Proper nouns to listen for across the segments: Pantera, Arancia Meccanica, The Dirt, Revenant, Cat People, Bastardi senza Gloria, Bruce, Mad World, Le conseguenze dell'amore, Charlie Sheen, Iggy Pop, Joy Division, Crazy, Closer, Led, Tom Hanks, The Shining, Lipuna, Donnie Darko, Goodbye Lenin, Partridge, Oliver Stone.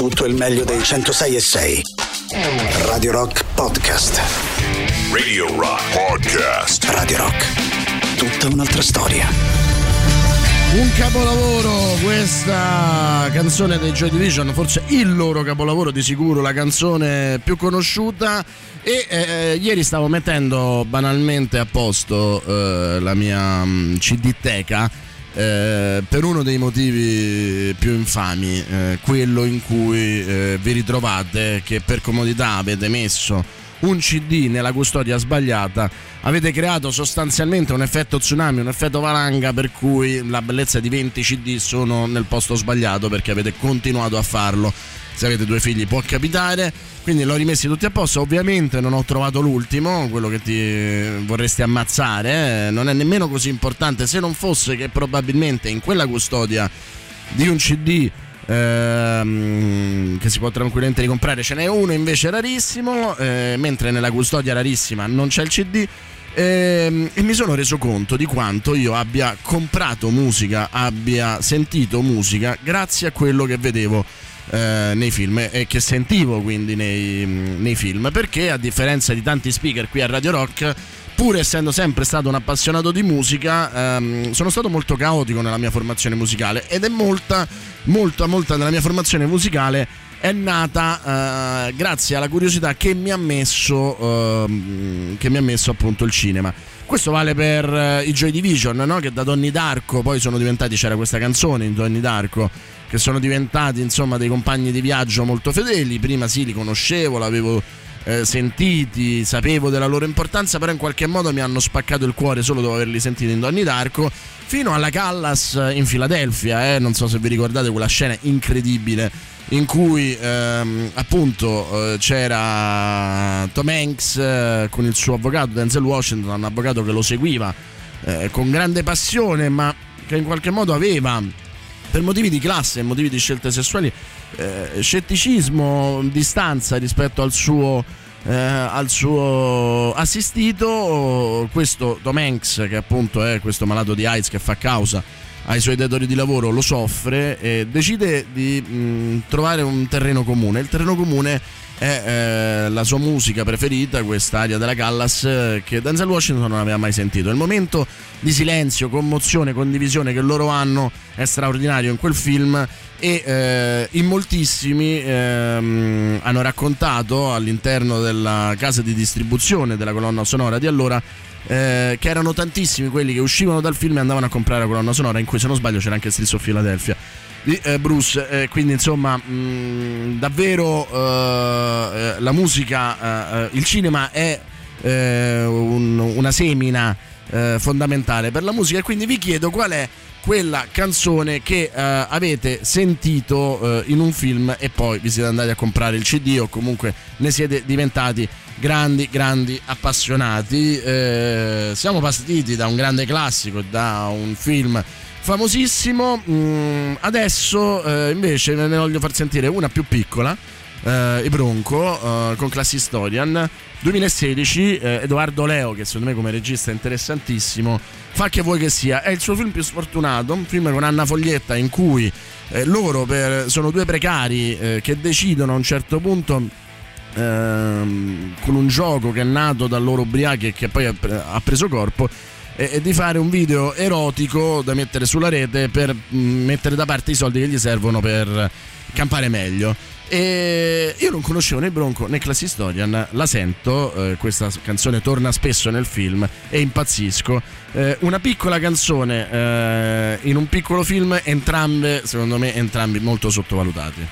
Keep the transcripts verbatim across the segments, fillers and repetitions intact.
tutto il meglio dei centosei e sei. Radio Rock Podcast. Radio Rock Podcast. Radio Rock. Tutta un'altra storia. Un capolavoro questa canzone dei Joy Division, forse il loro capolavoro, di sicuro la canzone più conosciuta. E eh, ieri stavo mettendo banalmente a posto eh, la mia um, C D-teca eh, per uno dei motivi più infami, eh, quello in cui eh, vi ritrovate che per comodità avete messo un C D nella custodia sbagliata, avete creato sostanzialmente un effetto tsunami, un effetto valanga, per cui la bellezza di venti C D sono nel posto sbagliato perché avete continuato a farlo. Se avete due figli può capitare, quindi l'ho rimessi tutti a posto. Ovviamente non ho trovato l'ultimo, quello che ti vorresti ammazzare, eh. Non è nemmeno così importante, se non fosse che probabilmente in quella custodia di un C D che si può tranquillamente ricomprare ce n'è uno invece rarissimo, eh, mentre nella custodia rarissima non c'è il C D, eh, e mi sono reso conto di quanto io abbia comprato musica, abbia sentito musica grazie a quello che vedevo eh, nei film e che sentivo quindi nei, nei film, perché a differenza di tanti speaker qui a Radio Rock, pur essendo sempre stato un appassionato di musica, ehm, sono stato molto caotico nella mia formazione musicale, ed è molta, molta, molta della mia formazione musicale è nata eh, grazie alla curiosità che mi ha messo, eh, che mi ha messo appunto il cinema. Questo vale per eh, i Joy Division, no? Che da Donnie Darko poi sono diventati, c'era questa canzone in Donnie Darko, che sono diventati insomma dei compagni di viaggio molto fedeli. Prima sì, li conoscevo, l'avevo Eh, sentiti, sapevo della loro importanza, però in qualche modo mi hanno spaccato il cuore solo dopo averli sentiti in Donnie Darko, fino alla Callas in Filadelfia, eh? Non so se vi ricordate quella scena incredibile in cui ehm, appunto eh, c'era Tom Hanks eh, con il suo avvocato Denzel Washington, un avvocato che lo seguiva eh, con grande passione, ma che in qualche modo aveva, per motivi di classe e motivi di scelte sessuali, Eh, scetticismo, distanza rispetto al suo, eh, al suo assistito. Questo Tom Hanks, che appunto è questo malato di AIDS che fa causa ai suoi datori di lavoro, lo soffre e decide di mh, trovare un terreno comune. Il terreno comune è eh, la sua musica preferita, quest'aria della Callas che Denzel Washington non aveva mai sentito. Il momento di silenzio, commozione, condivisione che loro hanno è straordinario in quel film, e eh, in moltissimi ehm, hanno raccontato all'interno della casa di distribuzione della colonna sonora di allora eh, che erano tantissimi quelli che uscivano dal film e andavano a comprare la colonna sonora, in cui, se non sbaglio, c'era anche Streets of Philadelphia di eh, Bruce, eh, quindi insomma mh, davvero eh, la musica, eh, il cinema è eh, un, una semina eh, fondamentale per la musica, e quindi vi chiedo qual è quella canzone che uh, avete sentito uh, in un film e poi vi siete andati a comprare il C D, o comunque ne siete diventati grandi grandi appassionati. Eh, siamo partiti da un grande classico, da un film famosissimo. Mm, adesso uh, invece ne voglio far sentire una più piccola, Uh, i Bronco uh, con Class Historian duemilasedici. uh, Edoardo Leo, che secondo me come regista è interessantissimo, fa Che vuoi che sia, è il suo film più sfortunato, un film con Anna Foglietta in cui eh, loro per, sono due precari eh, che decidono a un certo punto ehm, con un gioco che è nato da loro ubriachi e che poi ha, ha preso corpo, eh, eh, di fare un video erotico da mettere sulla rete per mh, mettere da parte i soldi che gli servono per campare meglio. E io non conoscevo né Bronco né Class Historian, la sento, eh, questa canzone torna spesso nel film e impazzisco. Eh, una piccola canzone eh, in un piccolo film, entrambe, secondo me, entrambi molto sottovalutati.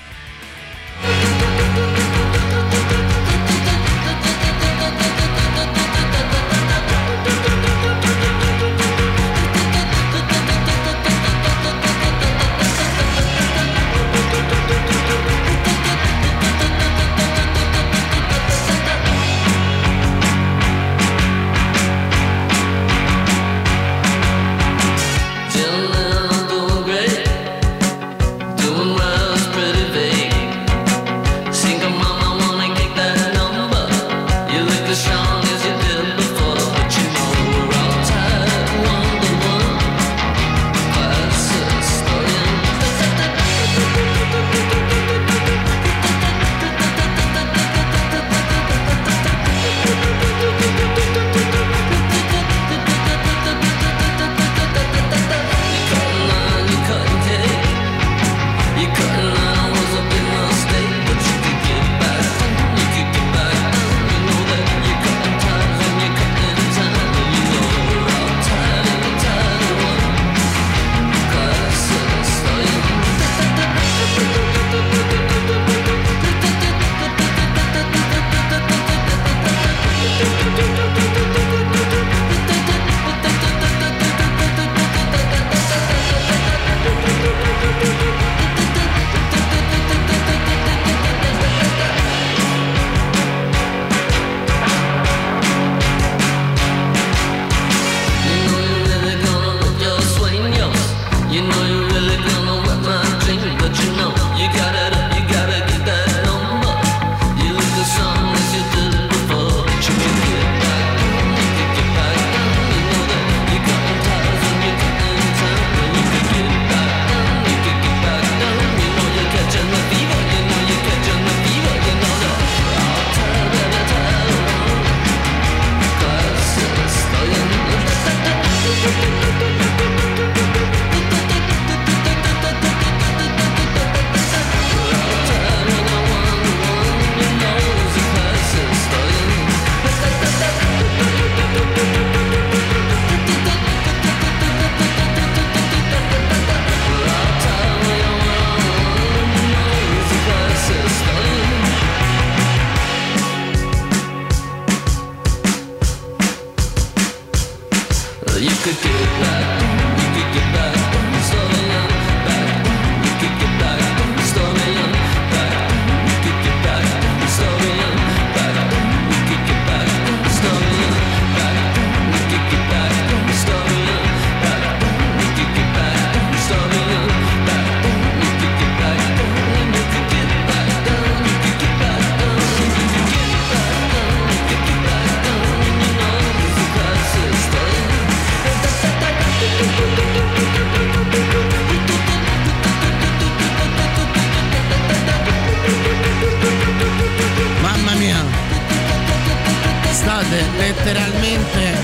Pretty vague. state letteralmente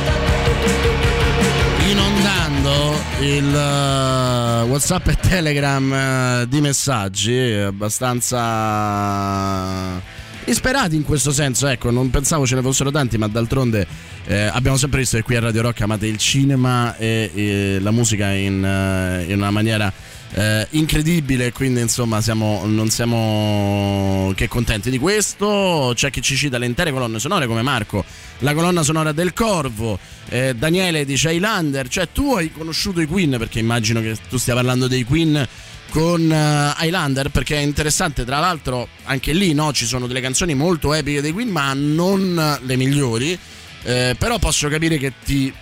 inondando il WhatsApp e Telegram di messaggi abbastanza isperati in questo senso, ecco, non pensavo ce ne fossero tanti, ma d'altronde eh, abbiamo sempre visto che qui a Radio Rock amate il cinema e, e la musica in, in una maniera eh, incredibile, quindi insomma siamo, non siamo che contenti di questo. C'è chi ci cita le intere colonne sonore come Marco, la colonna sonora del Corvo, eh, Daniele dice Highlander, cioè tu hai conosciuto i Queen, perché immagino che tu stia parlando dei Queen con uh, Highlander, perché è interessante, tra l'altro anche lì, no, ci sono delle canzoni molto epiche dei Queen ma non le migliori, eh, però posso capire che ti,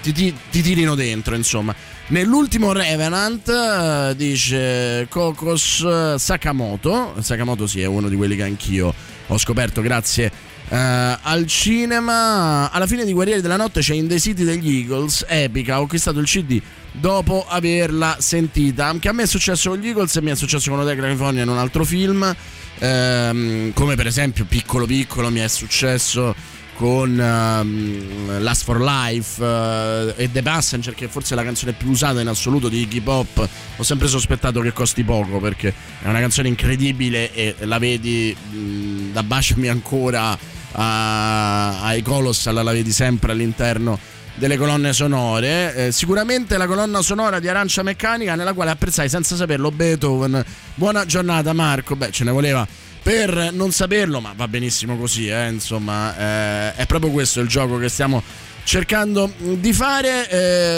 ti, ti, ti tirino dentro insomma. Nell'ultimo Revenant uh, dice Kokos Sakamoto, Sakamoto sì, è uno di quelli che anch'io ho scoperto grazie uh, al cinema. Alla fine di Guerrieri della Notte c'è In the City degli Eagles, epica, ho acquistato il C D dopo averla sentita. Anche a me è successo con gli Eagles e mi è successo con Hotel California in un altro film, ehm, come per esempio piccolo piccolo mi è successo con ehm, Last for Life eh, e The Passenger, che è forse la canzone più usata in assoluto di Iggy Pop. Ho sempre sospettato che costi poco perché è una canzone incredibile e la vedi mh, da Baciami Ancora a, ai Colossal, la vedi sempre all'interno delle colonne sonore. Eh, sicuramente la colonna sonora di Arancia Meccanica, nella quale apprezzai senza saperlo Beethoven. Buona giornata Marco. Beh, ce ne voleva per non saperlo, ma va benissimo così, eh, insomma eh, è proprio questo il gioco che stiamo cercando di fare.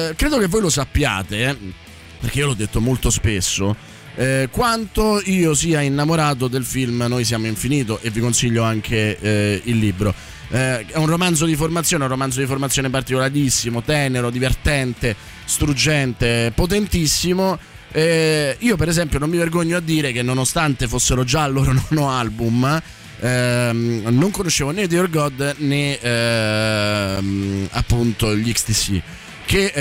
Eh, credo che voi lo sappiate, eh, perché io l'ho detto molto spesso, eh, quanto io sia innamorato del film Noi siamo infinito, e vi consiglio anche eh, il libro. Eh, è un romanzo di formazione, un romanzo di formazione particolarissimo, tenero, divertente, struggente, potentissimo. Eh, io per esempio non mi vergogno a dire che nonostante fossero già il loro nono album, ehm, non conoscevo né Dear God né ehm, appunto gli X T C, che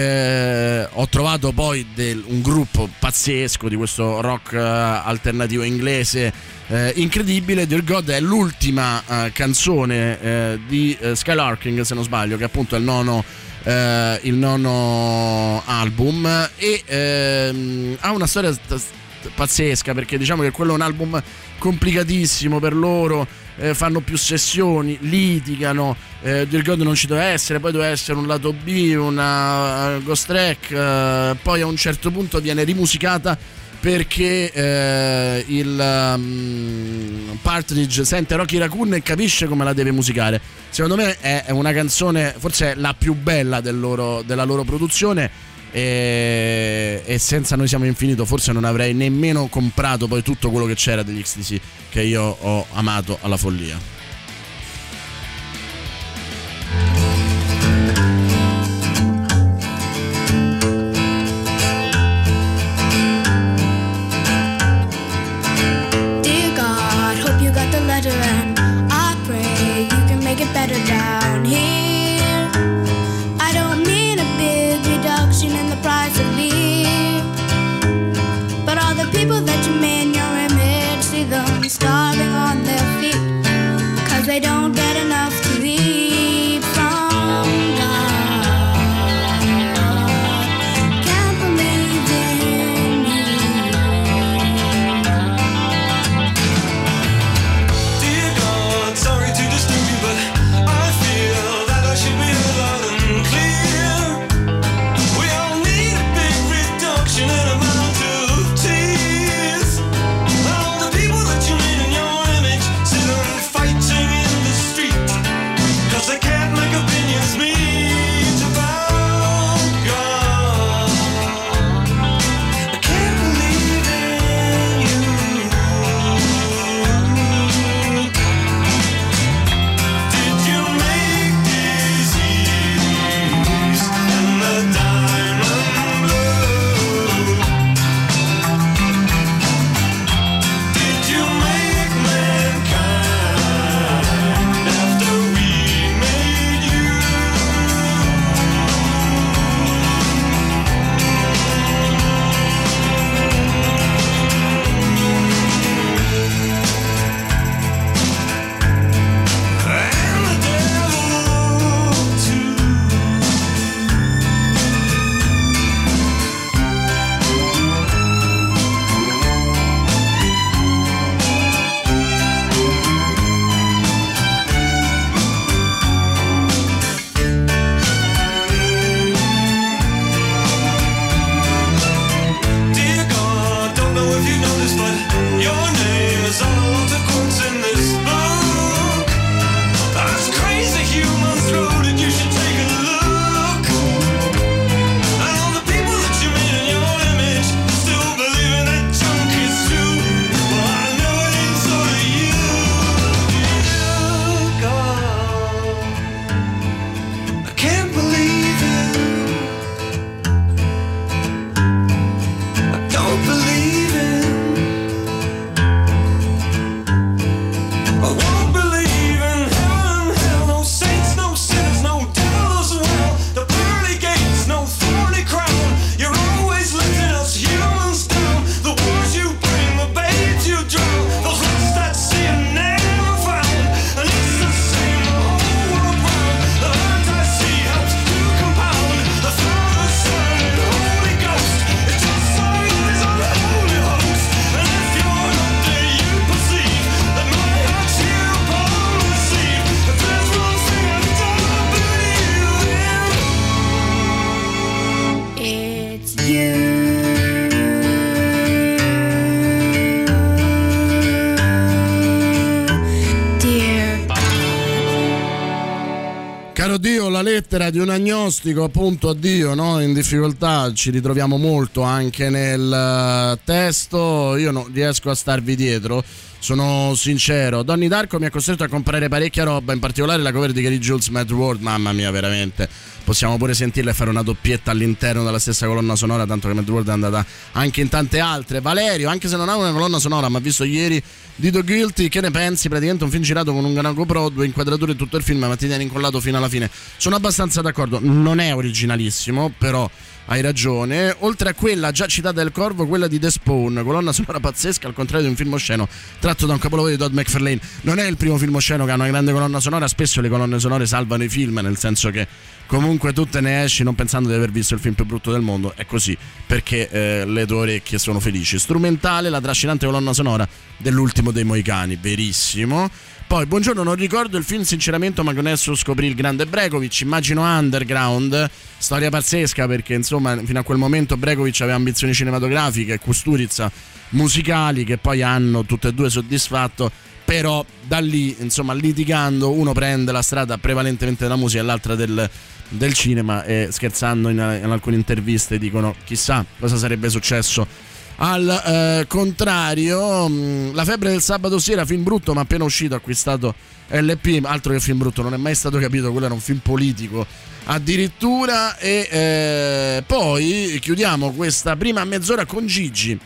eh, ho trovato poi del, un gruppo pazzesco di questo rock eh, alternativo inglese eh, incredibile. Dear God è l'ultima eh, canzone eh, di eh, Skylarking, se non sbaglio, che appunto è il nono, eh, il nono album, e ehm, ha una storia st- st- pazzesca, perché diciamo che quello è un album complicatissimo per loro. Eh, fanno più sessioni, litigano, eh, Dear God non ci doveva essere, poi doveva essere un lato B, una ghost track, eh, poi a un certo punto viene rimusicata perché eh, il um, Partridge sente Rocky Raccoon e capisce come la deve musicare. Secondo me è una canzone forse la più bella del loro, della loro produzione, e, e senza Noi siamo infinito forse non avrei nemmeno comprato poi tutto quello che c'era degli X T C, che io ho amato alla follia. Dear God, hope you got the letter and I pray you can make it better down here. Starving on their feet, 'cause they don't get enough to eat from God. Can't believe in you. Dear God, sorry to disturb you, but I feel that I should be heard loud and clear. We all need a big reduction in amount of tears. You lettera di un agnostico appunto a Dio, no? In difficoltà, ci ritroviamo molto anche nel testo. Io non riesco a starvi dietro, sono sincero. Donnie Darko mi ha costretto a comprare parecchia roba, in particolare la cover di Gary Jules, Mad World. Mamma mia, veramente, possiamo pure sentirla e fare una doppietta all'interno della stessa colonna sonora, tanto che Mad World è andata anche in tante altre. Valerio, anche se non ha una colonna sonora, ma ha visto ieri Dito Guilty, che ne pensi? Praticamente un film girato con un granaco pro, due inquadrature e tutto il film, ma ti tiene incollato fino alla fine. Sono abbastanza d'accordo, non è originalissimo, però hai ragione. Oltre a quella già citata del Corvo, quella di The Spawn, colonna sonora pazzesca, al contrario di un film osceno tratto da un capolavoro di Todd McFarlane. Non è il primo film osceno che ha una grande colonna sonora, spesso le colonne sonore salvano i film, nel senso che comunque tu te ne esci non pensando di aver visto il film più brutto del mondo, è così, perché eh, le tue orecchie sono felici. Strumentale, la trascinante colonna sonora dell'ultimo dei Moicani, verissimo. Poi, buongiorno, non ricordo il film sinceramente, ma con esso scoprì il grande Bregovic, immagino Underground, storia pazzesca perché insomma fino a quel momento Bregovic aveva ambizioni cinematografiche e Kusturica musicali, che poi hanno tutte e due soddisfatto, però da lì insomma litigando uno prende la strada prevalentemente della musica e l'altra del, del cinema, e scherzando in, in alcune interviste dicono chissà cosa sarebbe successo al eh, contrario. mh, La febbre del sabato sera, film brutto ma appena uscito, acquistato L P, altro che film brutto, non è mai stato capito, quello era un film politico addirittura. E eh, poi chiudiamo questa prima mezz'ora con Gigi,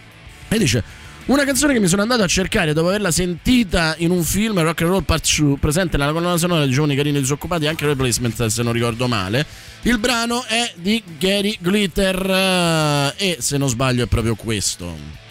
e dice: una canzone che mi sono andato a cercare dopo averla sentita in un film, Rock and Roll Part due, presente nella colonna sonora di Giovani Carini Disoccupati, anche Replacement se non ricordo male. Il brano è di Gary Glitter e se non sbaglio è proprio questo.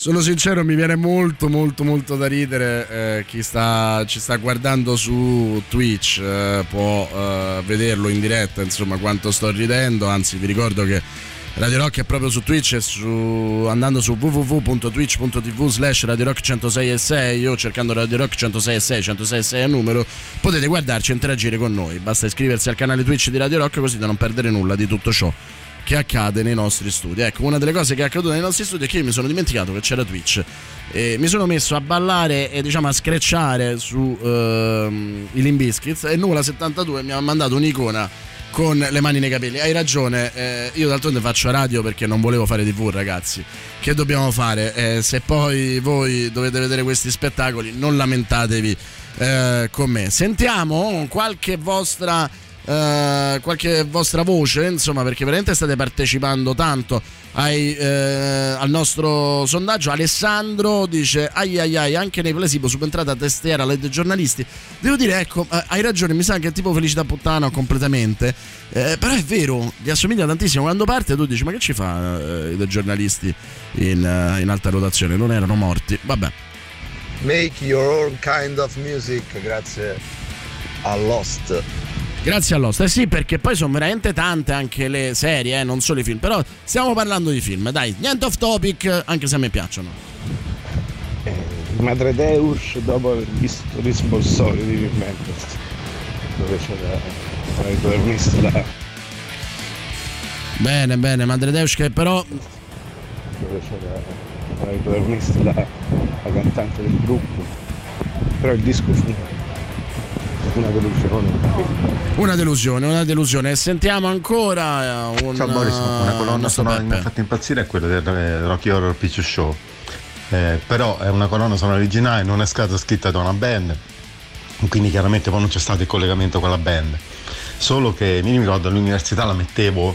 Sono sincero, mi viene molto molto molto da ridere. Eh, chi sta, ci sta guardando su Twitch eh, può eh, vederlo in diretta, insomma, quanto sto ridendo. Anzi, vi ricordo che Radio Rock è proprio su Twitch e su, andando su w w w punto twitch punto t v slash Radio Rock centosei e sei o cercando Radio Rock centosei e sei, centosei e sei è il numero, potete guardarci e interagire con noi. Basta iscriversi al canale Twitch di Radio Rock così da non perdere nulla di tutto ciò che accade nei nostri studi. Ecco, una delle cose che è accaduta nei nostri studi è che io mi sono dimenticato che c'era Twitch e mi sono messo a ballare e diciamo a screcciare su uh, i Limp Bizkit e Nuvola settantadue mi ha mandato un'icona con le mani nei capelli. Hai ragione, eh, io d'altronde faccio radio perché non volevo fare tivù, ragazzi. Che dobbiamo fare? Eh, se poi voi dovete vedere questi spettacoli, non lamentatevi eh, con me. Sentiamo qualche vostra eh, qualche vostra voce, insomma, perché veramente state partecipando tanto ai, eh, al nostro sondaggio. Alessandro dice: ai ai ai, anche nei Plesibo subentrata a testiera la dei giornalisti. Devo dire, ecco, eh, hai ragione, mi sa che è tipo Felicità Puttana completamente, eh, però è vero, gli assomiglia tantissimo. Quando parte tu dici: ma che ci fa eh, dei giornalisti in, uh, in alta rotazione? Non erano morti, vabbè. Make your own kind of music, grazie a Lost. Grazie all'osta, eh sì, perché poi sono veramente tante anche le serie, eh, non solo i film, però stiamo parlando di film, dai, niente off topic, anche se a me piacciono. Eh, Madre Deus, dopo aver visto Risponsorio di Remembers, dove c'era il protagonista. Bene, bene, Madre Deus che però... dove c'era il protagonista, la, la cantante del gruppo, però il disco fu... una delusione. Una delusione, una delusione. Sentiamo ancora un... Ciao Boris, una colonna sonora che mi ha fatto impazzire è quella del Rocky Horror Picture Show, eh, però è una colonna sonora originale, non è stata scritta da una band, quindi chiaramente poi non c'è stato il collegamento con la band. Solo che mi ricordo all'università la mettevo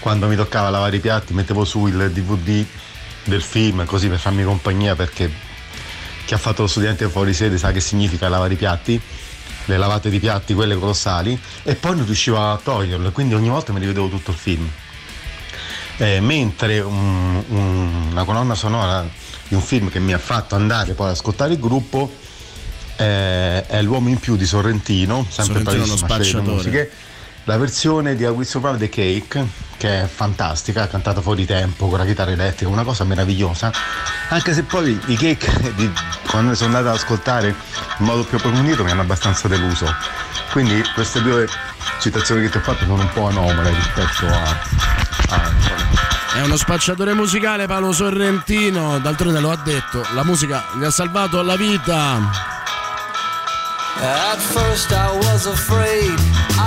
quando mi toccava lavare i piatti, mettevo su il D V D del film così per farmi compagnia, perché chi ha fatto lo studente fuori sede sa che significa lavare i piatti, le lavate di piatti, quelle colossali, e poi non riuscivo a toglierle, quindi ogni volta mi rivedevo tutto il film. Eh, mentre un, un, una colonna sonora di un film che mi ha fatto andare poi ad ascoltare il gruppo eh, è L'Uomo in più di Sorrentino, sempre bravissima musiche, la versione di A Will Survive the Cake, che è fantastica, cantata fuori tempo con la chitarra elettrica, una cosa meravigliosa, anche se poi i Cake di, quando sono andato ad ascoltare in modo più approfondito mi hanno abbastanza deluso, quindi queste due citazioni che ti ho fatto sono un po' anomale rispetto a, a... È uno spacciatore musicale Paolo Sorrentino, d'altronde lo ha detto, la musica gli ha salvato la vita. At first I was afraid,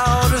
outer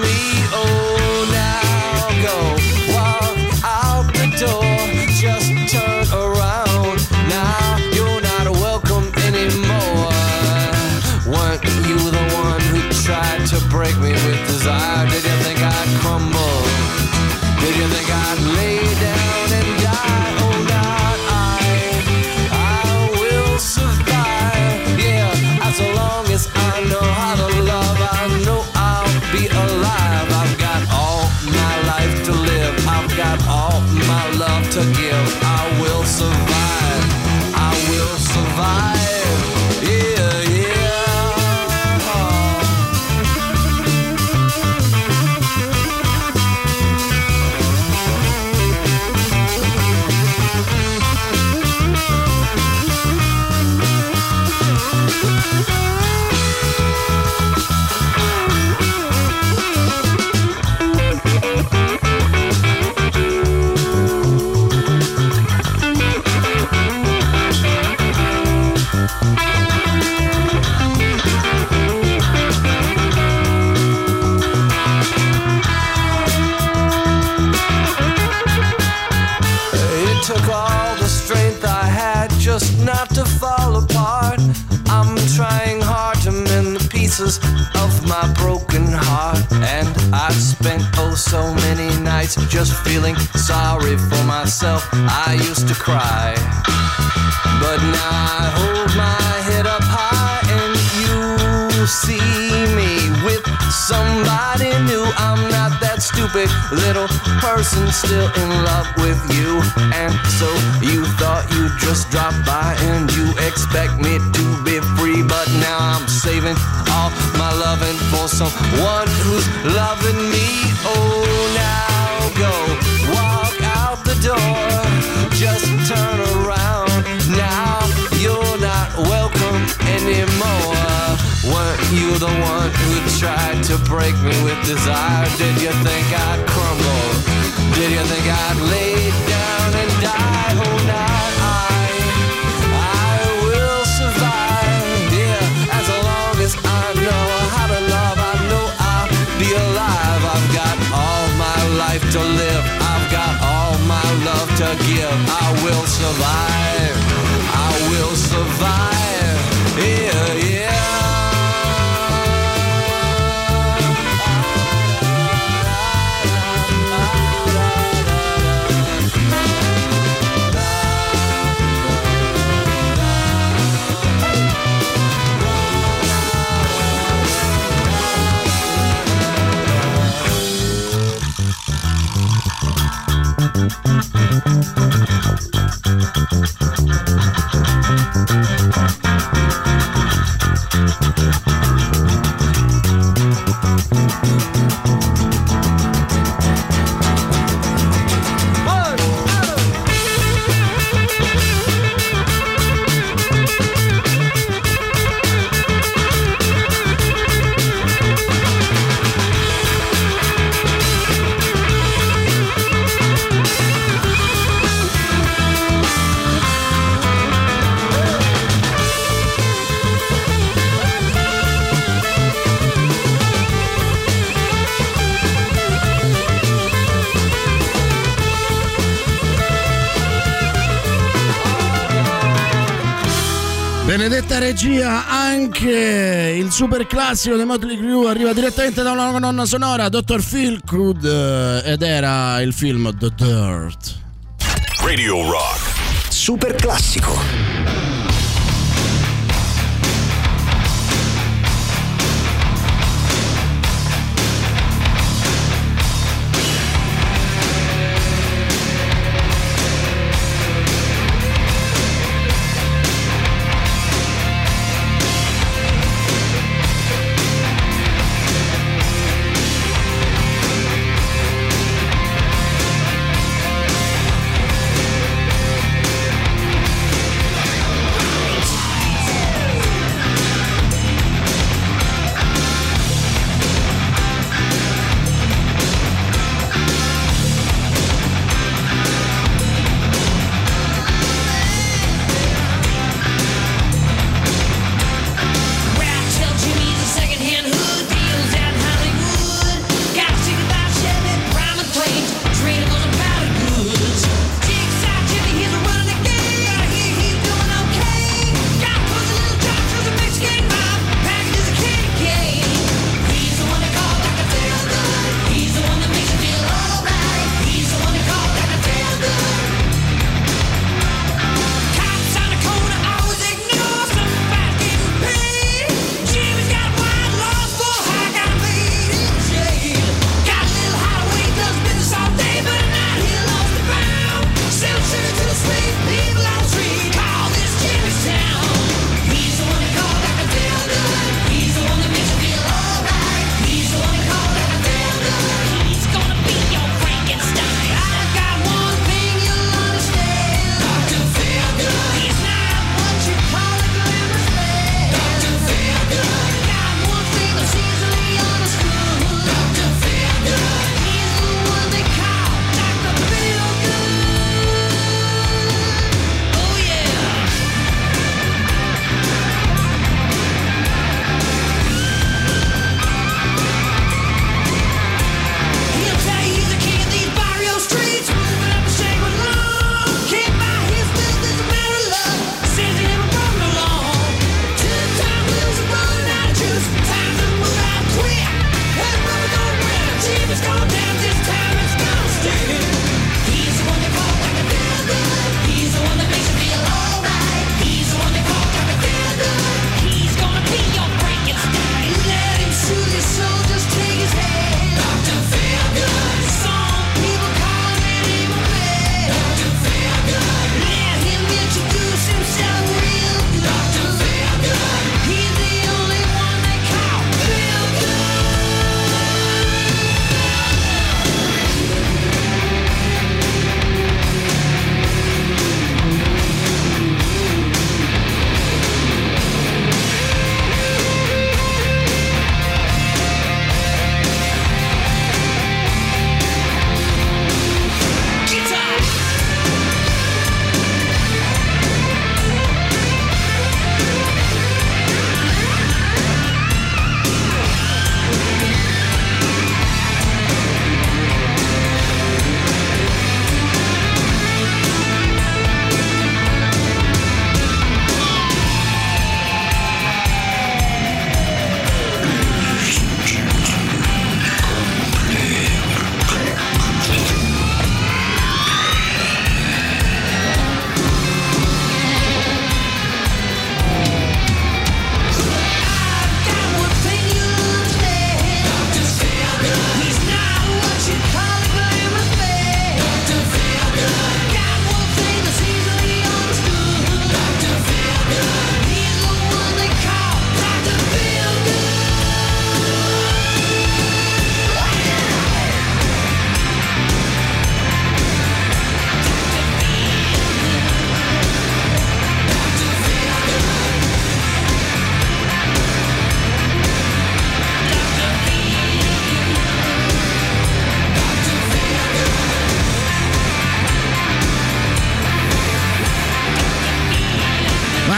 me. Oh, now go walk out the door, just turn around, now you're not welcome anymore. Weren't you the one who tried to break me with desire? Did you think I'd crumble? Did you think I'd lay down and die? Oh God, I, I will survive. Yeah, as long as I know how to love, I know I'll be alive. I've got all my life to live, I've got all my love to give. I will survive, I will survive. Yeah, yeah. Just not to fall apart, I'm trying hard to make pieces of my broken heart. And I've spent oh so many nights just feeling sorry for myself. I used to cry, but now I hold my head up high. And you see me with somebody new. I'm not that stupid little person still in love with you. And so you thought you'd just drop by and you expect me to be free. But now I'm saving all my loving for someone who's loving me. Oh, now go walk out the door. Just turn around. Now you're not welcome anymore. Weren't you the one who tried to break me with desire? Did you think I'd crumble? Did you think I'd lay down and die? Oh, now I, I will survive, dear. As long as I know how to love, I know I'll be alive. I've got all my life to live. I've got all my love to give. I will survive. I will survive. Yeah, yeah. Benedetta regia, anche il super classico dei Motley Crue arriva direttamente da una colonna sonora, doctor Feelgood, ed era il film The Dirt. Radio Rock super classico.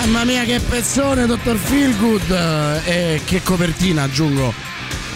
Mamma mia, che pezzone, doctor Feelgood, e che copertina, aggiungo,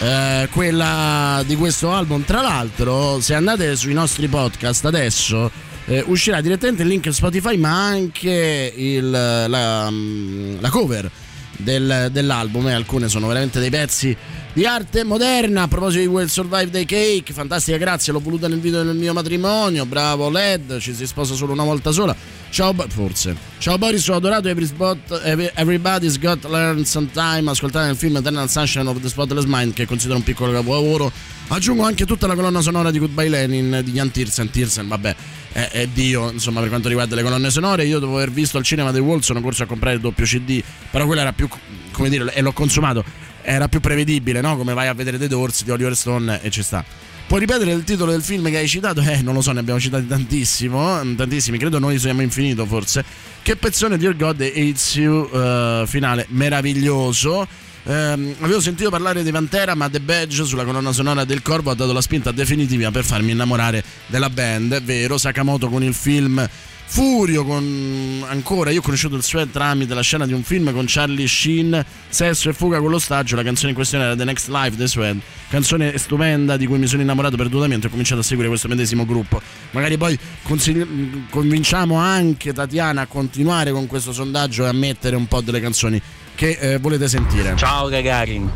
eh, quella di questo album. Tra l'altro, se andate sui nostri podcast adesso, eh, uscirà direttamente il link Spotify, ma anche il, la, la cover del, dell'album, e alcune sono veramente dei pezzi di arte moderna. A proposito di Will Survive dei Cake, fantastica, grazie, l'ho voluta nel video del mio matrimonio, bravo Led, ci si sposa solo una volta sola, ciao, forse, ciao Boris, ho adorato Every Spot, Everybody's Got to Learn Sometime, ascoltate il film Eternal Sunshine of the Spotless Mind, che considero un piccolo capolavoro, aggiungo anche tutta la colonna sonora di Goodbye Lenin di Jean Tiersen, Tiersen vabbè è, è Dio, insomma, per quanto riguarda le colonne sonore. Io, dopo aver visto al cinema The Wall, sono corso a comprare il doppio C D, però quella era più, come dire, e l'ho consumato, era più prevedibile, no? Come vai a vedere The Doors di Oliver Stone e ci sta. Puoi ripetere il titolo del film che hai citato? Eh, non lo so, ne abbiamo citati tantissimo, tantissimi, credo Noi siamo infinito, forse. Che pezzone, Dear God Hates You, uh, finale meraviglioso. Um, avevo sentito parlare di Pantera, ma The Badge sulla colonna sonora del Corvo ha dato la spinta definitiva per farmi innamorare della band, è vero. Sakamoto con il film Furio, con ancora, io ho conosciuto il Suede tramite la scena di un film con Charlie Sheen, Sesso e fuga con l'ostaggio, la canzone in questione era The Next Life dei Suede, canzone stupenda di cui mi sono innamorato perdutamente, ho cominciato a seguire questo medesimo gruppo. Magari poi consigli- convinciamo anche Tatiana a continuare con questo sondaggio e a mettere un po' delle canzoni che eh, volete sentire. Ciao Gagarin.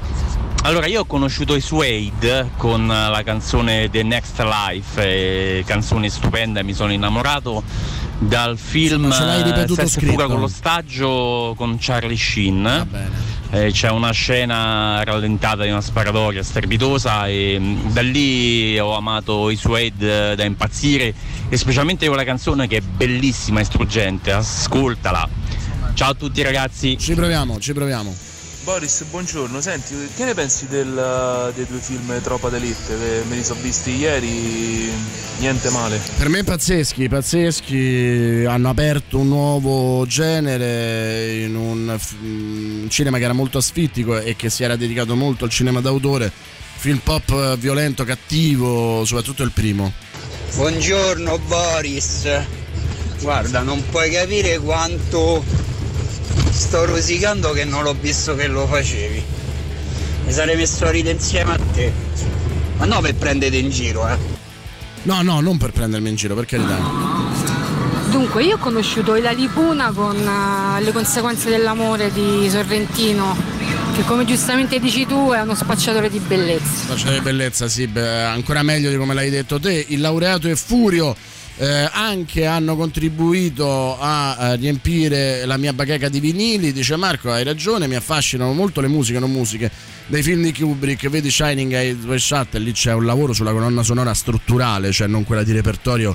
Allora, io ho conosciuto i Suede con la canzone The Next Life, eh, canzone stupenda, mi sono innamorato dal film Sesso e fuga con l'ostaggio con Charlie Sheen. Eh, c'è una scena rallentata di una sparatoria strepitosa e da lì ho amato i Suede da impazzire, e specialmente con la canzone che è bellissima e struggente, ascoltala. Ciao a tutti ragazzi. Ci proviamo, ci proviamo. Boris, buongiorno, senti, che ne pensi del, dei due film Tropa d'Elite, che me li sono visti ieri, niente male? Per me pazzeschi, pazzeschi, hanno aperto un nuovo genere in un, un cinema che era molto asfittico e che si era dedicato molto al cinema d'autore, film pop violento, cattivo, soprattutto il primo. Buongiorno Boris, guarda, non puoi capire quanto sto rosicando che non l'ho visto che lo facevi. Mi sarei messo a ridere insieme a te. Ma no, per prenderti in giro, eh. No, no, non per prendermi in giro, per carità. Dunque, io ho conosciuto La Lipuna con uh, Le conseguenze dell'amore di Sorrentino, che come giustamente dici tu è uno spacciatore di bellezza. Spacciatore di bellezza, sì, beh, ancora meglio di come l'hai detto te. Il laureato è Furio. Eh, anche hanno contribuito a, a riempire la mia bacheca di vinili, dice Marco, hai ragione, mi affascinano molto le musiche non musiche dei film di Kubrick, vedi Shining e The Shuttle, lì c'è un lavoro sulla colonna sonora strutturale, cioè non quella di repertorio,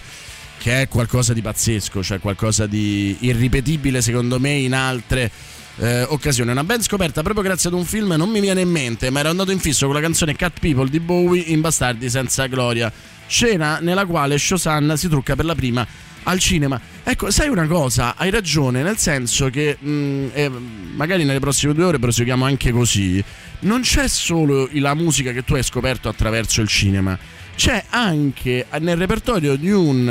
che è qualcosa di pazzesco, cioè qualcosa di irripetibile secondo me in altre eh, occasioni. Una ben scoperta proprio grazie ad un film, non mi viene in mente, ma ero andato in fisso con la canzone Cat People di Bowie in Bastardi senza gloria, scena nella quale Shosanna si trucca per la prima al cinema. Ecco, sai una cosa, hai ragione, nel senso che mh, eh, magari nelle prossime due ore proseguiamo anche così, non c'è solo la musica che tu hai scoperto attraverso il cinema, c'è anche nel repertorio di un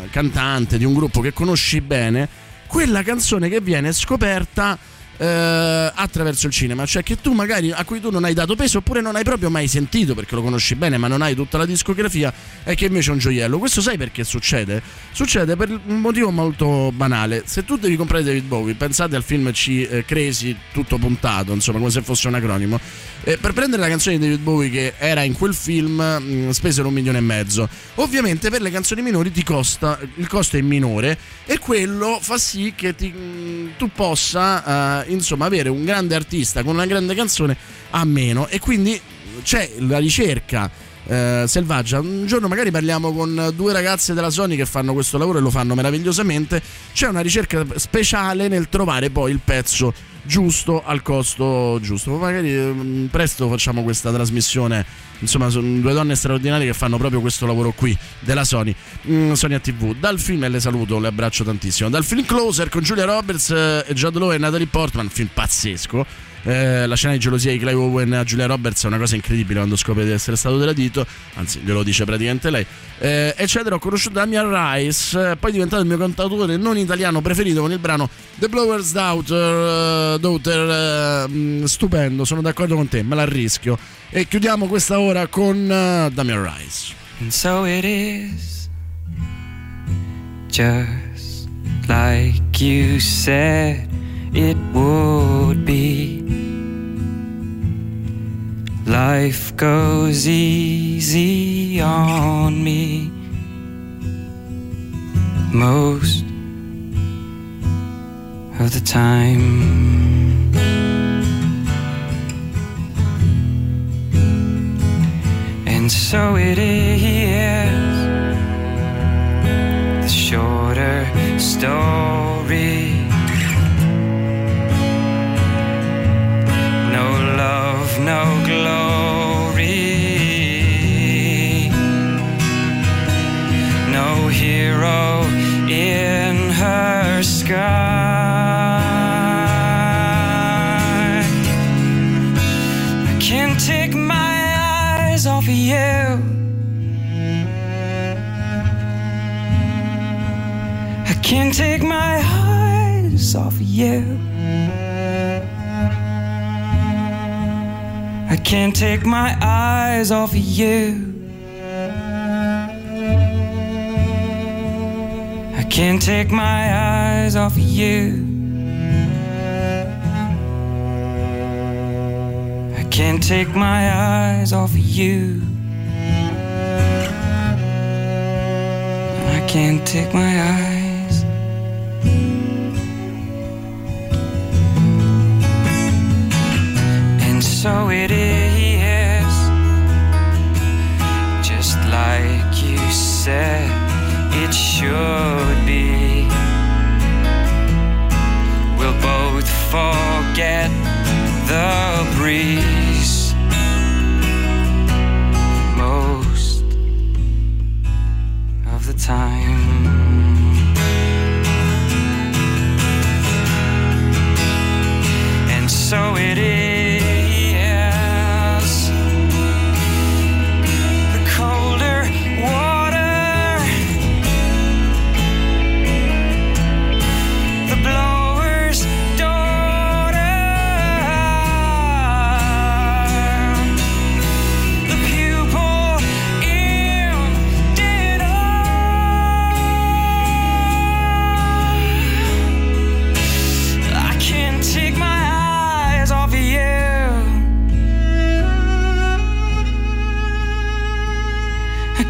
uh, cantante, di un gruppo che conosci bene, quella canzone che viene scoperta attraverso il cinema, cioè che tu magari, a cui tu non hai dato peso oppure non hai proprio mai sentito perché lo conosci bene ma non hai tutta la discografia, e che invece è un gioiello. Questo sai perché succede? Succede per un motivo molto banale. Se tu devi comprare David Bowie, pensate al film C- eh, Crazy, tutto puntato, insomma, come se fosse un acronimo, eh, per prendere la canzone di David Bowie che era in quel film mh, spesero un milione e mezzo. Ovviamente per le canzoni minori ti costa, il costo è minore, e quello fa sì che ti, mh, tu possa eh, insomma avere un grande artista con una grande canzone a meno, e quindi c'è la ricerca eh, selvaggia. Un giorno magari parliamo con due ragazze della Sony che fanno questo lavoro e lo fanno meravigliosamente, c'è una ricerca speciale nel trovare poi il pezzo giusto al costo giusto. Magari presto facciamo questa trasmissione. Insomma, sono due donne straordinarie che fanno proprio questo lavoro qui della Sony, mm, Sony a tivù. Dal film, e le saluto, le abbraccio tantissimo. Dal film Closer con Julia Roberts e Jude Law e Natalie Portman, film pazzesco. Eh, la scena di gelosia di Clive Owen a Julia Roberts è una cosa incredibile quando scopre di essere stato tradito, anzi glielo dice praticamente lei, eh, eccetera. Ho conosciuto Damian Rice, poi è diventato il mio cantatore non italiano preferito con il brano The Blower's Daughter, uh, Daughter uh, stupendo, sono d'accordo con te, me la rischio. E chiudiamo questa ora con uh, Damian Rice. And so it is just like you said it would be. Life goes easy on me. Most of the time. And so it is. The shorter story. No love, no glory, no hero in her sky. I can't take my eyes off of you. I can't take my eyes off of you. I can't take my eyes off of you. I can't take my eyes off of you. I can't take my eyes off of you. I can't take my eyes. So it is, just like you said it should be. We'll both forget the breeze. Most of the time. And so it is.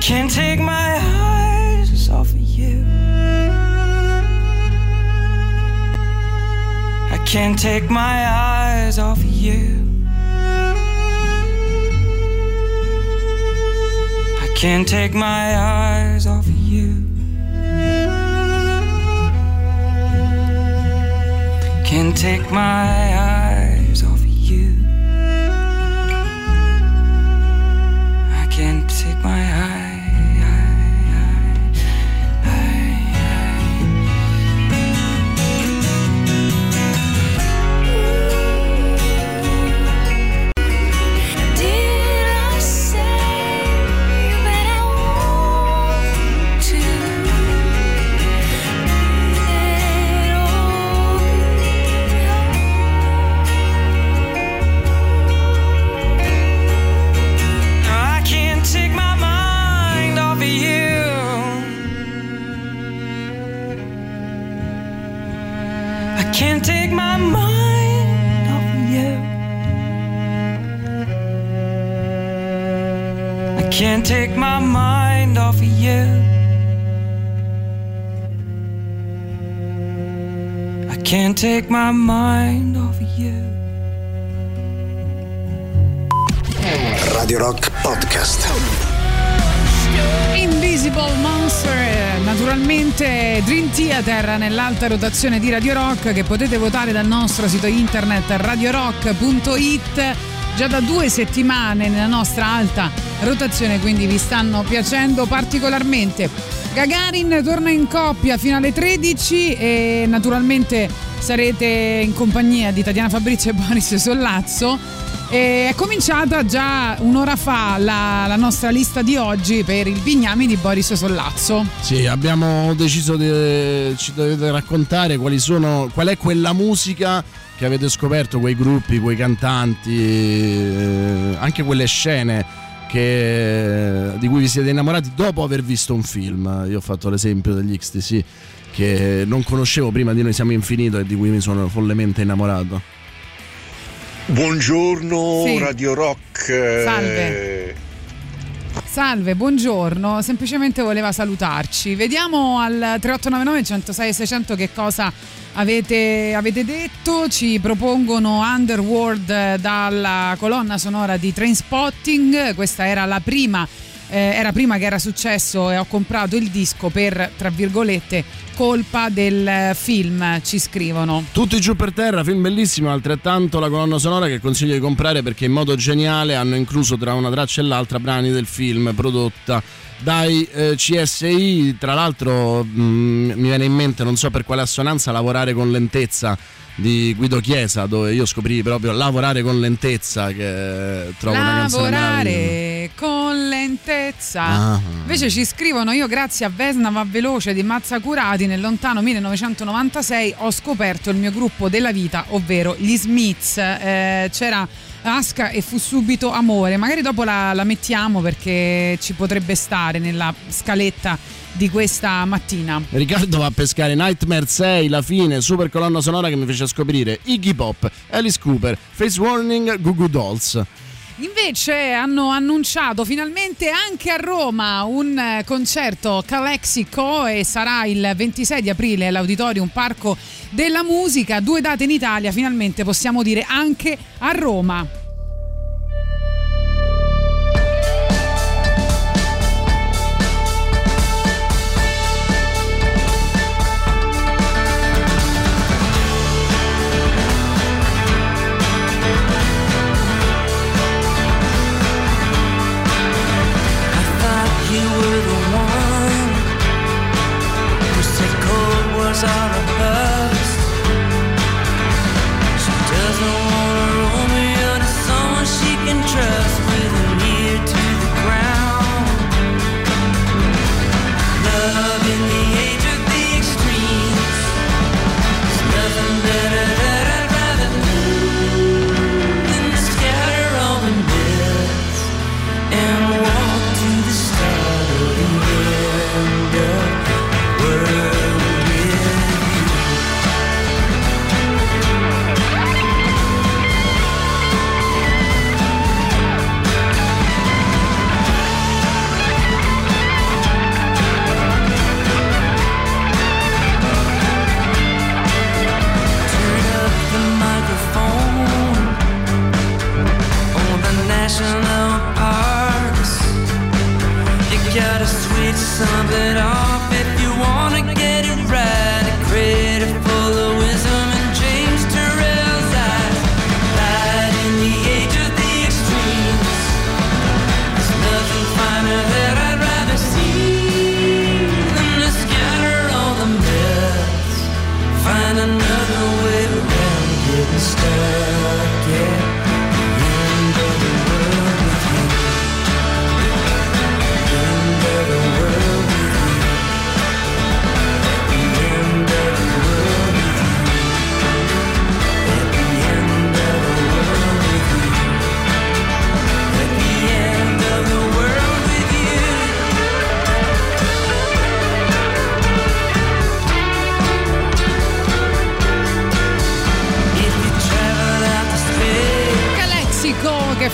Can't take my eyes off of you. I can't take my eyes off of you. I can't take my eyes off of you. I can't take my eyes off of you. I can't take my eyes. Can't take my mind off you. I can't take my mind off of you. I can't take my mind off of you. Radio Rock Podcast. Invisible Monster, naturalmente Dream Theater nell'alta rotazione di Radio Rock, che potete votare dal nostro sito internet radio rock punto it. Già da due settimane nella nostra alta rotazione, quindi vi stanno piacendo particolarmente. Gagarin torna in coppia fino alle tredici e naturalmente sarete in compagnia di Tatiana Fabrizio e Boris Sollazzo. E è cominciata già un'ora fa la, la nostra lista di oggi per il Bignami di Boris Sollazzo. Sì, abbiamo deciso di ci dovete raccontare quali sono, qual è quella musica che avete scoperto, quei gruppi, quei cantanti, eh, anche quelle scene che, di cui vi siete innamorati dopo aver visto un film. Io ho fatto l'esempio degli X T C che non conoscevo prima di Noi siamo infinito e di cui mi sono follemente innamorato. Buongiorno, sì. Radio Rock. Salve. Salve, buongiorno. Semplicemente voleva salutarci. Vediamo al tre otto nove nove centosei seicento che cosa avete, avete detto. Ci propongono Underworld dalla colonna sonora di Trainspotting. Questa era la prima, eh, era prima che era successo e ho comprato il disco per, tra virgolette, colpa del film, ci scrivono. Tutti giù per terra, film bellissimo, altrettanto la colonna sonora che consiglio di comprare perché in modo geniale hanno incluso tra una traccia e l'altra brani del film prodotta dai eh, C S I. Tra l'altro mh, mi viene in mente, non so per quale assonanza, Lavorare con lentezza di Guido Chiesa, dove io scoprì proprio Lavorare con lentezza, che trovo una canzone Lavorare con lentezza. Ah. Invece ci scrivono: io grazie a Vesna va veloce di Mazzacurati nel lontano millenovecentonovantasei ho scoperto il mio gruppo della vita, ovvero gli Smiths. Eh, c'era Asca e fu subito amore. Magari dopo la, la mettiamo perché ci potrebbe stare nella scaletta di questa mattina. Riccardo va a pescare Nightmare sei, La fine, super colonna sonora che mi fece scoprire Iggy Pop, Alice Cooper, Face Warning, Goo Goo Dolls. Invece hanno annunciato finalmente anche a Roma un concerto Calexico e sarà il ventisei di aprile all'Auditorium Parco della Musica. Due date in Italia, finalmente possiamo dire anche a Roma.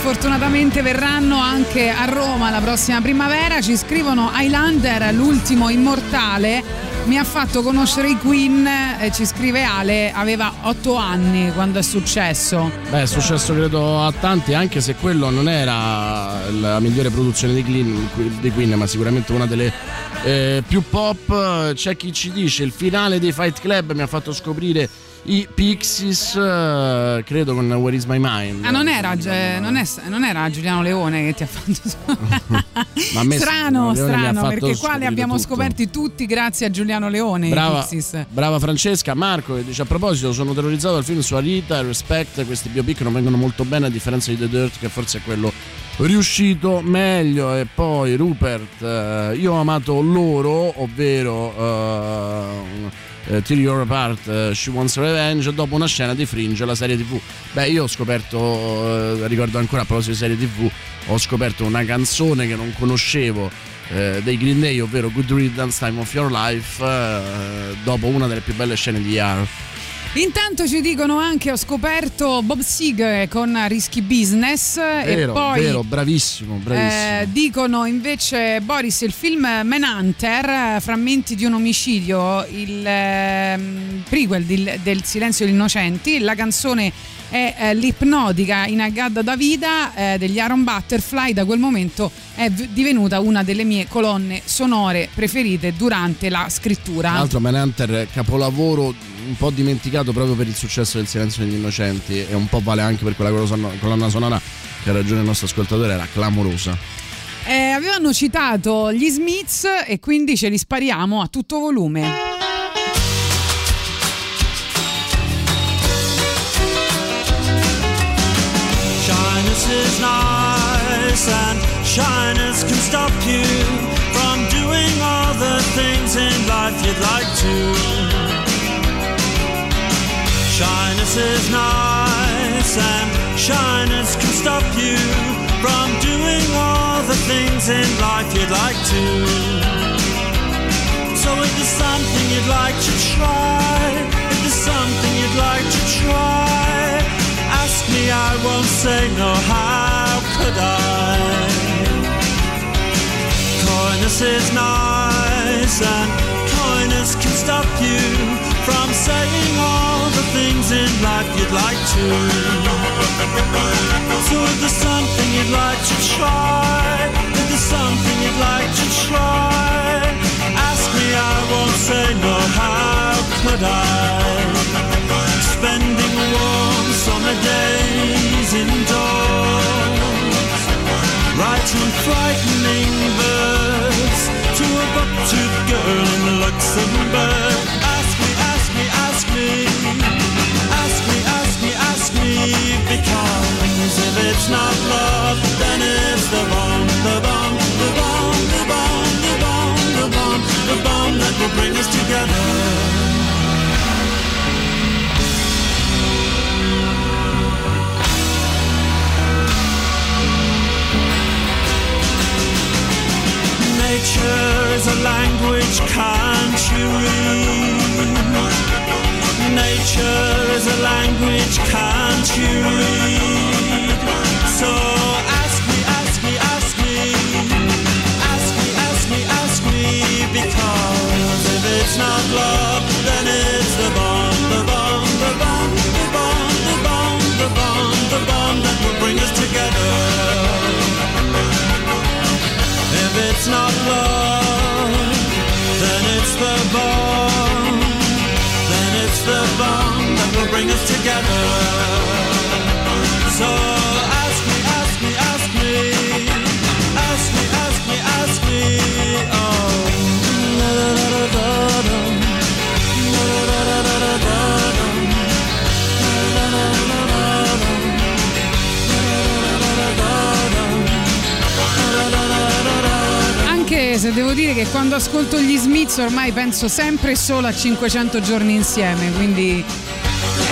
Fortunatamente verranno anche a Roma la prossima primavera. Ci scrivono Highlander, l'ultimo immortale. mi ha fatto conoscere i Queen, eh, ci scrive Ale, aveva otto anni quando è successo. Beh, è successo credo a tanti, anche se quello non era la migliore produzione di Queen, di Queen ma sicuramente una delle eh, più pop. C'è chi ci dice il finale dei Fight Club mi ha fatto scoprire i Pixies, uh, credo con Where Is My Mind. Ah, non era, eh, non, è, non era Giuliano Leone che ti ha fatto Ma a me strano, strano, perché qua li abbiamo tutto. scoperti tutti grazie a Giuliano Leone. Brava, i Pixies. Brava Francesca. Marco che dice a proposito sono terrorizzato dal film Sua Rita e Respect, questi biopic non vengono molto bene a differenza di The Dirt che forse è quello riuscito meglio. E poi Rupert, eh, io ho amato Loro, ovvero eh, Uh, Till You're Apart, uh, She Wants Revenge, dopo una scena di Fringe, la serie tivù. Beh, io ho scoperto, uh, ricordo ancora a proposito di serie tivù, ho scoperto una canzone che non conoscevo uh, dei Green Day, ovvero Good Riddance Time of Your Life, uh, dopo una delle più belle scene di E R. Intanto ci dicono anche ho scoperto Bob Seger con Risky Business. Vero, e poi vero, bravissimo, bravissimo. Eh, dicono invece Boris il film Manhunter, frammenti di un omicidio, il eh, prequel di, del Silenzio degli Innocenti, la canzone è eh, l'ipnotica in Agadda da Vida eh, degli Aaron Butterfly. Da quel momento è v- divenuta una delle mie colonne sonore preferite durante la scrittura. Un altro Manhunter capolavoro un po' dimenticato proprio per il successo del Silenzio degli Innocenti, e un po' vale anche per quella colonna sonora che, ha ragione il nostro ascoltatore, era clamorosa. Eh, avevano citato gli Smiths e quindi ce li spariamo a tutto volume. Shyness is nice and shyness can stop you from doing all the things in life you'd like to. Shyness is nice and shyness can stop you from doing all the things in life you'd like to. So if there's something you'd like to try, if there's something you'd like to try, ask me, I won't say no, how could I? Coyness is nice and coyness can stop you from saying all the things in life you'd like to. So if there's something you'd like to try, if there's something you'd like to try, ask me, I won't say no, how could I? Spending warm summer days indoors, writing frightening verse to a buck-tooth girl in Luxembourg. Ask me, ask me, ask me, ask me, ask me, ask me, because if it's not love, then it's the bomb, the bomb, the bomb, the bomb, the bomb, the bomb, the bomb that will bring us together. Nature is a language, can't you read? Nature is a language, can't you read? So ask me, ask me, ask me, ask me, ask me, ask me, because if it's not love, then it's the bomb, the bomb, the bomb, the bomb, the bomb, the bomb, the bomb that will bring us together. If it's not love, then it's the bomb, then it's the bomb that will bring us together. So ask me, ask me, ask me, ask me, ask me, ask me, oh. Anche se devo dire che quando ascolto gli Smiths ormai penso sempre e solo a cinquecento giorni insieme, quindi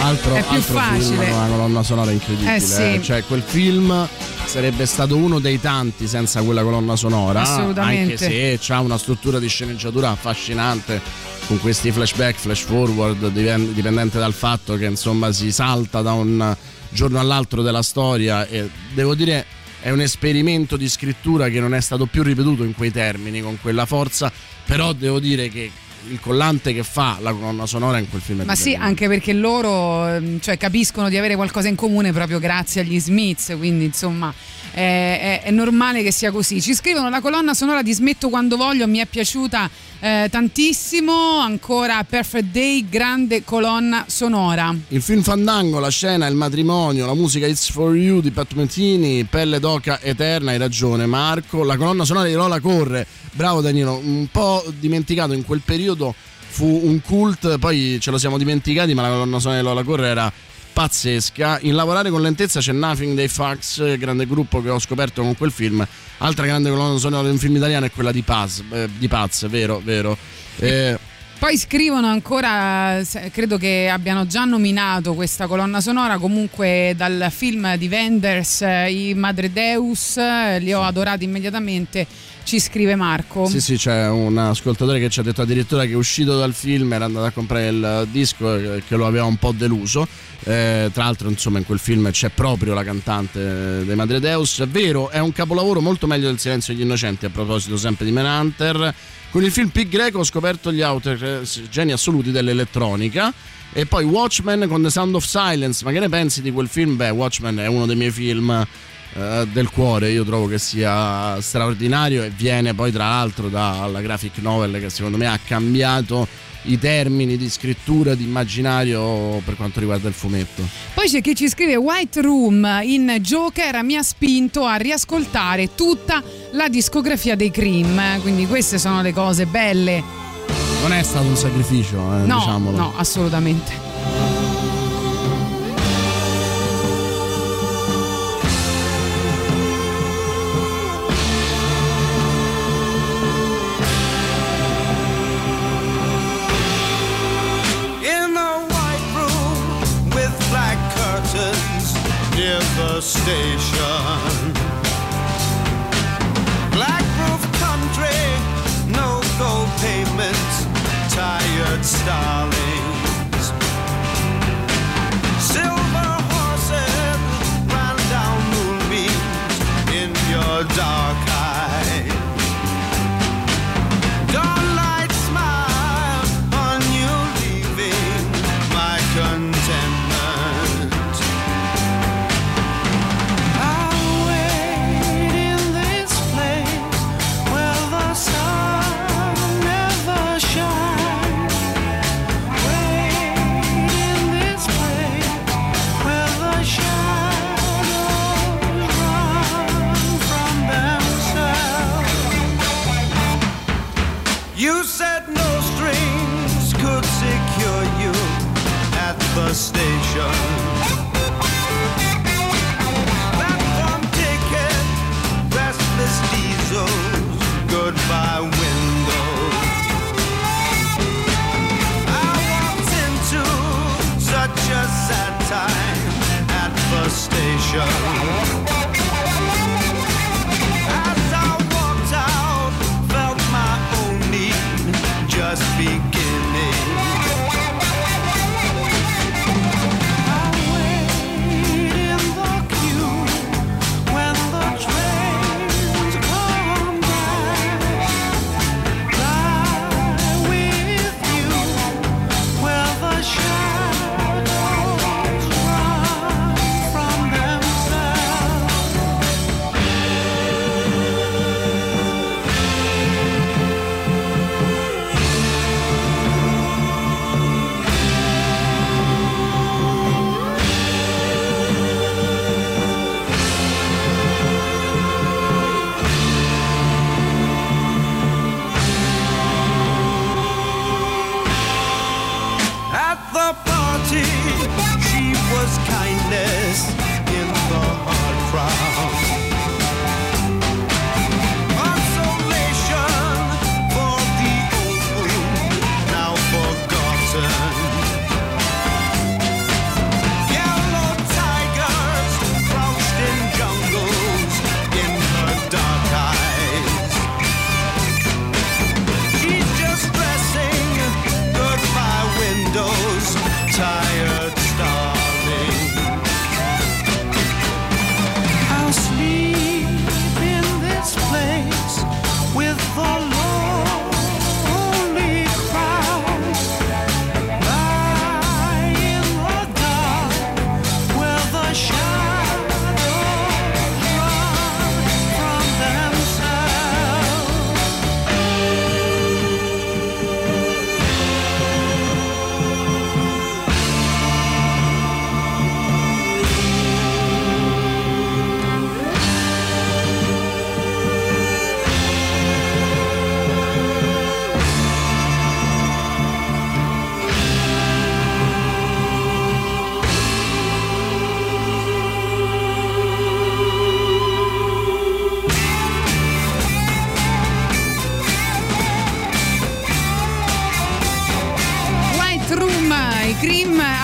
altro, è più altro facile. Film, una colonna sonora incredibile, eh sì. eh. Cioè quel film sarebbe stato uno dei tanti senza quella colonna sonora. Assolutamente. Anche se ha una struttura di sceneggiatura affascinante, con questi flashback, flash forward, dipendente dal fatto che insomma si salta da un giorno all'altro della storia, e devo dire è un esperimento di scrittura che non è stato più ripetuto in quei termini, con quella forza. Però devo dire che il collante che fa la colonna sonora in quel film. Ma sì, anche perché loro, cioè, capiscono di avere qualcosa in comune proprio grazie agli Smiths, quindi insomma è, è, è normale che sia così. Ci scrivono: la colonna sonora di Smetto quando voglio mi è piaciuta eh, tantissimo. Ancora Perfect Day, grande colonna sonora. Il film Fandango, la scena, il matrimonio, la musica It's For You di Pat Metini, Pelle d'oca eterna. Hai ragione Marco, la colonna sonora di Lola Corre, bravo Danilo, un po' dimenticato in quel periodo, fu un cult, poi ce lo siamo dimenticati, ma la colonna sonora di Lola Corre era pazzesca. In Lavorare con lentezza c'è Nothing dei Fax, grande gruppo che ho scoperto con quel film. Altra grande colonna sonora di un film italiano è quella di Paz, eh, di Paz, vero, vero. Eh, Poi scrivono ancora, credo che abbiano già nominato questa colonna sonora, comunque dal film di Wenders, i Madre Deus, li ho adorati immediatamente, ci scrive Marco. Sì, sì, c'è un ascoltatore che ci ha detto addirittura che è uscito dal film, era andato a comprare il disco e che lo aveva un po' deluso. Eh, tra l'altro, insomma, in quel film c'è proprio la cantante dei Madre Deus. È vero, è un capolavoro molto meglio del Silenzio degli Innocenti, a proposito sempre di Manhunter. Con il film Pi Greco ho scoperto gli autori geni assoluti dell'elettronica. E poi Watchmen con The Sound of Silence, ma che ne pensi di quel film? Beh, Watchmen è uno dei miei film eh, del cuore, io trovo che sia straordinario e viene poi tra l'altro dalla graphic novel che secondo me ha cambiato i termini di scrittura, di immaginario per quanto riguarda il fumetto. Poi c'è chi ci scrive: White Room in Joker mi ha spinto a riascoltare tutta la discografia dei Cream, quindi queste sono le cose belle. Non è stato un sacrificio, eh, no, diciamolo. No, assolutamente. Station, black roof country, no go payments, tired starlings, silver horses ran down moonbeams in your dark eye, dawnlight smile on you leaving my contentment. The station, platform ticket, restless diesels, goodbye windows. I walked into such a sad time at the station. As I walked out, felt my own need just beginning. Shadows run from themselves.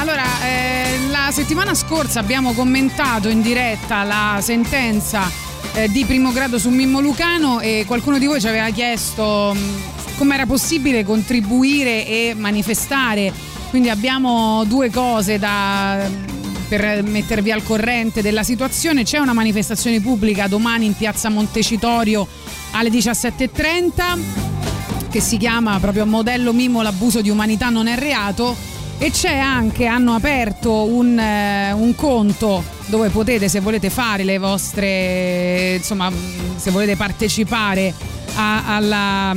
allora eh, la settimana scorsa abbiamo commentato in diretta la sentenza eh, di primo grado su Mimmo Lucano e qualcuno di voi ci aveva chiesto mh, come era possibile contribuire e manifestare, quindi abbiamo due cose da... per mettervi al corrente della situazione. C'è una manifestazione pubblica domani in piazza Montecitorio alle diciassette e trenta che si chiama proprio Modello Mimmo, l'abuso di umanità non è reato, e c'è anche, hanno aperto un, eh, un conto dove potete, se volete fare le vostre, insomma, se volete partecipare a, alla,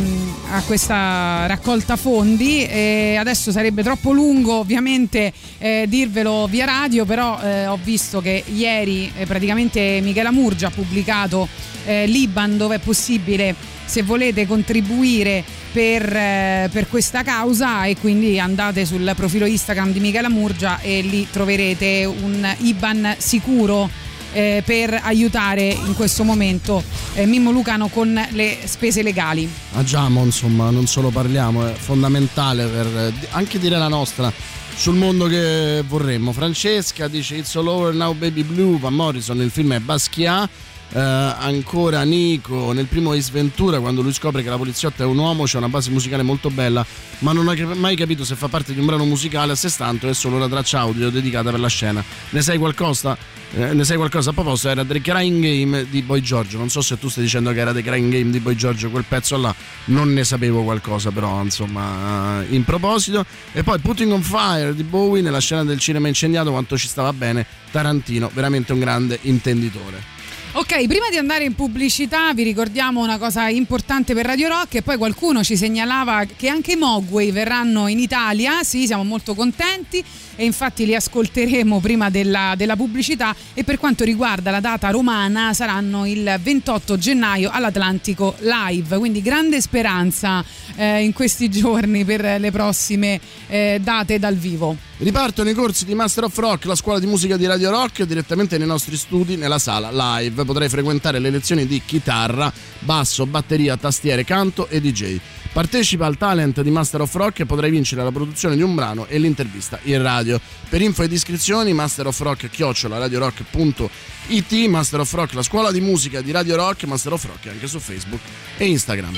a questa raccolta fondi. E adesso sarebbe troppo lungo ovviamente eh, dirvelo via radio, però eh, ho visto che ieri eh, praticamente Michela Murgia ha pubblicato eh, l'I B A N dove è possibile, se volete, contribuire per, eh, per questa causa, e quindi andate sul profilo Instagram di Michela Murgia e lì troverete un I B A N sicuro Eh, per aiutare in questo momento eh, Mimmo Lucano con le spese legali. Agiamo, insomma, non solo parliamo, è fondamentale per eh, anche dire la nostra sul mondo che vorremmo. Francesca dice It's All Over Now Baby Blue, Van Morrison, il film è Basquiat. Eh, ancora Nico, nel primo Ace Ventura, quando lui scopre che la poliziotta è un uomo, c'è una base musicale molto bella, ma non ha mai capito se fa parte di un brano musicale a sé stante o è solo una traccia audio dedicata per la scena. Ne sai qualcosa? Eh, ne sai qualcosa? A proposito, era The Crying Game di Boy George. Non so se tu stai dicendo che era The Crying Game di Boy George quel pezzo là, non ne sapevo qualcosa, però insomma, in proposito. E poi Putting on Fire di Bowie, nella scena del cinema incendiato, quanto ci stava bene Tarantino, veramente un grande intenditore. Ok, prima di andare in pubblicità vi ricordiamo una cosa importante per Radio Rock, e poi qualcuno ci segnalava che anche i Mogwai verranno in Italia. Sì, siamo molto contenti e infatti li ascolteremo prima della, della pubblicità, e per quanto riguarda la data romana saranno il ventotto gennaio all'Atlantico Live, quindi grande speranza eh, in questi giorni per le prossime eh, date dal vivo. Ripartono i corsi di Master of Rock, la scuola di musica di Radio Rock, direttamente nei nostri studi nella sala live. Potrai frequentare le lezioni di chitarra, basso, batteria, tastiere, canto e D J. Partecipa al talent di Master of Rock e potrai vincere la produzione di un brano e l'intervista in radio. Per info ed iscrizioni masterofrock chiocciola radiorock punto it. Master of Rock, la scuola di musica di Radio Rock. Master of Rock anche su Facebook e Instagram.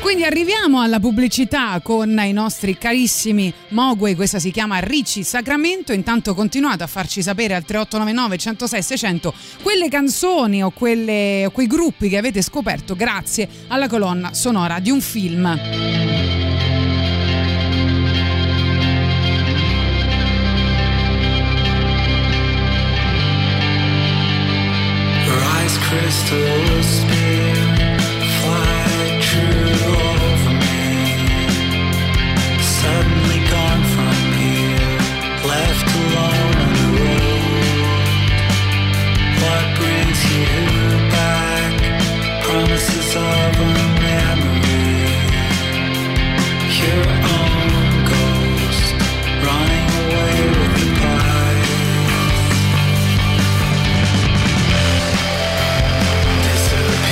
Quindi arriviamo alla pubblicità con i nostri carissimi Mogwai, questa si chiama Ricci Sacramento. Intanto continuate a farci sapere al tre otto nove nove, centosei, seicento quelle canzoni o, quelle, o quei gruppi che avete scoperto grazie alla colonna sonora di un film. Rice crystals suddenly gone from here, left alone on the road. What brings you back? Promises of a memory. Your own ghost, running away with the past. Disappear.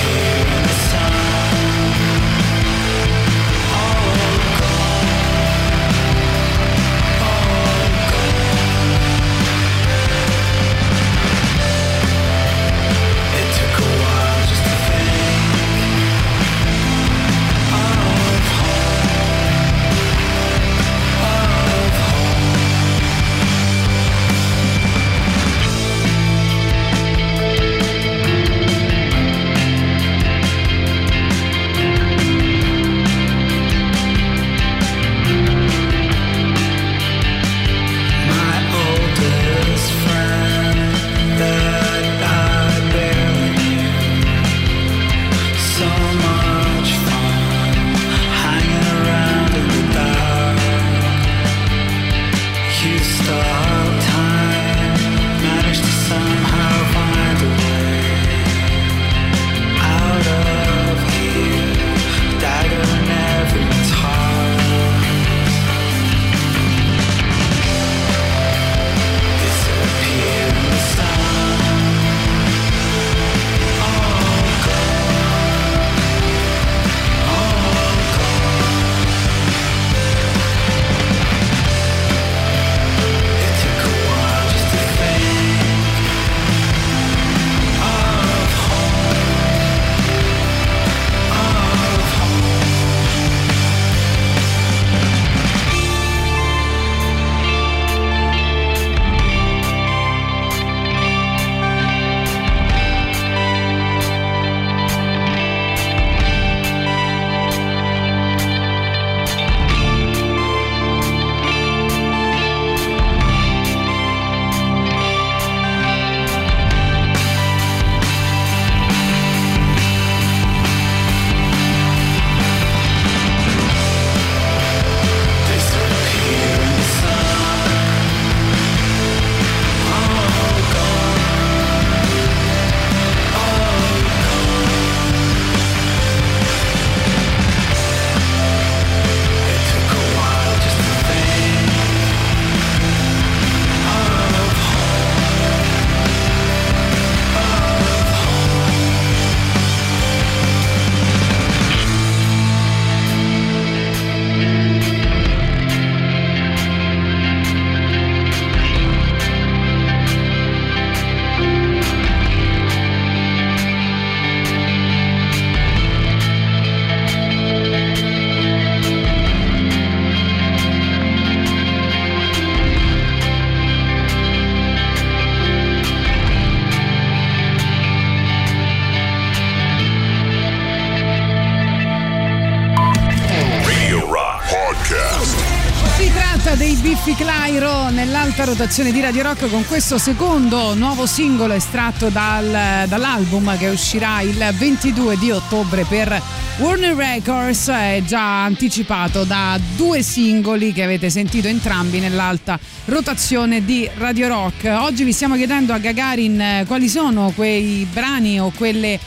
Raffi Clairo nell'alta rotazione di Radio Rock con questo secondo nuovo singolo estratto dal, dall'album che uscirà il ventidue di ottobre per Warner Records, è già anticipato da due singoli che avete sentito entrambi nell'alta rotazione di Radio Rock. Oggi vi stiamo chiedendo a Gagarin quali sono quei brani o quelle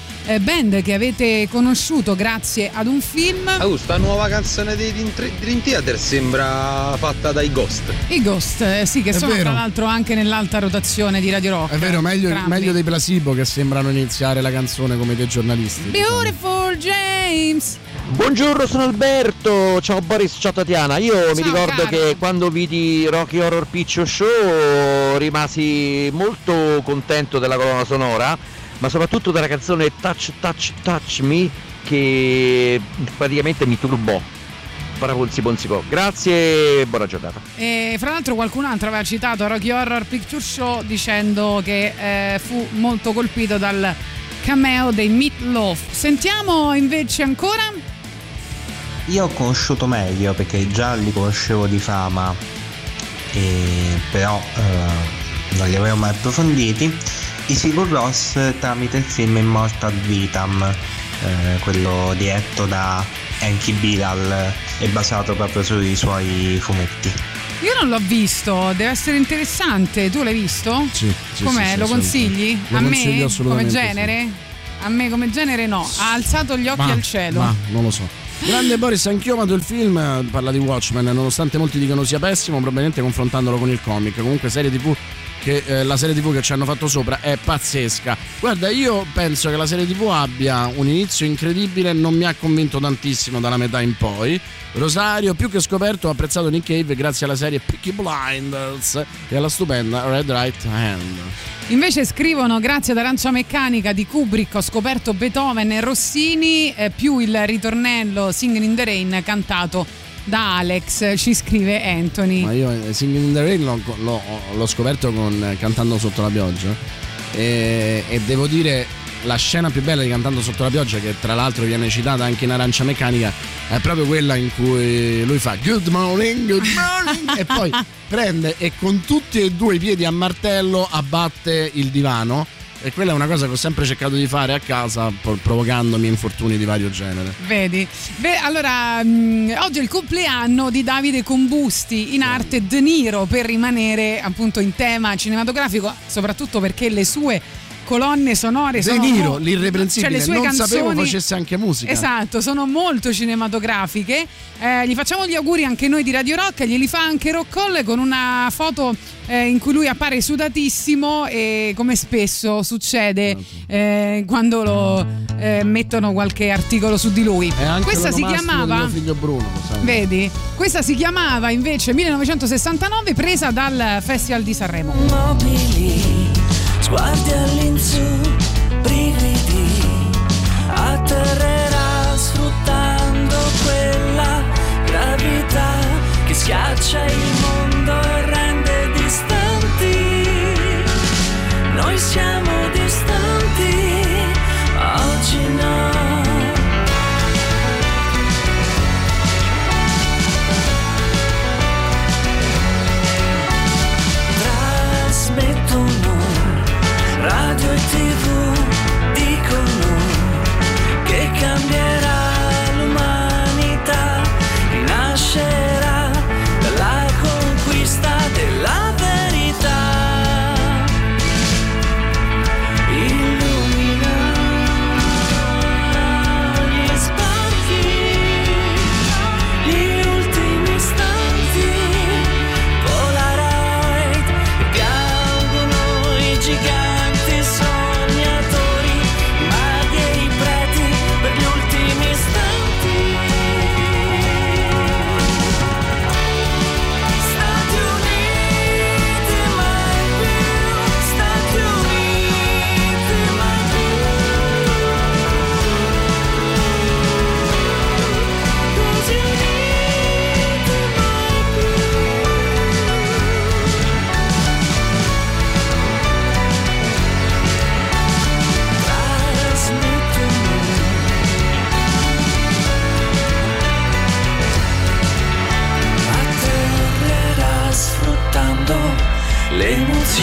band che avete conosciuto grazie ad un film. Oh, sta nuova canzone dei Dream Theater sembra fatta dai Ghost. I Ghost, eh, sì, che è sono vero. Tra l'altro anche nell'alta rotazione di Radio Rock. È vero, meglio, meglio dei Placebo che sembrano iniziare la canzone come dei giornalisti. Beautiful James. Buongiorno, sono Alberto. Ciao Boris, ciao Tatiana. Io ciao, mi ricordo caro. Che quando vidi Rocky Horror Picture Show rimasi molto contento della colonna sonora, ma soprattutto dalla canzone Touch Touch Touch Me che praticamente mi turbò. Paraponzi Ponzico, grazie e buona giornata. E fra l'altro qualcun altro aveva citato Rocky Horror Picture Show dicendo che eh, fu molto colpito dal cameo dei Meat Loaf. Sentiamo invece ancora. Io ho conosciuto meglio perché già li conoscevo di fama e però eh, non li avevo mai approfonditi. I Sigur Ross tramite il film Immortal Vitam, eh, quello diretto da Enki Bilal e basato proprio sui suoi fumetti. Io non l'ho visto, deve essere interessante. Tu l'hai visto? Sì, sì. Com'è? Sì, lo sì, consigli? Lo a me come genere? Sì. A me come genere no, ha alzato gli occhi ma, al cielo. Ma non lo so. Grande Boris, anch'io ho amato il film, parla di Watchmen, nonostante molti dicano sia pessimo, probabilmente confrontandolo con il comic. Comunque serie tivù che eh, la serie tivù che ci hanno fatto sopra è pazzesca. Guarda, io penso che la serie tivù abbia un inizio incredibile, non mi ha convinto tantissimo dalla metà in poi. Rosario, più che scoperto, ho apprezzato Nick Cave grazie alla serie Peaky Blinders e alla stupenda Red Right Hand. Invece scrivono, grazie ad Arancia Meccanica di Kubrick ho scoperto Beethoven e Rossini, eh, più il ritornello Singing in the Rain cantato da Alex, ci scrive Anthony. Ma io Singing in the Rain l'ho, l'ho, l'ho scoperto con Cantando sotto la pioggia e, e devo dire... La scena più bella di Cantando sotto la pioggia, che tra l'altro viene citata anche in Arancia Meccanica, è proprio quella in cui lui fa good morning, good morning e poi prende e con tutti e due i piedi a martello abbatte il divano. E quella è una cosa che ho sempre cercato di fare a casa, provocandomi infortuni di vario genere. Vedi? Beh, allora mh, oggi è il compleanno di Davide Combusti, in arte De Niro, per rimanere appunto in tema cinematografico, soprattutto perché le sue colonne sonore De Niro, sono l'irreprensibile, cioè le sue non canzoni, sapevo facesse anche musica. Esatto, sono molto cinematografiche. Eh, gli facciamo gli auguri anche noi di Radio Rock, glieli fa anche Rockall con una foto eh, in cui lui appare sudatissimo e come spesso succede eh, quando lo eh, mettono qualche articolo su di lui. Questa si chiamava mio figlio Bruno, vedi? Questa si chiamava invece millenovecentosessantanove, presa dal Festival di Sanremo. Mobili. Sguardi all'insù, brividi, atterrerà sfruttando quella gravità che schiaccia il mondo e rende distanti. Noi siamo distanti, oggi no. Trasmettono radio e tivù dicono che cambierà l'umanità, rinascerà dalla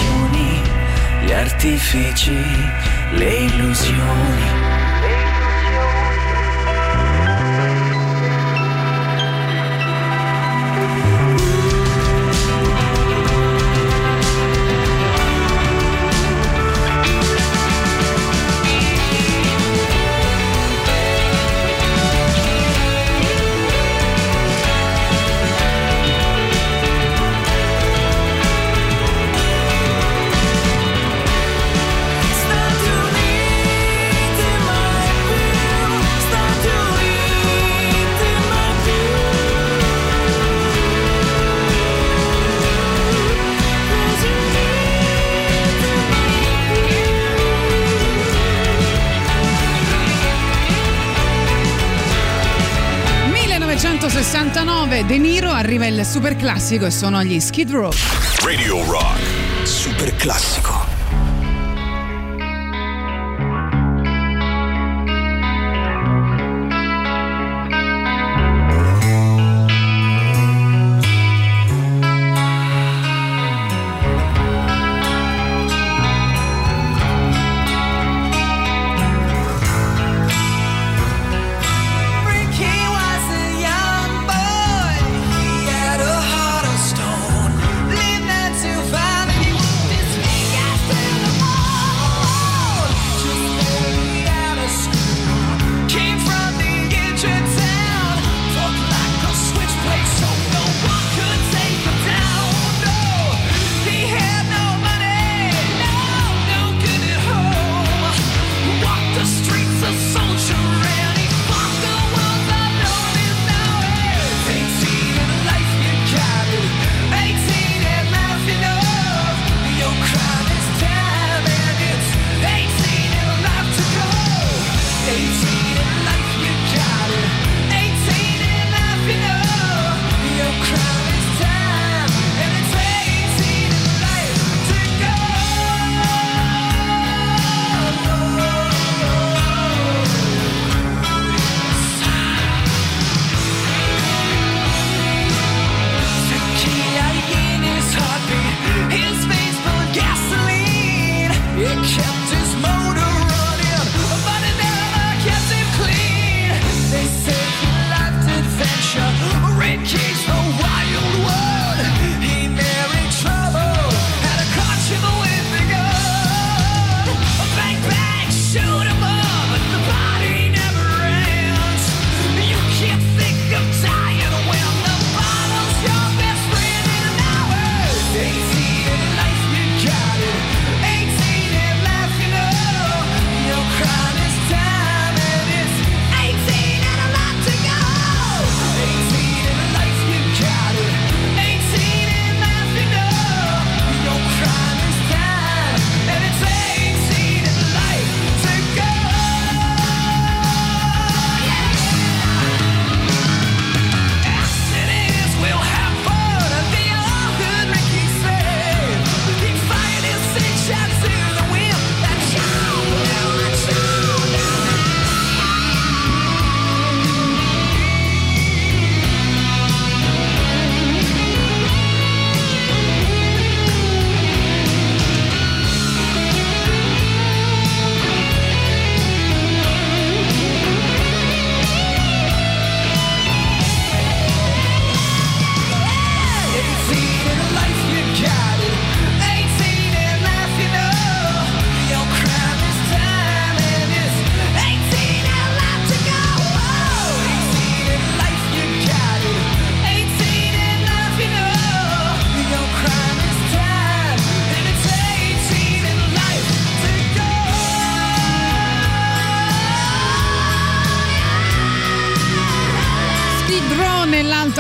emozioni, gli artifici, le illusioni. sessantanove, De Niro, arriva il super classico e sono gli Skid Row. Radio Rock super classico.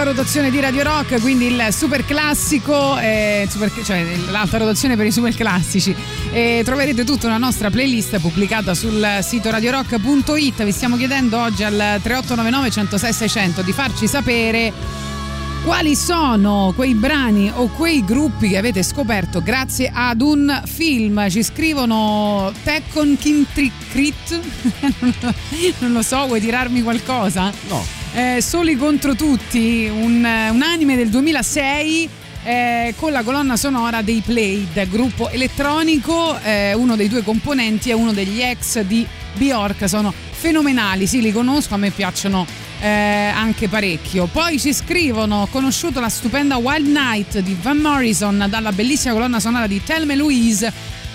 Rotazione di Radio Rock, quindi il super classico, eh, super, cioè l'alta rotazione per i super classici. E troverete tutta una nostra playlist pubblicata sul sito radio rock punto it. Vi stiamo chiedendo oggi al tre otto nove nove uno zero sei sei zero zero di farci sapere quali sono quei brani o quei gruppi che avete scoperto grazie ad un film. Ci scrivono Tekken King Crit. Non lo so, vuoi tirarmi qualcosa? No. Eh, Soli contro tutti, un, un anime del duemilasei eh, con la colonna sonora dei Played, gruppo elettronico, eh, uno dei due componenti è uno degli ex di Bjork, sono fenomenali, sì, li conosco, a me piacciono eh, anche parecchio. Poi ci scrivono: ho conosciuto la stupenda Wild Night di Van Morrison dalla bellissima colonna sonora di Tell Me Louise,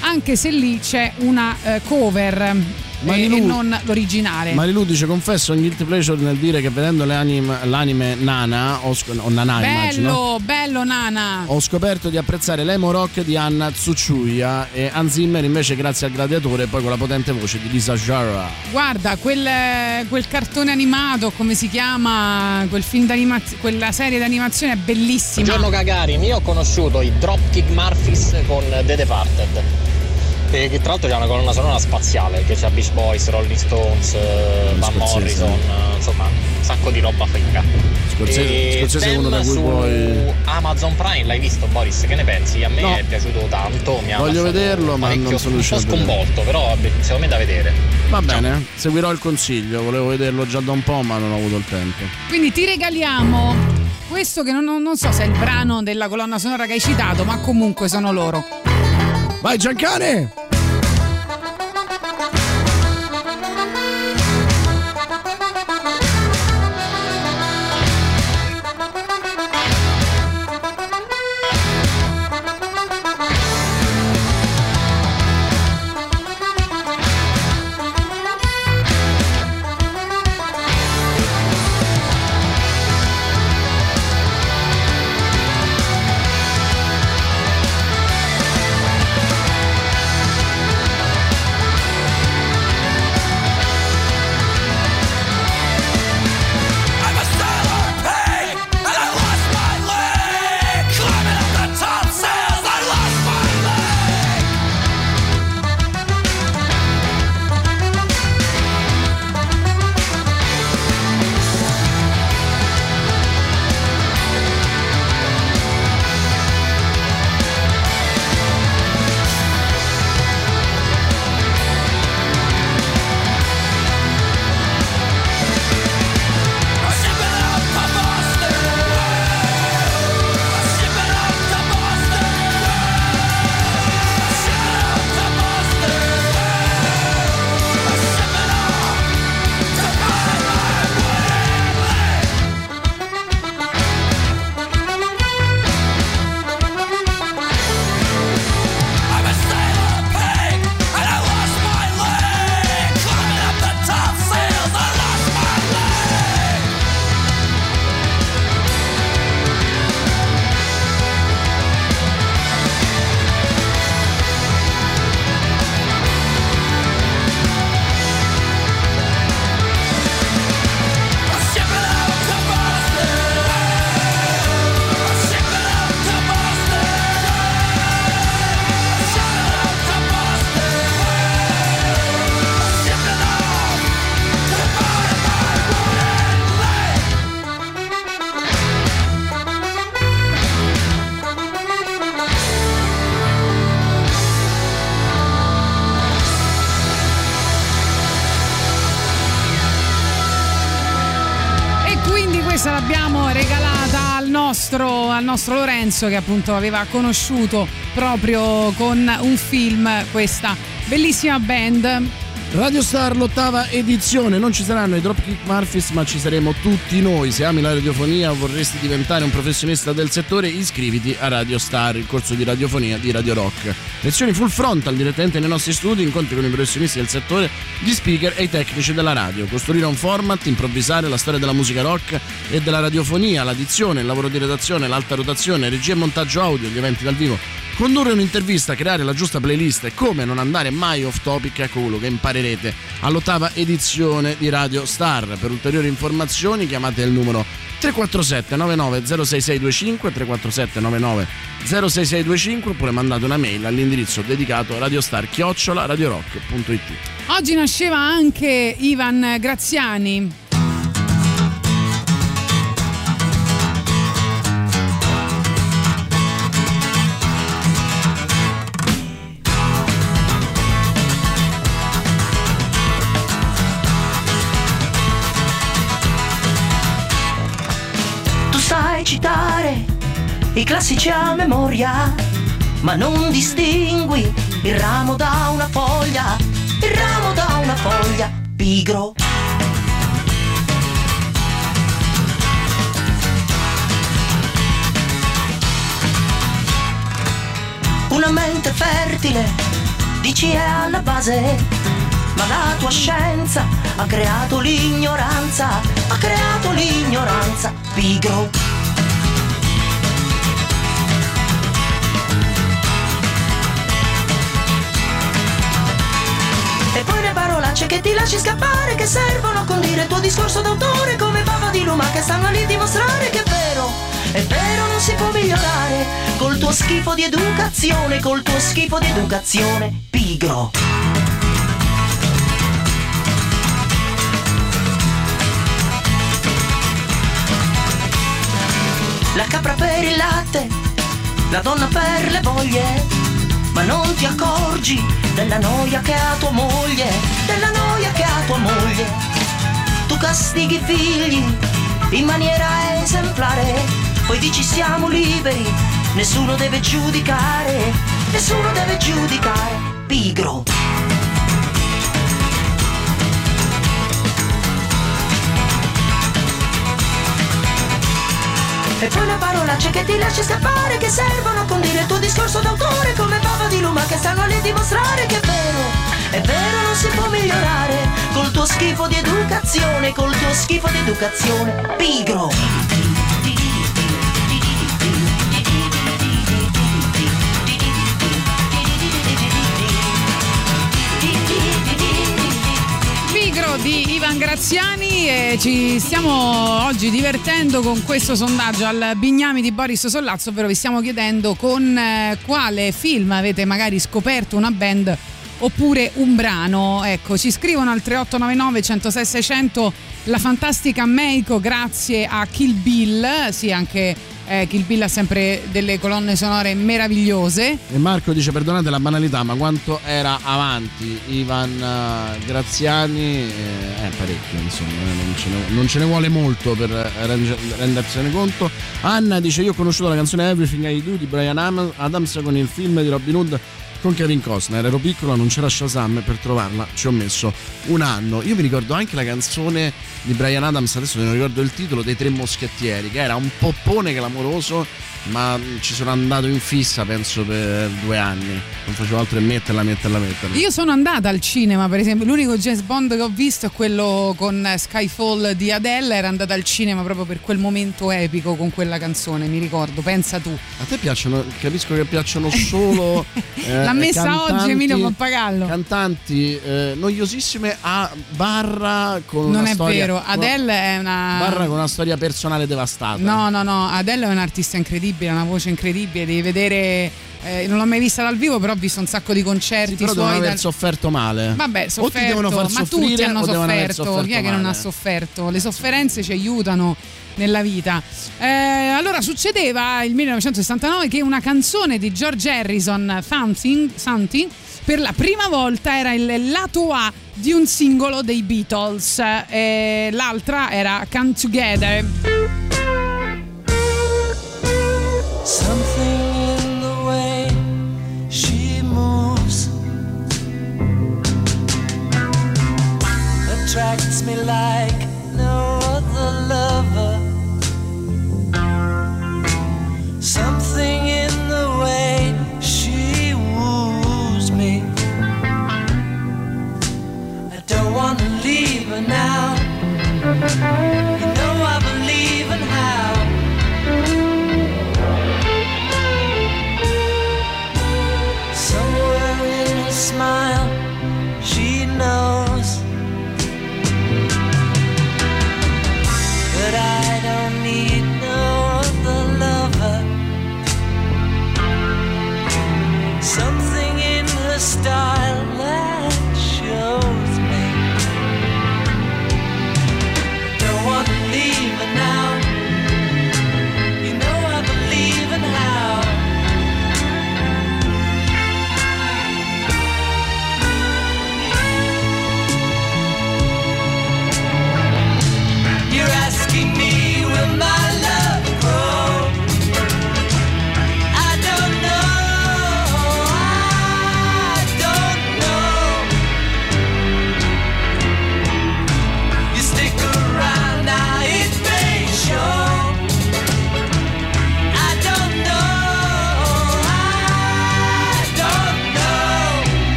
anche se lì c'è una eh, cover Marilu, e non l'originale. Marilu dice: confesso un guilty pleasure nel dire che vedendo le anime, l'anime Nana o, o Nanà, bello, immagino, bello Nana, ho scoperto di apprezzare l'emo rock di Anna Tsuchuya e Hans Zimmer invece grazie al Gladiatore, poi con la potente voce di Lisa Jara. Guarda quel, quel cartone animato, come si chiama quel film d'animazione, quella serie d'animazione è bellissima. Buongiorno Gagarin, io ho conosciuto i Dropkick Murphys con The Departed, e che tra l'altro c'è una colonna sonora spaziale che c'ha Beach Boys, Rolling Stones, Van Morrison, insomma un sacco di roba figa. Scorsese, Scorsese uno da cui su vuoi... Amazon Prime, l'hai visto Boris? Che ne pensi? A me no. È piaciuto tanto, mi ha voglio vederlo ma non sono riuscito, un po' sconvolto, però secondo me è da vedere. Va bene, ciao. Seguirò il consiglio, volevo vederlo già da un po' ma non ho avuto il tempo. Quindi ti regaliamo questo che non, non so se è il brano della colonna sonora che hai citato, ma comunque sono loro. Vai Giancane! Al nostro Lorenzo, che appunto aveva conosciuto proprio con un film questa bellissima band. Radio Star, l'ottava edizione, non ci saranno i Dropkick Murphys ma ci saremo tutti noi. Se ami la radiofonia o vorresti diventare un professionista del settore, iscriviti a Radio Star, il corso di radiofonia di Radio Rock, lezioni full frontal direttamente nei nostri studi, incontri con i professionisti del settore, gli speaker e i tecnici della radio, costruire un format, improvvisare, la storia della musica rock e della radiofonia, la dizione, il lavoro di redazione, l'alta rotazione, regia e montaggio audio, gli eventi dal vivo, condurre un'intervista, creare la giusta playlist e come non andare mai off topic, a quello che imparerete all'ottava edizione di Radio Star. Per ulteriori informazioni chiamate il numero tre quattro sette nove nove zero sei sei due cinque, tre quattro sette nove nove zero sei sei due cinque, oppure mandate una mail all'indirizzo dedicato radiostar chiocciola radiorock punto it. Oggi nasceva anche Ivan Graziani. Citare i classici a memoria, ma non distingui il ramo da una foglia, il ramo da una foglia, pigro. Una mente fertile, dici, è alla base, ma la tua scienza ha creato l'ignoranza, ha creato l'ignoranza, pigro. E poi le parolacce che ti lasci scappare, che servono a condire il tuo discorso d'autore, come bava di luma che stanno lì a dimostrare che è vero. È vero, non si può migliorare col tuo schifo di educazione, col tuo schifo di educazione, pigro. La capra per il latte, la donna per le voglie, ma non ti accorgi della noia che ha tua moglie, della noia che ha tua moglie. Tu castighi i figli in maniera esemplare, poi dici siamo liberi, nessuno deve giudicare, nessuno deve giudicare, pigro. E poi le parolacce che ti lasci scappare, che servono a condire il tuo discorso d'autore, come bava di luma che stanno lì a dimostrare che è vero. È vero, non si può migliorare col tuo schifo di educazione, col tuo schifo di educazione, pigro. Di Ivan Graziani, e ci stiamo oggi divertendo con questo sondaggio al Bignami di Boris Sollazzo, ovvero vi stiamo chiedendo con eh, quale film avete magari scoperto una band oppure un brano. Ecco, ci scrivono al tre otto nove nove, centosei, seicento la fantastica Meiko, grazie a Kill Bill. Sì, anche Eh, Kill Bill ha sempre delle colonne sonore meravigliose. E Marco dice, perdonate la banalità, ma quanto era avanti Ivan uh, Graziani, eh, è parecchio, insomma, eh, non, ce ne, non ce ne vuole molto per rendersene conto. Anna dice, io ho conosciuto la canzone Everything I Do di Brian Adams con il film di Robin Hood con Kevin Costner, ero piccola, non c'era Shazam e per trovarla ci ho messo un anno. Io mi ricordo anche la canzone di Brian Adams, adesso non ricordo il titolo, dei Tre Moschettieri, che era un poppone clamoroso, ma ci sono andato in fissa penso per due anni, non facevo altro che metterla, metterla, metterla. Io sono andata al cinema, per esempio, l'unico James Bond che ho visto è quello con Skyfall di Adele, era andata al cinema proprio per quel momento epico con quella canzone, mi ricordo, pensa tu. A te piacciono, capisco che piacciono solo... eh, l'ha messa cantanti, oggi Emilio Pappagallo. Cantanti eh, noiosissime a barra con non una è storia, vero, Adele è una barra con una storia personale devastata. No, no, no, Adele è un artista incredibile, ha una voce incredibile, devi vedere. Eh, non l'ho mai vista dal vivo, però ho visto un sacco di concerti. Sì, però devono aver dal... sofferto male. Vabbè, sofferto, o ti devono far ma soffrire, tutti hanno sofferto. sofferto. Chi è che non ha sofferto? Le sofferenze ci aiutano nella vita. Eh, allora, succedeva il millenovecentosessantanove che una canzone di George Harrison, Something, Something, per la prima volta era il lato A di un singolo dei Beatles, eh, l'altra era Come Together. Something attracts me like no other lover. Something in the way she woos me. I don't want to leave her now. You know I believe in how. Somewhere in her smile she knows.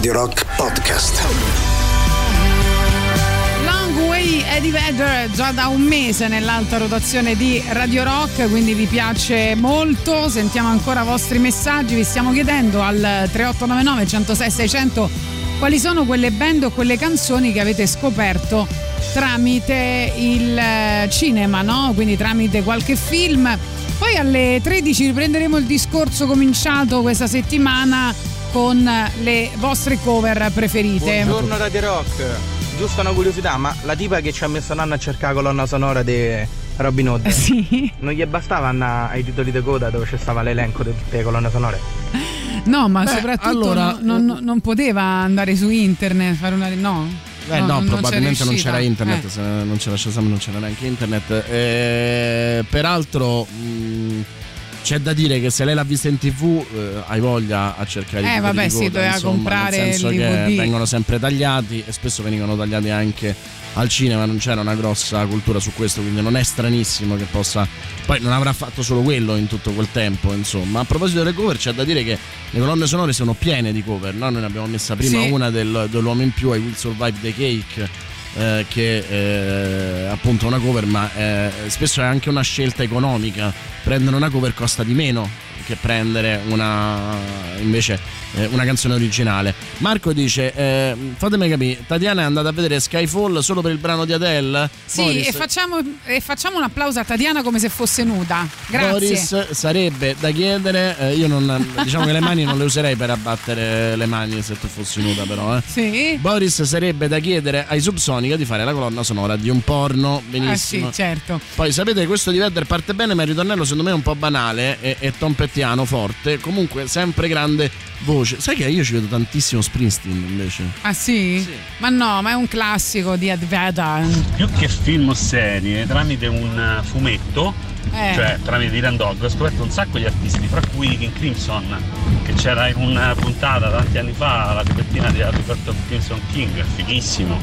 Radio Rock Podcast. Long Way Eddie Vedder, già da un mese nell'alta rotazione di Radio Rock, quindi vi piace molto. Sentiamo ancora i vostri messaggi, vi stiamo chiedendo al tre otto nove nove uno zero sei sei zero zero quali sono quelle band o quelle canzoni che avete scoperto tramite il cinema, no? Quindi tramite qualche film. Poi alle tredici riprenderemo il discorso cominciato questa settimana con le vostre cover preferite. Buongiorno Radio Rock. Giusto una curiosità, ma la tipa che ci ha messo un anno a cercare la colonna sonora di Robin Hood, sì, non gli bastava andare ai titoli di coda dove c'è stava l'elenco di tutte le colonne sonore? No, ma beh, soprattutto allora, non, non, non poteva andare su internet, fare una... no? Eh, no, no, probabilmente non c'era internet, eh. Se non c'era Shazam non c'era neanche internet. E, peraltro mh, c'è da dire che se lei l'ha vista in tv eh, hai voglia a cercare eh, di vabbè, di coda, si doveva insomma, comprare, nel senso il D V D. Che vengono sempre tagliati e spesso venivano tagliati anche al cinema, non c'era una grossa cultura su questo, quindi non è stranissimo che possa... Poi non avrà fatto solo quello in tutto quel tempo, insomma. A proposito delle cover, c'è da dire che le colonne sonore sono piene di cover, no? Noi ne abbiamo messa prima sì. una del, dell'Uomo in più, I Will Survive the Cake, eh, che eh, appunto è una cover, ma eh, spesso è anche una scelta economica. Prendere una cover costa di meno che prendere una invece eh, una canzone originale. Marco dice eh, fatemi capire, Tatiana è andata a vedere Skyfall solo per il brano di Adele? Sì, Boris, e, facciamo, e facciamo un applauso a Tatiana come se fosse nuda. Grazie Boris, sarebbe da chiedere eh, io non diciamo che le mani non le userei per abbattere le mani se tu fossi nuda, però eh. Sì. Boris, sarebbe da chiedere ai Subsonica di fare la colonna sonora di un porno. Benissimo, ah, sì, certo. Poi sapete, questo di Vedder parte bene, ma il ritornello secondo me è un po' banale e, e Tom Petty forte, comunque sempre grande voce. Sai che io ci vedo tantissimo Springsteen invece. Ah sì? Sì. Ma no, ma è un classico di Adveda. Più che film o serie, tramite un fumetto, eh. cioè tramite i Dog, ho scoperto un sacco di artisti, fra cui King Crimson, che c'era in una puntata tanti anni fa, la copertina di Roberto Crimson King, fighissimo.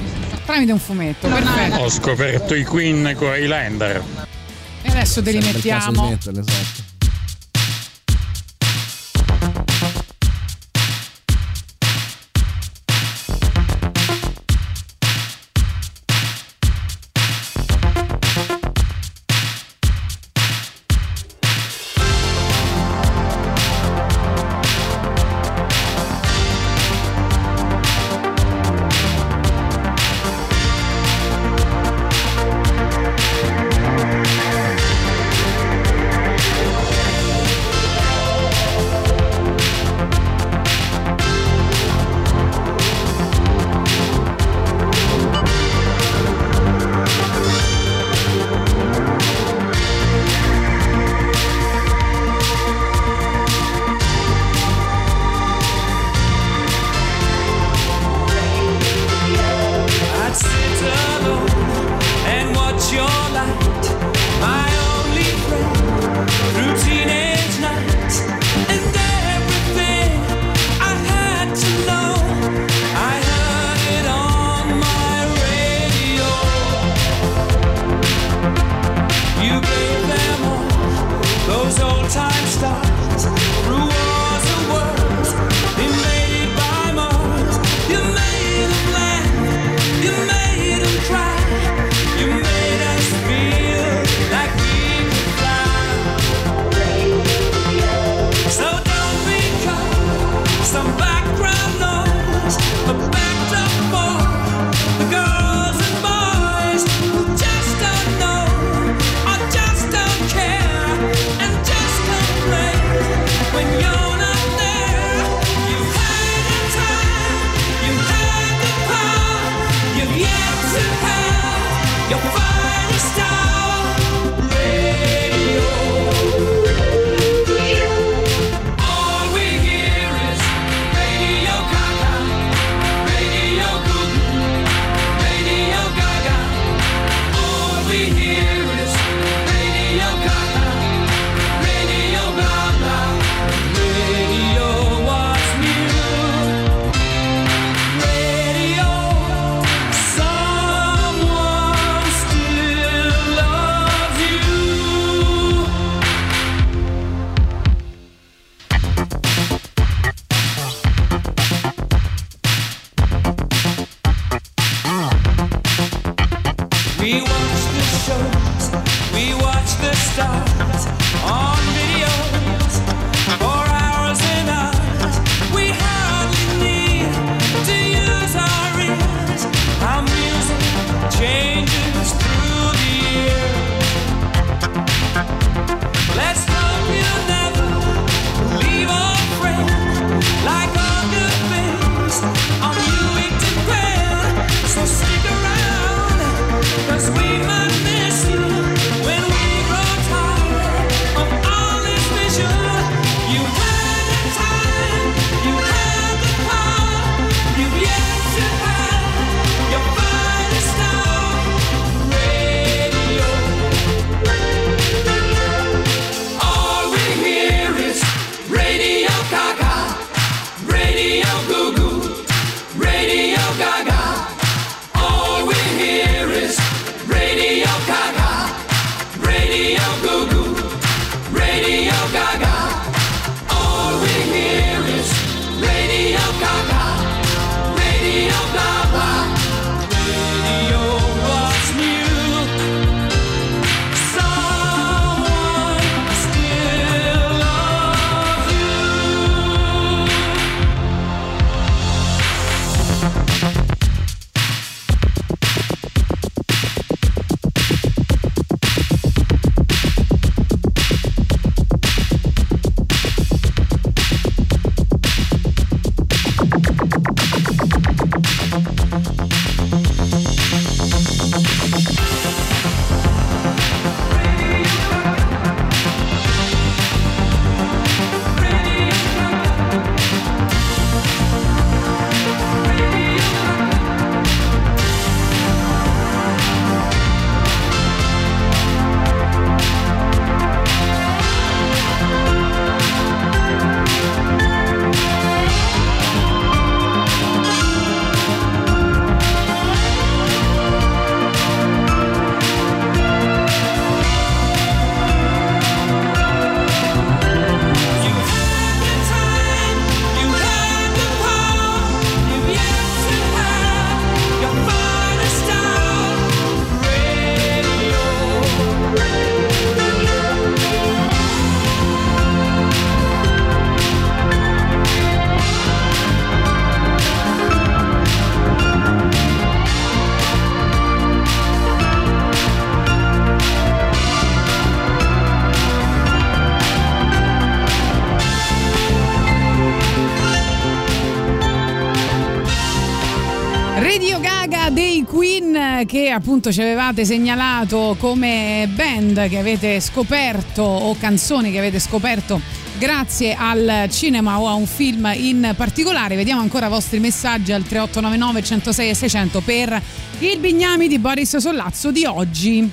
Tramite un fumetto, no, no. Ho scoperto i Queen con Highlander. E adesso te li sempre mettiamo. Metterle, esatto. Che appunto ci avevate segnalato come band che avete scoperto o canzoni che avete scoperto grazie al cinema o a un film in particolare. Vediamo ancora i vostri messaggi al tre otto nove nove, centosei e seicento per il Bignami di Boris Sollazzo di oggi.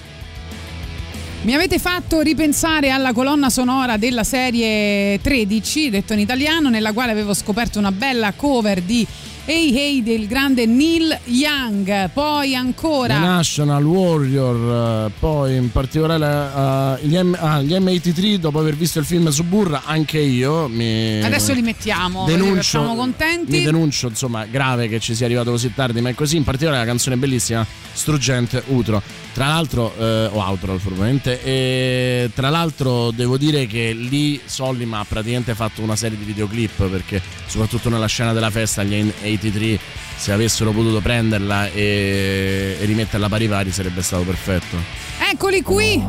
Mi avete fatto ripensare alla colonna sonora della serie tredici, detto in italiano, nella quale avevo scoperto una bella cover di Hey Hey del grande Neil Young, poi ancora The National Warrior, poi in particolare uh, gli, M- ah, gli M ottantatré. Dopo aver visto il film Suburra, anche io mi adesso li mettiamo, denuncio, siamo contenti. Mi denuncio, insomma, grave che ci sia arrivato così tardi, ma è così. In particolare la canzone bellissima Struggente Utro, tra l'altro eh, o Outro probabilmente, e tra l'altro devo dire che lì Sollima ha praticamente fatto una serie di videoclip, perché soprattutto nella scena della festa gli ottantatré, se avessero potuto prenderla e, e rimetterla pari pari, sarebbe stato perfetto. Eccoli qui.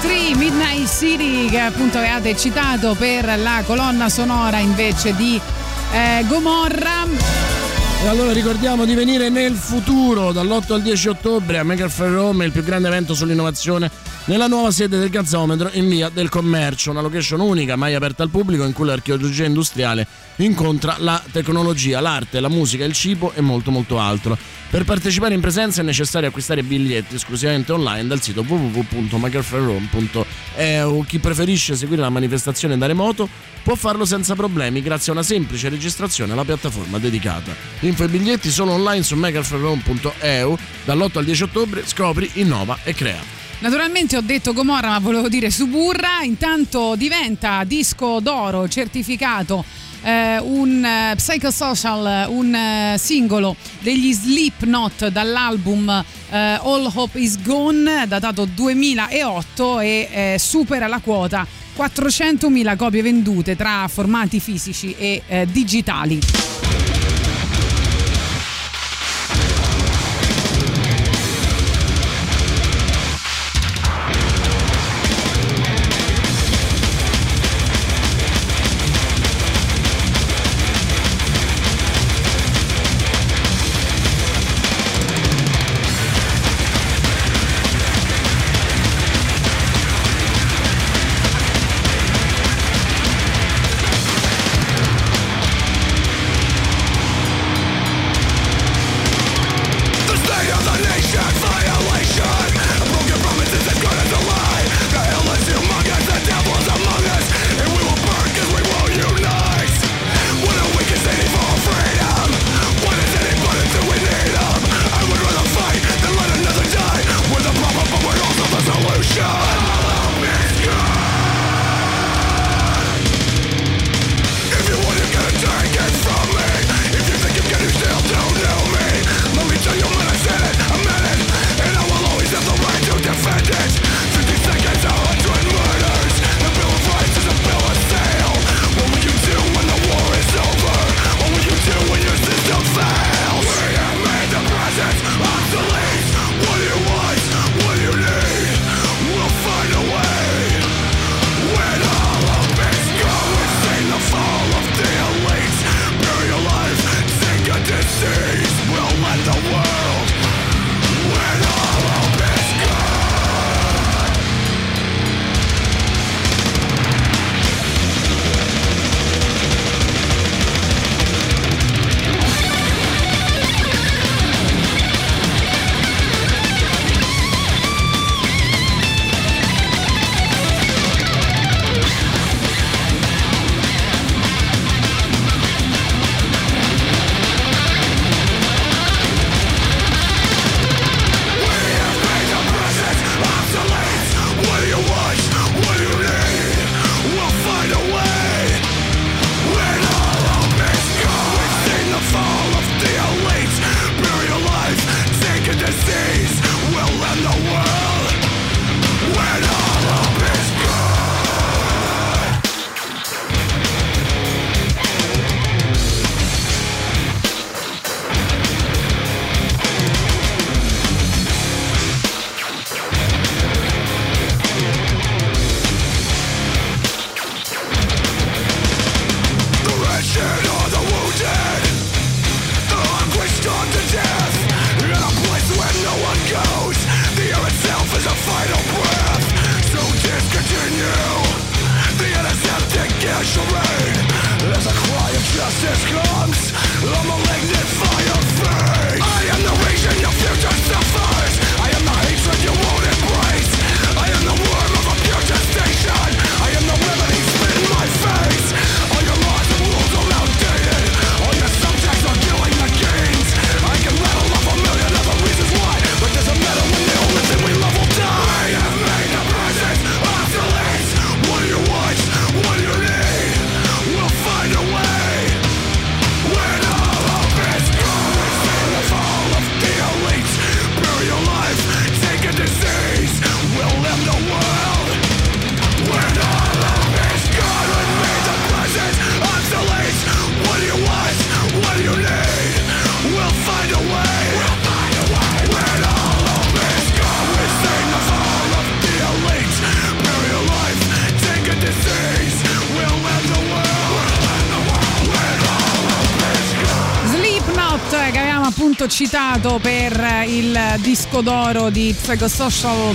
tre Midnight City, che appunto avevate citato per la colonna sonora invece di eh, Gomorra. E allora ricordiamo di venire nel futuro dall'otto al dieci ottobre a Makerfair Rome, il più grande evento sull'innovazione nella nuova sede del Gazzometro in via del Commercio, una location unica mai aperta al pubblico in cui l'archeologia industriale incontra la tecnologia, l'arte, la musica, il cibo e molto molto altro. Per partecipare in presenza è necessario acquistare biglietti esclusivamente online dal sito w w w punto makerfair rome punto e u. Chi preferisce seguire la manifestazione da remoto può farlo senza problemi grazie a una semplice registrazione alla piattaforma dedicata. Info e biglietti solo online su makerfair rome punto e u. Dall'otto al dieci ottobre scopri, innova e crea. Naturalmente ho detto Gomorra, ma volevo dire Suburra. Intanto diventa disco d'oro certificato eh, un eh, Psychosocial, un eh, singolo degli Slipknot dall'album eh, All Hope Is Gone, datato duemilaotto, e eh, supera la quota quattrocentomila copie vendute tra formati fisici e eh, digitali. abbiamo appunto citato per il disco d'oro di Psychosocial.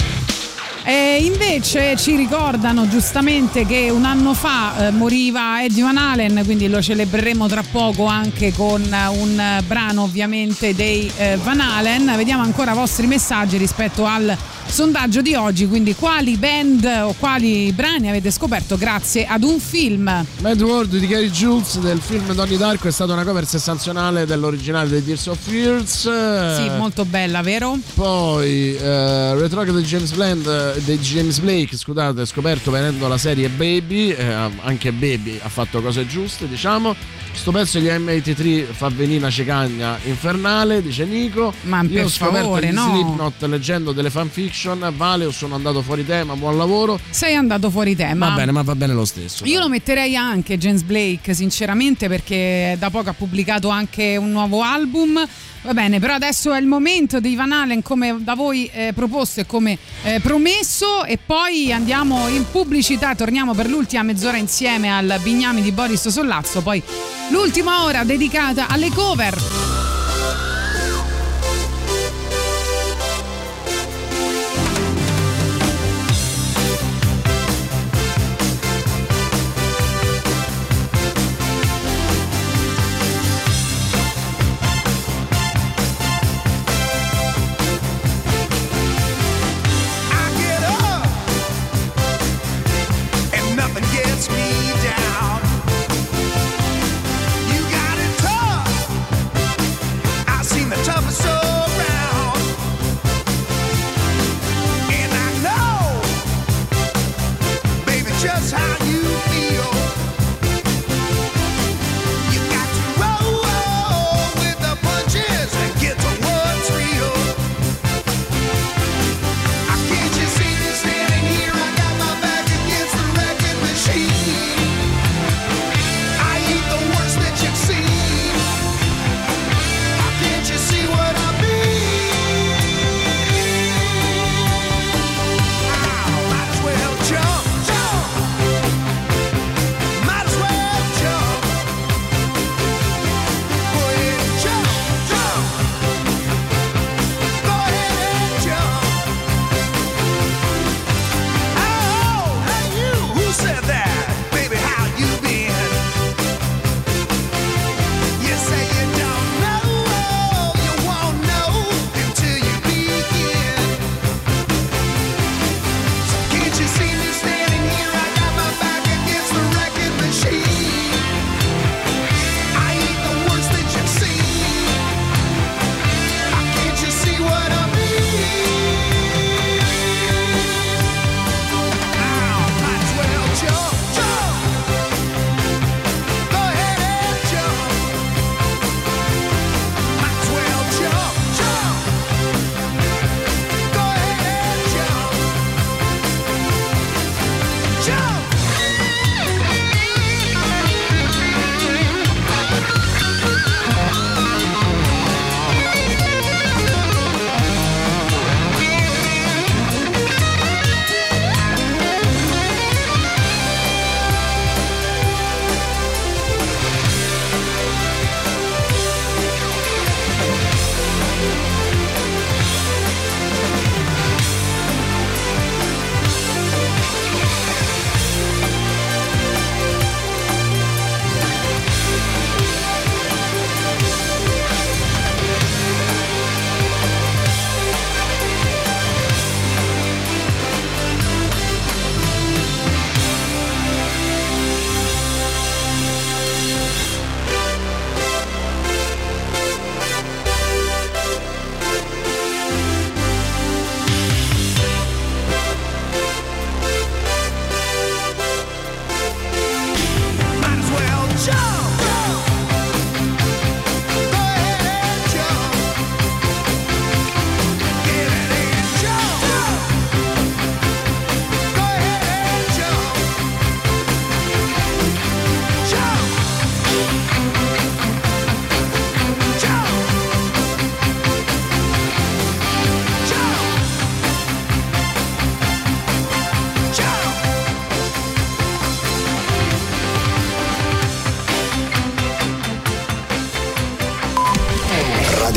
E invece ci ricordano giustamente che un anno fa eh, moriva Eddie Van Halen, quindi lo celebreremo tra poco anche con un brano ovviamente dei eh, Van Halen. Vediamo ancora i vostri messaggi rispetto al sondaggio di oggi, quindi quali band o quali brani avete scoperto grazie ad un film. Mad World di Gary Jules del film Donnie Darko è stata una cover sensazionale dell'originale dei Tears of Fears. Sì, molto bella, vero? Poi uh, Retrograde di James Bland, di James Blake, scusate, scoperto venendo la serie Baby, eh, anche Baby ha fatto cose giuste, diciamo. Sto pezzo di M ottantatré fa venire una cicagna infernale, dice Nico. Ma io ho scoperto favore, gli no. Slipknot leggendo delle fanfiction. Vale, o sono andato fuori tema, buon lavoro. Sei andato fuori tema. Va bene, ma va bene lo stesso. Io però. Lo metterei anche James Blake, sinceramente, perché da poco ha pubblicato anche un nuovo album. Va bene, però adesso è il momento dei Van Halen, come da voi eh, proposto e come eh, promesso, e poi andiamo in pubblicità, torniamo per l'ultima mezz'ora insieme al Bignami di Boris Sollazzo, poi l'ultima ora dedicata alle cover.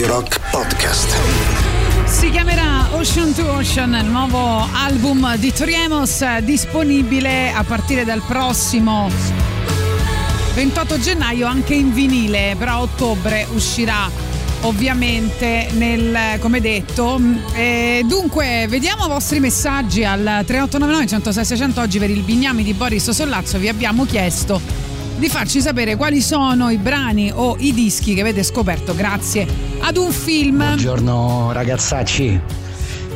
Radio Rock Podcast. Si chiamerà Ocean to Ocean, il nuovo album di Torriemos, disponibile a partire dal prossimo ventotto gennaio anche in vinile, però a ottobre uscirà ovviamente nel, come detto. E dunque vediamo i vostri messaggi al tre otto nove nove uno zero sei sei zero zero. Oggi per il Bignami di Boris Sollazzo vi abbiamo chiesto di farci sapere quali sono i brani o i dischi che avete scoperto grazie ad un film. Buongiorno ragazzacci,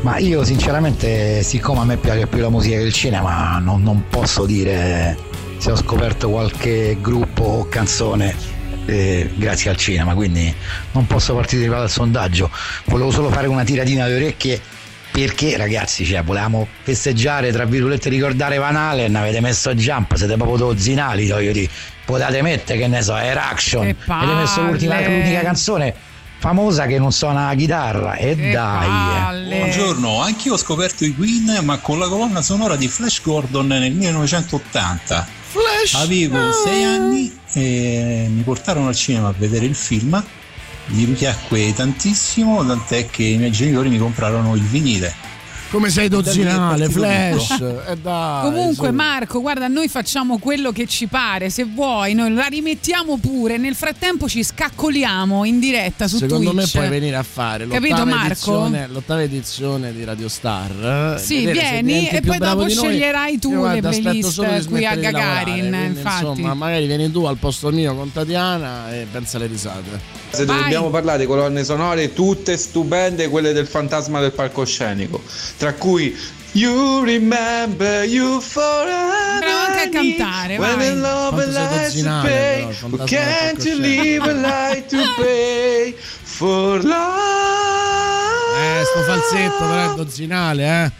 ma io sinceramente, siccome a me piace più la musica che il cinema, non, non posso dire se ho scoperto qualche gruppo o canzone Eh, grazie al cinema, quindi non posso partecipare al sondaggio. Volevo solo fare una tiratina alle orecchie perché ragazzi, cioè, volevamo festeggiare, tra virgolette, ricordare Van Halen, avete messo Jump, siete proprio zinali, voglio dire, potete mettere, che ne so, Air Action, avete messo l'ultima, l'unica canzone famosa che non suona la chitarra, e che dai palle. Buongiorno, anch'io ho scoperto i Queen, ma con la colonna sonora di Flash Gordon nel millenovecentottanta. Flash. Avevo sei anni e mi portarono al cinema a vedere il film, mi piacque tantissimo, tant'è che i miei genitori mi comprarono il vinile. Come sei dozzinale, Flash. Eh dai, comunque, Marco, guarda, noi facciamo quello che ci pare, se vuoi noi la rimettiamo pure, nel frattempo ci scaccoliamo in diretta su secondo Twitch. Secondo me puoi venire a fare l'ottava, capito, edizione, l'ottava edizione di Radio Star. Sì, vieni e poi dopo sceglierai noi, tu io, guarda, le playlist qui a Gagarin, lavorare, infatti. Insomma, magari vieni tu al posto mio con Tatiana e pensa alle risate. Se vai. Dobbiamo parlare di colonne sonore, tutte stupende, quelle del Fantasma del Palcoscenico, tra cui You Remember You Forever. Però anche a cantare, vai. Quanto sei dozzinale, però, Can't You Live a Life to Pay For Love. Eh, sto falsetto però è dozzinale, eh.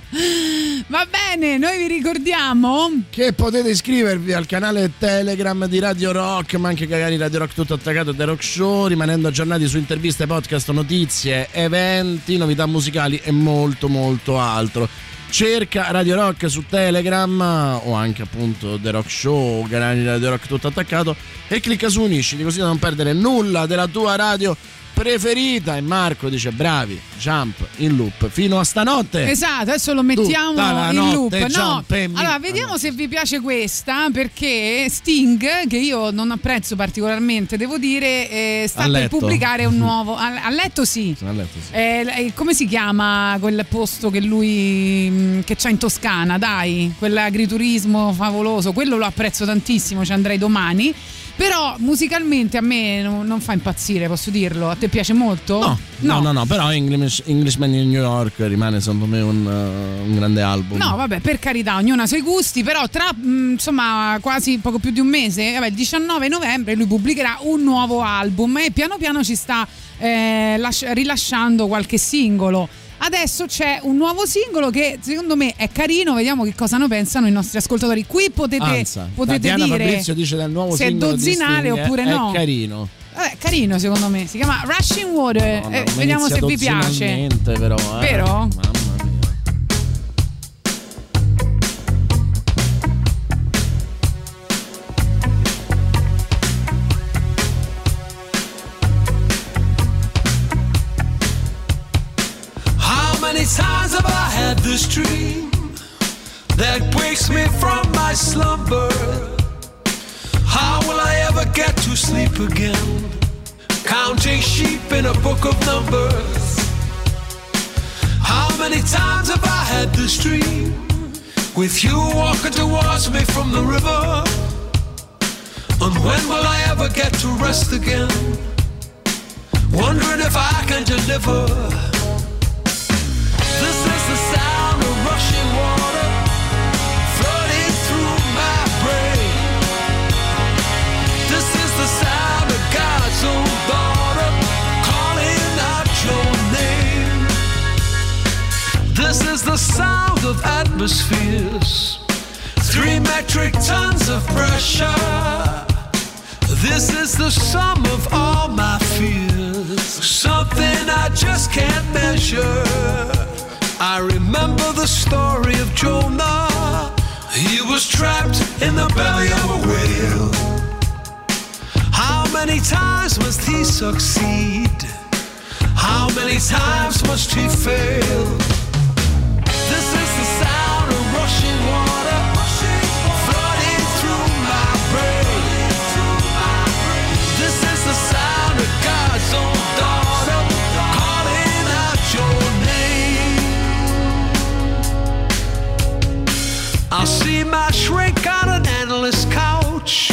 Va bene, noi vi ricordiamo che potete iscrivervi al canale Telegram di Radio Rock, ma anche magari Radio Rock tutto attaccato, The Rock Show, rimanendo aggiornati su interviste, podcast, notizie, eventi, novità musicali e molto molto altro. Cerca Radio Rock su Telegram o anche appunto The Rock Show, canale Radio Rock tutto attaccato, e clicca su unisciti così da non perdere nulla della tua radio preferita. E Marco dice bravi, Jump in loop fino a stanotte. Esatto, adesso lo mettiamo in notte, loop. No, allora vediamo se vi piace questa, perché Sting, che io non apprezzo particolarmente, devo dire, eh, sta per pubblicare un nuovo a, a letto sì, a letto, sì. Eh, come si chiama quel posto che lui che c'ha in Toscana, dai, quell'agriturismo favoloso, quello lo apprezzo tantissimo, ci andrei domani. Però musicalmente a me non fa impazzire, posso dirlo. A te piace molto? No, no, no, no, no, però English, Englishman in New York rimane secondo me un, uh, un grande album. No, vabbè, per carità, ognuno ha i suoi gusti, però tra mh, insomma quasi poco più di un mese, vabbè, il diciannove novembre lui pubblicherà un nuovo album e piano piano ci sta eh, las- rilasciando qualche singolo. Adesso c'è un nuovo singolo che secondo me è carino, vediamo che cosa ne pensano i nostri ascoltatori. Qui potete, Anza, potete dire Fabrizio dice del nuovo se è dozzinale oppure è, no. È carino. Vabbè, carino secondo me, si chiama Rushing Water. Madonna, eh, vediamo se vi piace. Però, eh. Però? Times have I had this dream that wakes me from my slumber. How will I ever get to sleep again? Counting sheep in a book of numbers. How many times have I had this dream with you walking towards me from the river? And when will I ever get to rest again? Wondering if I can deliver. This is the sound of rushing water flooding through my brain. This is the sound of God's own daughter calling out your name. This is the sound of atmospheres, three metric tons of pressure. This is the sum of all my fears, something I just can't measure. I remember the story of Jonah. He was trapped in the belly of a whale. How many times must he succeed? many times must he fail? This is the sound of rushing water, flooding through my brain. This is the sound of God's own daughter, calling out your name. I see my shrink on an endless couch.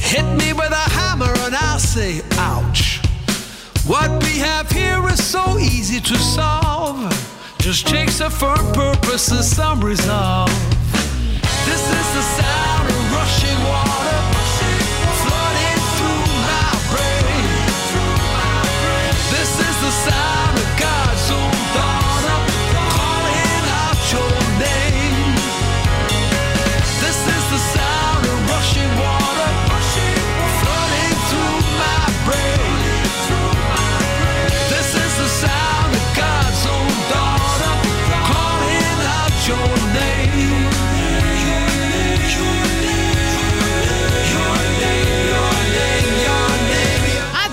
Hit me with a hammer and I'll say, ouch. What we have here is so easy to solve. Just takes a firm purpose and some resolve. This is the sound of rushing water, flooding through my brain. This is the sound of God's own daughter, calling out your name. This is the sound of rushing water.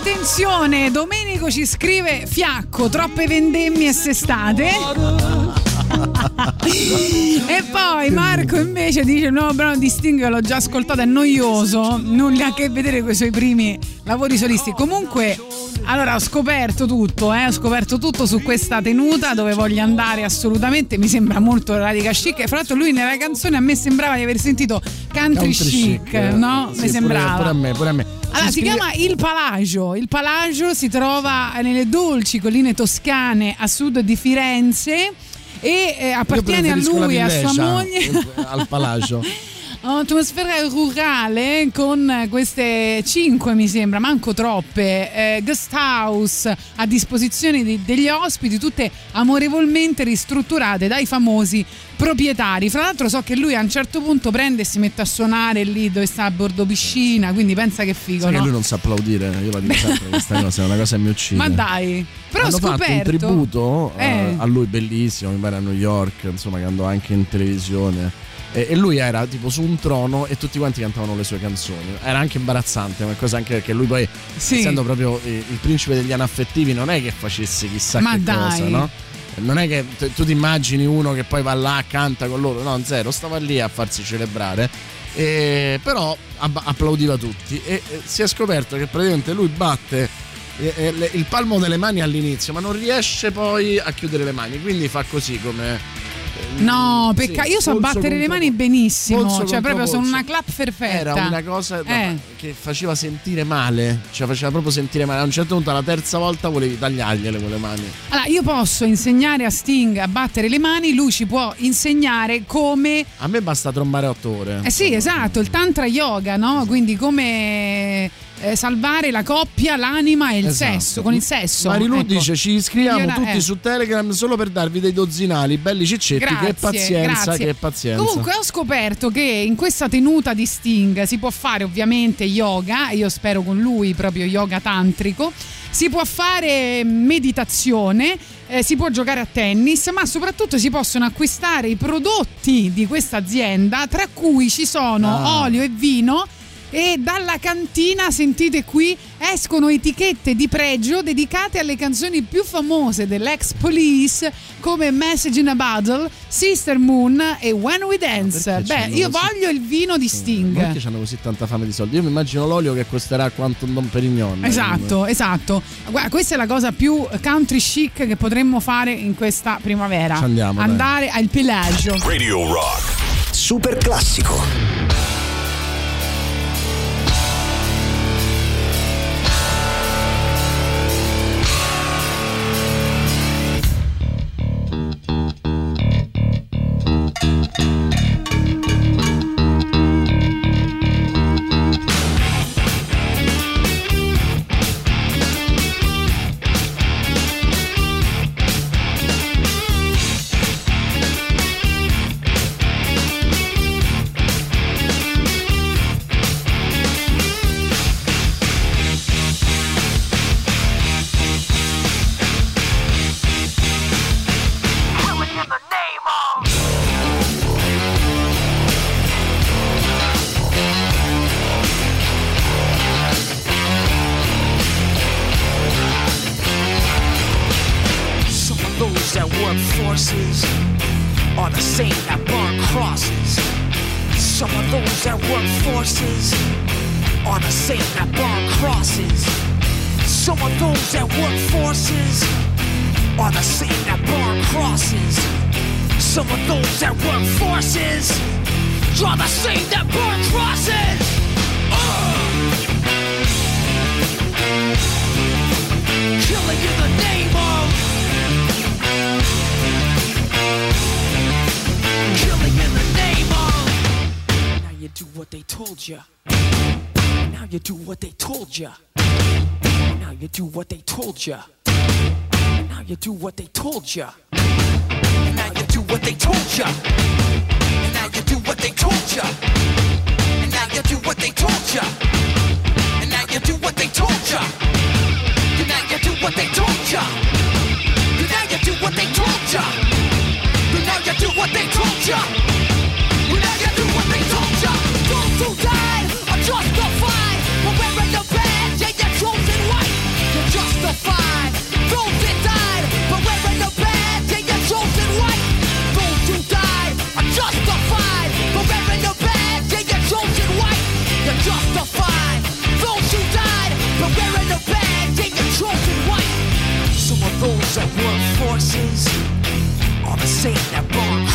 Attenzione, Domenico ci scrive: fiacco, troppe vendemmie sestate. E poi Marco invece dice: il nuovo brano di Sting l'ho già ascoltato, è noioso, nulla a che vedere con i suoi primi lavori solisti. Comunque, allora, ho scoperto tutto, eh, ho scoperto tutto su questa tenuta, dove voglio andare assolutamente, mi sembra molto radical chic. E fra l'altro lui nella canzone a me sembrava di aver sentito country, country chic, chic, no? Sì, mi sembrava. Pure a me, pure a me. Allora, si, si chiama Il Palagio. Il Palagio si trova nelle dolci colline toscane a sud di Firenze e eh, appartiene a lui e a sua moglie. Al Palagio. Un'atmosfera rurale con queste cinque, mi sembra, manco troppe, eh, guest house a disposizione di, degli ospiti, tutte amorevolmente ristrutturate dai famosi proprietari. Fra l'altro so che lui a un certo punto prende e si mette a suonare lì dove sta a bordo piscina, quindi pensa che figo, sì, no? Che lui non sa applaudire, io la dico sempre questa cosa, è una cosa che mi uccide. Ma dai, però hanno ho scoperto fatto un tributo eh. a lui bellissimo, mi pare a New York, insomma, che andò anche in televisione. E lui era tipo su un trono e tutti quanti cantavano le sue canzoni. Era anche imbarazzante, ma cosa anche perché lui poi, sì, essendo proprio il principe degli anaffettivi, non è che facesse chissà ma che dai. cosa, no? Non è che tu ti immagini uno che poi va là, canta con loro, no, zero, stava lì a farsi celebrare, e però applaudiva tutti. E si è scoperto che praticamente lui batte il palmo delle mani all'inizio, ma non riesce poi a chiudere le mani, quindi fa così come... No, peccato, sì, io so battere le mani benissimo, cioè proprio sono una clap perfetta. Era una cosa eh. che faceva sentire male, cioè faceva proprio sentire male. A un certo punto, la terza volta, volevi tagliargliele con le mani. Allora, io posso insegnare a Sting a battere le mani, lui ci può insegnare come... A me basta trombare otto ore. Eh sì, esatto, il tantra yoga, no? Esatto. Quindi come... Eh, salvare la coppia, l'anima e il esatto. sesso, con il sesso. Marilu ecco. dice: ci iscriviamo Io, tutti eh. su Telegram solo per darvi dei dozzinali belli ciccetti. Grazie, che pazienza, grazie. Che pazienza. Comunque ho scoperto che in questa tenuta di Sting si può fare ovviamente yoga, io spero con lui proprio yoga tantrico, si può fare meditazione, eh, si può giocare a tennis, ma soprattutto si possono acquistare i prodotti di questa azienda, tra cui ci sono ah. olio e vino. E dalla cantina, sentite qui, escono etichette di pregio dedicate alle canzoni più famose dell'Ex Police, come Message in a Bottle, Sister Moon e When We Dance. Beh, io così... voglio il vino di Sting. Ma perché c'hanno così tanta fame di soldi? Io mi immagino l'olio che costerà quanto un Don Perignon. Esatto, eh. esatto. Guarda, questa è la cosa più country chic che potremmo fare in questa primavera. Ci andiamo, andare dai. Al Pelagio. Radio Rock Super Classico. those that work forces are the same that burn crosses. Some of those that work forces are the same that burn crosses. Some of those that work forces are the same that burn crosses. Some of those that work forces are the same that burn crosses. Uh! Killing in the name of, killing in the name of. Now you do what they told ya. Now you do what they told ya. Now you do what they told ya. Now you do what they told ya. Now you do what they told ya. Now you do what they told ya. And now you do what they told ya. And now you do what they told ya. And now you do what they told ya. And now you do what they told ya. And now you do what they told ya. And now you do what they told ya. Those who died are justified. We're wearing the badge and you're chosen white. You're justified. Those that died are wearing the badge and you're chosen white. Those who died are justified. We're wearing the badge and you're chosen white. You're justified. Those who died are wearing the badge and you're chosen white. Some of those that work forces are the same that burn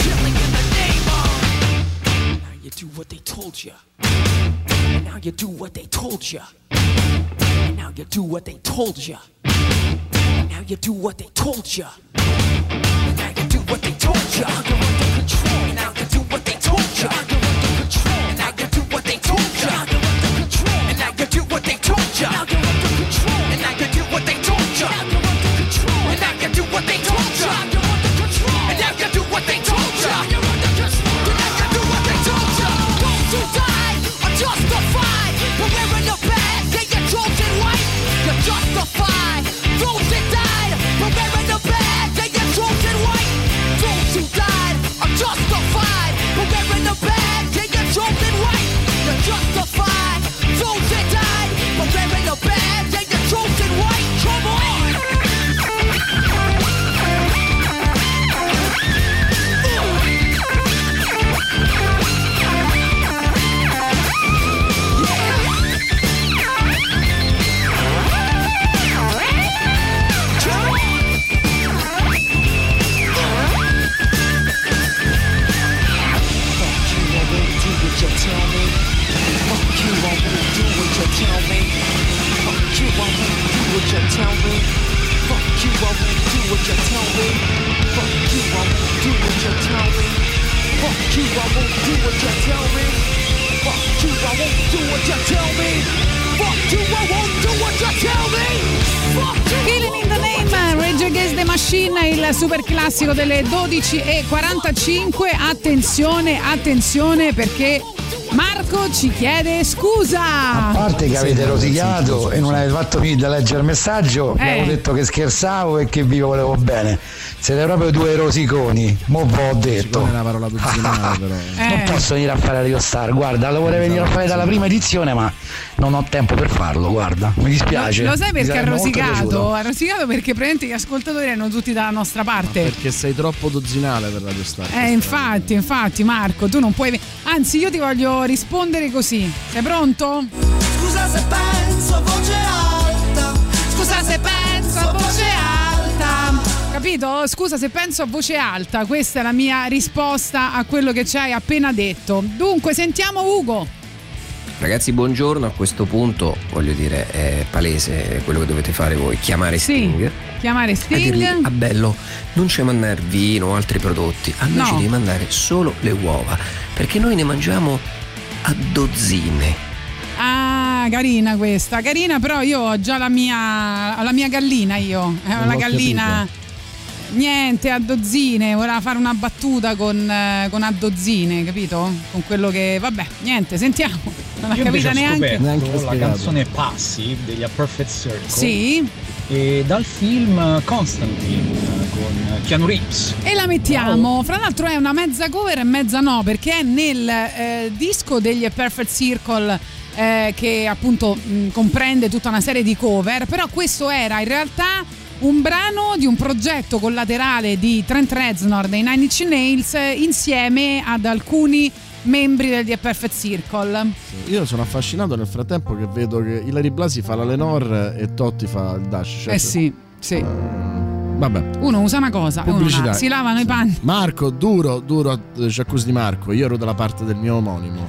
killing in the name of. Now you do what they told ya. Now you do what they told ya. And now you do what they told ya. And now you do what they told ya. And now you do what they told ya. You're under control. And now you do what they told ya. You're under control. And now you do what they told ya. You're under control. And now you do what they told ya. Now you're under control. And now you do what they told ya. Now you're under control. And now you do what they told ya. You're under control. And now you do what they told ya. You're under control. And now you do what they told ya. Those who died are justified. We're wearing the badge. They get chosen white. You're justified. Those that died are wearing the badge. They get chosen white. Those who died are justified. We're wearing the badge. They get chosen white. You're justified. Those that died are wearing the badge. They get chosen white. Come on. Tell me, fuck you, I won't do what you tell me. Fuck you, I won't do what you tell me. Fuck you, I won't do what you tell me. Fuck you, I won't do what you tell me. Fuck you, I won't do what you tell me. Fuck you, I won't do what you tell me. Fuck you. Killing in the Name, Rage Against the Machine, il super classico delle dodici e quarantacinque. Attenzione, attenzione, perché Marco ci chiede scusa. A parte che avete rosicato e non avete fatto finire di leggere il messaggio, eh. Mi avevo detto che scherzavo e che vi volevo bene. Siete proprio due rosiconi. Mo' ho detto la parola originale, però. Eh. Non posso venire a fare Rio Star. Guarda, lo vorrei venire a fare dalla prima edizione, ma non ho tempo per farlo. Guarda, mi dispiace. Lo, lo sai perché ha rosicato? Ha rosicato perché praticamente gli ascoltatori erano tutti dalla nostra parte. Ma perché sei troppo dozzinale per Radio Star. Eh, infatti, infatti, Marco, tu non puoi. Anzi, io ti voglio rispondere così. Sei pronto? Scusa se penso a voce alta. Scusa se penso a voce alta. Capito? Scusa se penso a voce alta. Questa è la mia risposta a quello che ci hai appena detto. Dunque, sentiamo Ugo. Ragazzi, buongiorno. A questo punto, voglio dire, è palese quello che dovete fare voi. Chiamare Sting. Sì, chiamare Sting. A dirgli, ah, bello, non ci mandare vino o altri prodotti. A noi no. Ci devi mandare solo le uova. Perché noi ne mangiamo a dozzine. Ah, carina questa, carina, però io ho già la mia, ho la mia gallina io, eh, la gallina. Capito. Niente, a dozzine, voleva fare una battuta con, con a dozzine, capito? Con quello che, vabbè, niente, sentiamo. Non io ho capito neanche. Neanche la canzone Passi degli A Perfect Circle. Sì. E dal film Constantine con Keanu Reeves. E la mettiamo, oh. Fra l'altro è una mezza cover e mezza no, perché è nel eh, disco degli A Perfect Circle. Eh, che appunto mh, comprende tutta una serie di cover, però questo era in realtà un brano di un progetto collaterale di Trent Reznor dei Nine Inch Nails eh, insieme ad alcuni membri del The Perfect Circle. Sì, io sono affascinato nel frattempo che vedo che Hilary Blasi fa la Lenore e Totti fa il Dash. Certo? Eh sì, sì. Uh... Vabbè. Uno usa una cosa, pubblicità. Uno si lavano sì. I panni. Marco, duro, duro ci accusi di Marco, io ero dalla parte del mio omonimo.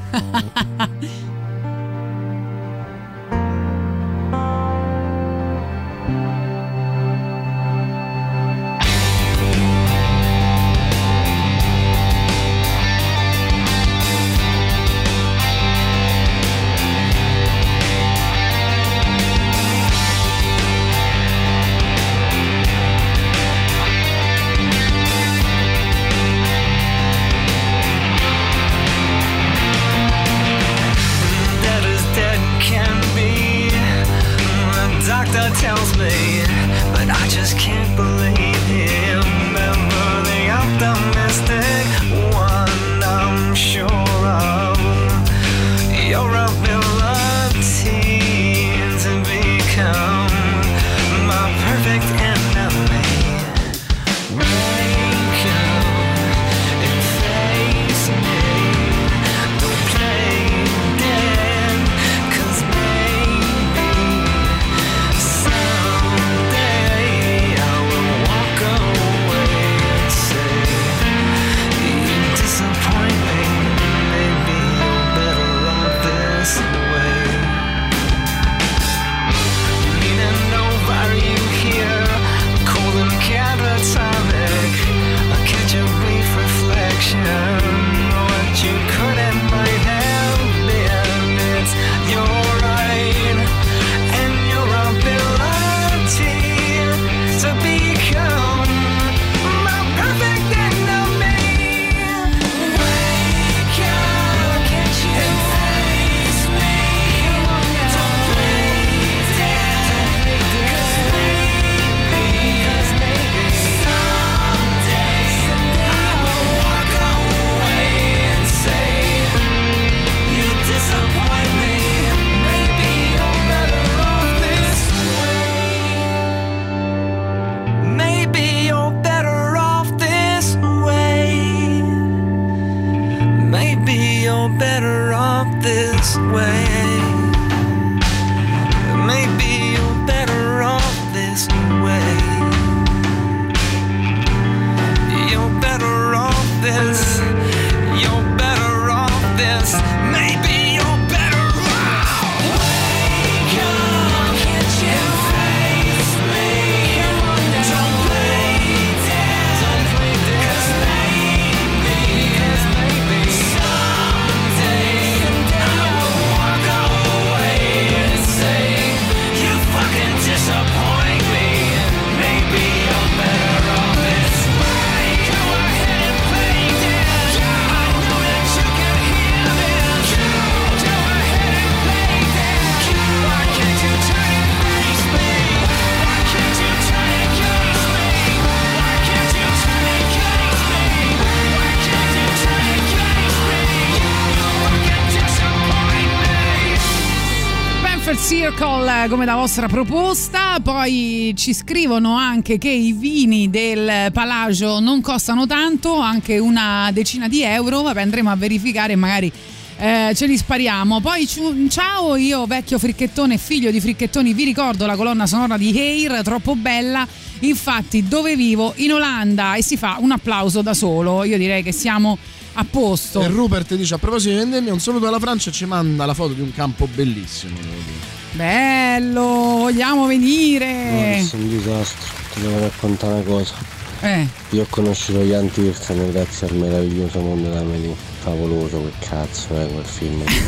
Come la vostra proposta, poi ci scrivono anche che i vini del Palagio non costano tanto, anche una decina di euro. Vabbè, andremo a verificare, magari eh, ce li spariamo. Poi ciao, io vecchio fricchettone, figlio di fricchettoni, vi ricordo la colonna sonora di Hair, troppo bella, infatti dove vivo in Olanda, e si fa un applauso da solo. Io direi che siamo a posto. E Rupert dice, a proposito di vendemmia, un saluto alla Francia, ci manda la foto di un campo bellissimo. Bello, vogliamo venire! Questo è un disastro, ti devo raccontare una cosa. Eh. Io ho conosciuto Jean Tiersen grazie al meraviglioso mondo della Melì. Favoloso quel cazzo, eh, quel film. Ti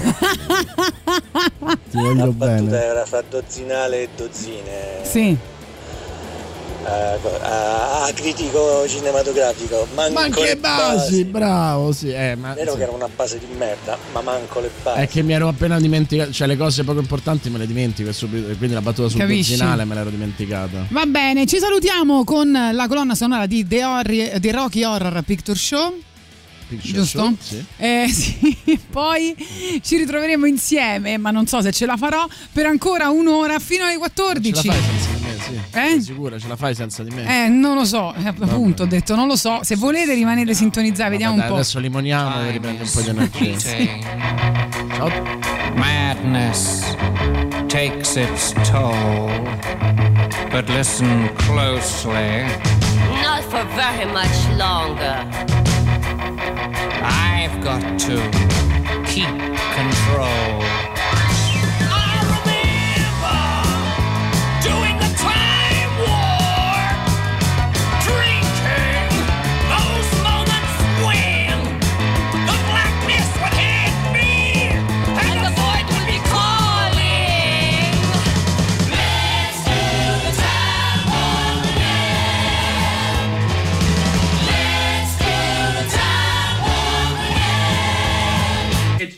voglio bene. La battuta era fra dozzinale e dozzine. Sì. a, a critico cinematografico, manco, manco le basi, basi. Bravo, sì, eh, ma, vero sì. Che era una base di merda, ma manco le basi. È che mi ero appena dimenticato, cioè le cose poco importanti me le dimentico, quindi la battuta sul finale me l'ero dimenticata. Va bene, ci salutiamo con la colonna sonora di The, Horri- The Rocky Horror Picture Show. Giusto? Sì. Eh, sì. Poi ci ritroveremo insieme, ma non so se ce la farò, per ancora un'ora fino alle quattordici. Ce la fai senza di me, sì. Eh? Sei sicura, ce la fai senza di me? Eh, non lo so, appunto, ho detto, non lo so. Se volete rimanere no, sintonizzati, vediamo vabbè, un po'. Adesso limoniamo e riprende un po' di energia. Sì. Ciao. Madness takes its toll, but listen closely. Not for very much longer. I've got to keep control. I remember doing the time war, drinking those moments when the blackness would hit me and the void would be calling. Let's do the time war again. Let's do the time. It's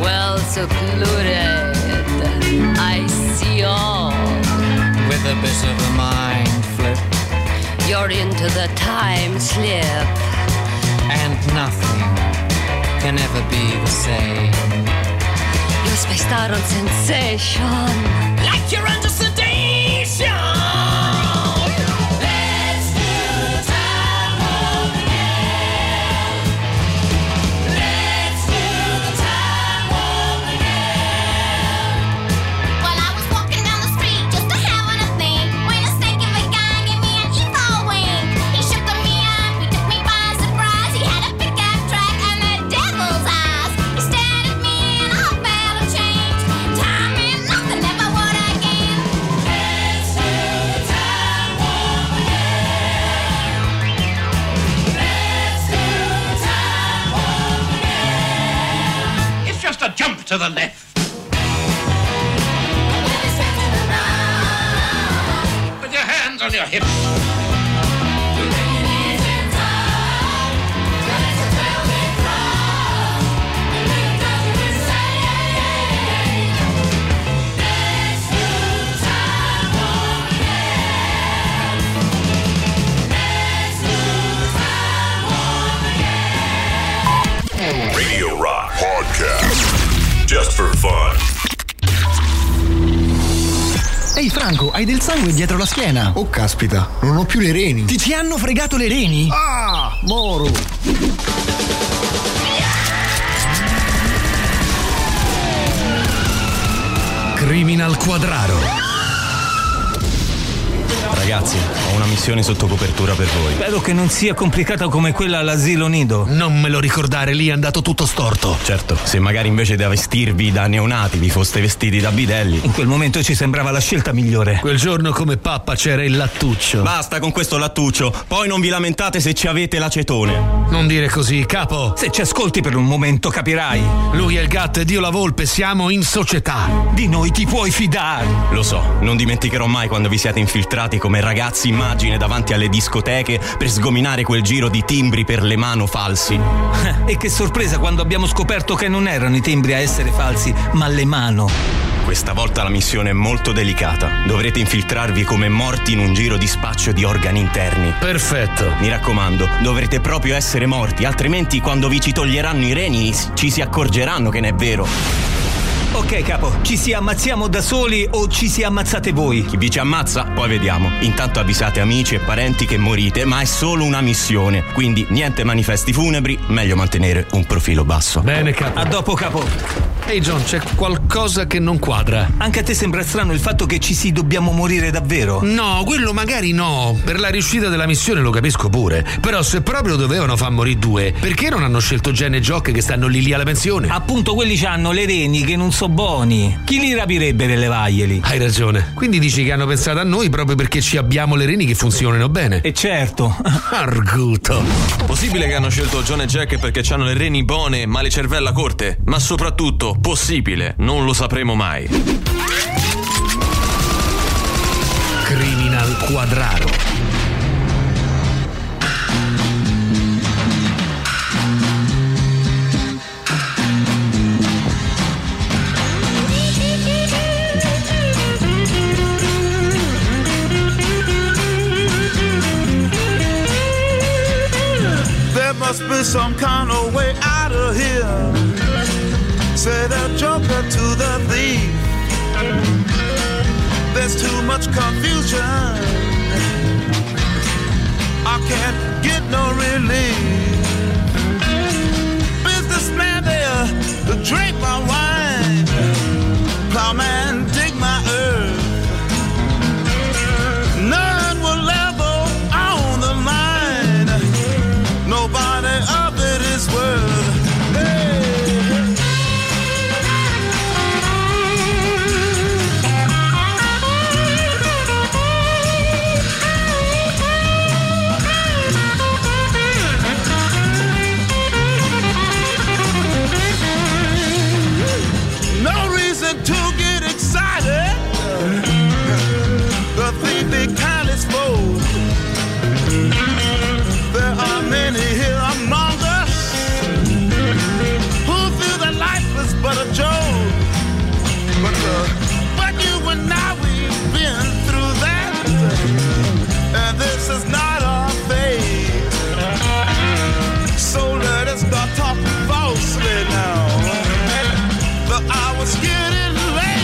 well secluded, I see all. With a bit of a mind flip, you're into the time slip, and nothing can ever be the same. Spaced out on sensation, like you're under sedation. Let's do the time war again. Let's do the time war again. Well, I was walking down the street just to having a thing, when a snake of a guy gave me an evil wing. He shook me up, he took me by surprise. He had a big ass track and the devil's eyes. He stared at me and I change time and nothing ever would again. Let's do the time war again. Let's do the time war again. It's just a jump to the left. And then a step to the right. With your hands on your hips. Radio Rock Podcast. Just for fun. Ehi Franco, hai del sangue dietro la schiena. Oh caspita, non ho più le reni. Ti ci hanno fregato le reni? Ah, Moro. Criminal Quadraro. Ragazzi, ho una missione sotto copertura per voi. Spero che non sia complicata come quella all'asilo nido. Non me lo ricordare, lì è andato tutto storto. Certo, se magari invece da vestirvi da neonati vi foste vestiti da bidelli. In quel momento ci sembrava la scelta migliore. Quel giorno come pappa c'era il lattuccio. Basta con questo lattuccio, poi non vi lamentate se ci avete l'acetone. Non dire così, capo. Se ci ascolti per un momento capirai. Lui è il gatto ed io la volpe, siamo in società. Di noi ti puoi fidare. Lo so, non dimenticherò mai quando vi siete infiltrati come ragazzi immagine davanti alle discoteche per sgominare quel giro di timbri per le mano falsi. E che sorpresa quando abbiamo scoperto che non erano i timbri a essere falsi, ma le mano. Questa volta la missione è molto delicata. Dovrete infiltrarvi come morti in un giro di spaccio di organi interni. Perfetto. Mi raccomando, dovrete proprio essere morti, altrimenti quando vi ci toglieranno i reni ci si accorgeranno che non è vero. Ok capo, ci si ammazziamo da soli o ci si ammazzate voi? Chi vi ci ammazza? Poi vediamo. Intanto avvisate amici e parenti che morite, ma è solo una missione. Quindi niente manifesti funebri, meglio mantenere un profilo basso. Bene capo. A dopo capo. Ehi hey John, c'è qualcosa che non quadra. Anche a te sembra strano il fatto che ci si dobbiamo morire davvero? No, quello magari no. Per la riuscita della missione lo capisco pure. Però se proprio dovevano far morire due, perché non hanno scelto Jen e Jock che stanno lì lì alla pensione? Appunto, quelli c'hanno le reni che non so buoni. Chi li rapirebbe delle vaglieli? Hai ragione. Quindi dici che hanno pensato a noi proprio perché ci abbiamo le reni che funzionano bene? E certo. Arguto. Possibile che hanno scelto John e Jack perché c'hanno le reni buone ma le cervella corte? Ma soprattutto possibile, non lo sapremo mai. Criminal Quadraro. There must be some kind of way out of here. Say the joker to the thief. There's too much confusion. I can't get no relief. Businessman there, drink my wine. Plowman, dig my earth. None will level on the line. Nobody of it is worth. This is not our fate. So let us not talk falsely now. The hour's getting late.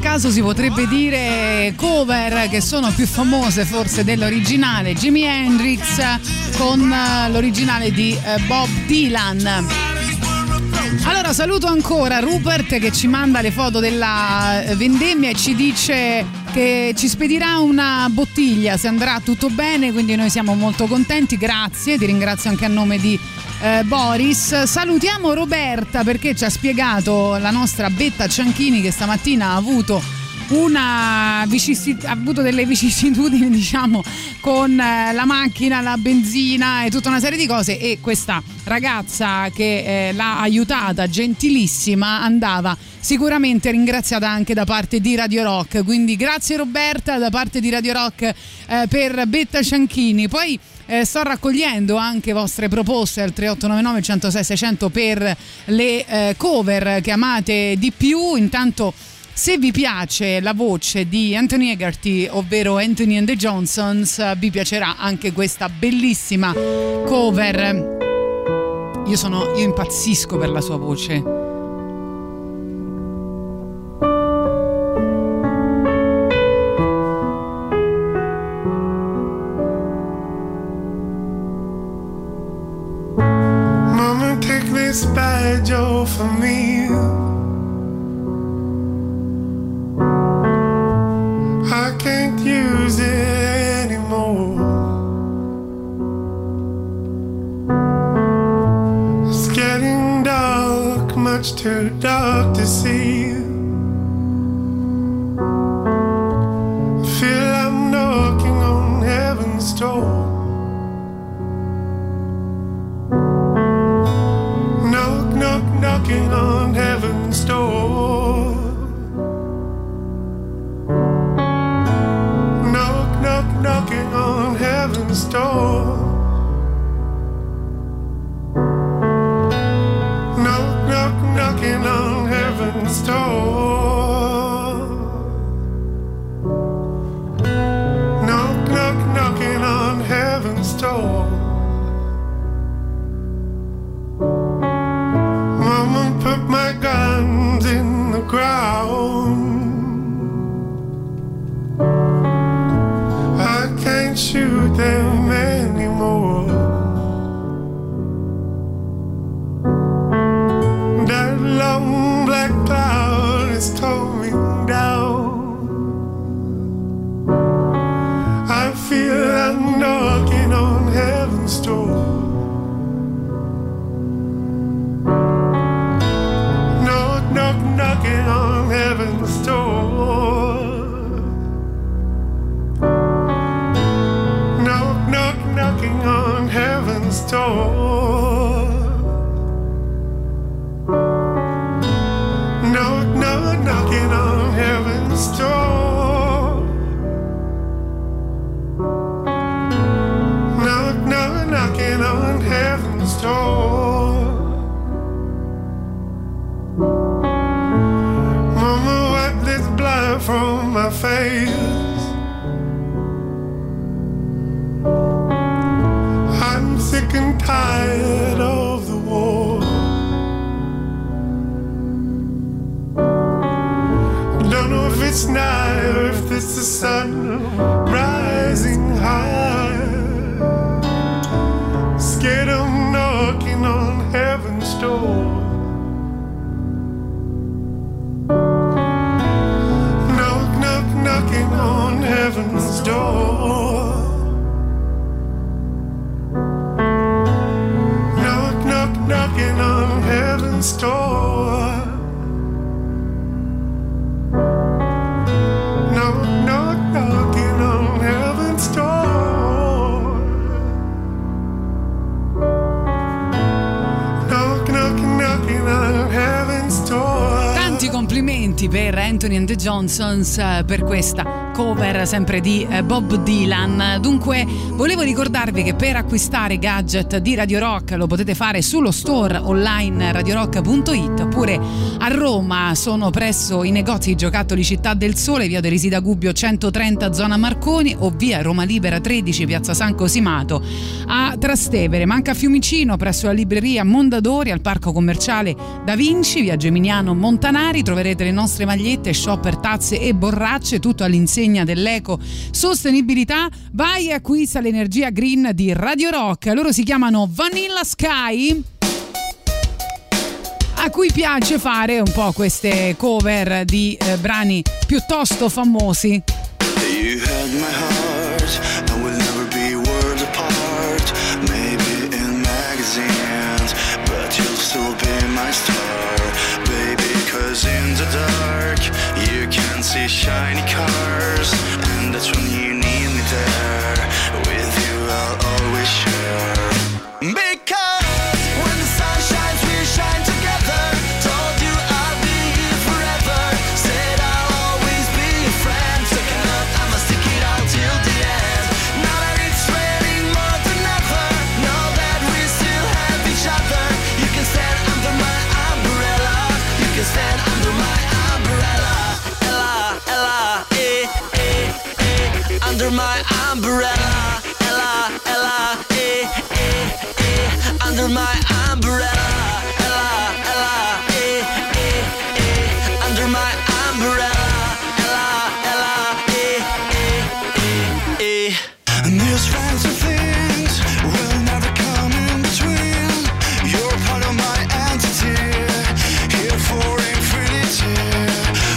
Caso si potrebbe dire cover che sono più famose forse dell'originale, Jimi Hendrix con l'originale di Bob Dylan. Allora saluto ancora Rupert che ci manda le foto della vendemmia e ci dice che ci spedirà una bottiglia se andrà tutto bene, quindi noi siamo molto contenti, grazie, ti ringrazio anche a nome di Eh, Boris. Salutiamo Roberta perché ci ha spiegato la nostra Betta Cianchini che stamattina ha avuto una vicissit- ha avuto delle vicissitudini, diciamo, con eh, la macchina, la benzina e tutta una serie di cose, e questa ragazza che eh, l'ha aiutata, gentilissima, andava sicuramente ringraziata anche da parte di Radio Rock, quindi grazie Roberta da parte di Radio Rock eh, per Betta Cianchini. Poi Eh, sto raccogliendo anche vostre proposte al tre otto nove nove uno zero sei sei zero zero per le eh, cover che amate di più. Intanto Se vi piace la voce di Anthony Hegarty, ovvero Anthony and the Johnsons, vi piacerà anche questa bellissima cover. Io sono, io impazzisco per la sua voce. By Joe for me, I can't use it anymore. It's getting dark, much too dark to see. I feel I'm knocking on heaven's door. Knocking on heaven's door. Knock, knock, knocking on heaven's door. Knock, knock, knocking on heaven's door. Knock, knock, knocking on heaven's door. Put my guns in the ground. I can't shoot them anymore. That long black cloud is coming down. I feel I'm knocking on heaven's door. Knocking on heaven's door. Knock, knock, knocking on heaven's door. Knock, knock, knocking on heaven's door. Knock, knock, knocking on heaven's door. From my face, I'm sick and tired of the war. I don't know if it's night or if it's the sun rising high. Scared of knocking on heaven's door. Knocking on heaven's door. Knock, knock, knocking on heaven's door. Knock, knock, knocking on heaven's door. Knock, knock, knocking on heaven's door. Complimenti per Anthony and the Johnsons per questa cover sempre di Bob Dylan. Dunque volevo ricordarvi che per acquistare gadget di Radio Rock lo potete fare sullo store online radio rock punto it, oppure a Roma sono presso i negozi Giocattoli Città del Sole, via Teresita Gubbio centotrenta zona Marconi, o via Roma Libera tredici piazza San Cosimato a Trastevere. Manca a Fiumicino presso la libreria Mondadori, al parco commerciale Da Vinci, via Geminiano Montanari. Troverete le nostre magliette, shopper, tazze e borracce, tutto all'insegna dell'eco sostenibilità. Vai e acquista l'energia green di Radio Rock. Loro si chiamano Vanilla Sky, a cui piace fare un po' queste cover di eh, brani piuttosto famosi. You had my heart, I will never be worlds apart. Maybe in magazines, but you'll still be my star. Cause in the dark you can see shiny cars, and that's when you need me there. With you I'll always share. Because when the sun shines we shine together. Told you I'll be here forever. Said I'll always be your friend. Second up, I'ma stick it out till the end. Now that it's raining more than ever, know that we still have each other. You can stand under my umbrella. You can stand under my umbrella. under my umbrella, ella, ella, eh, eh, eh, under my umbrella, ella, ella, eh, eh, eh, under my umbrella, ella, ella, eh, eh, eh, eh. And there's friends and things will never come in between. You're part of my entity, here for infinity.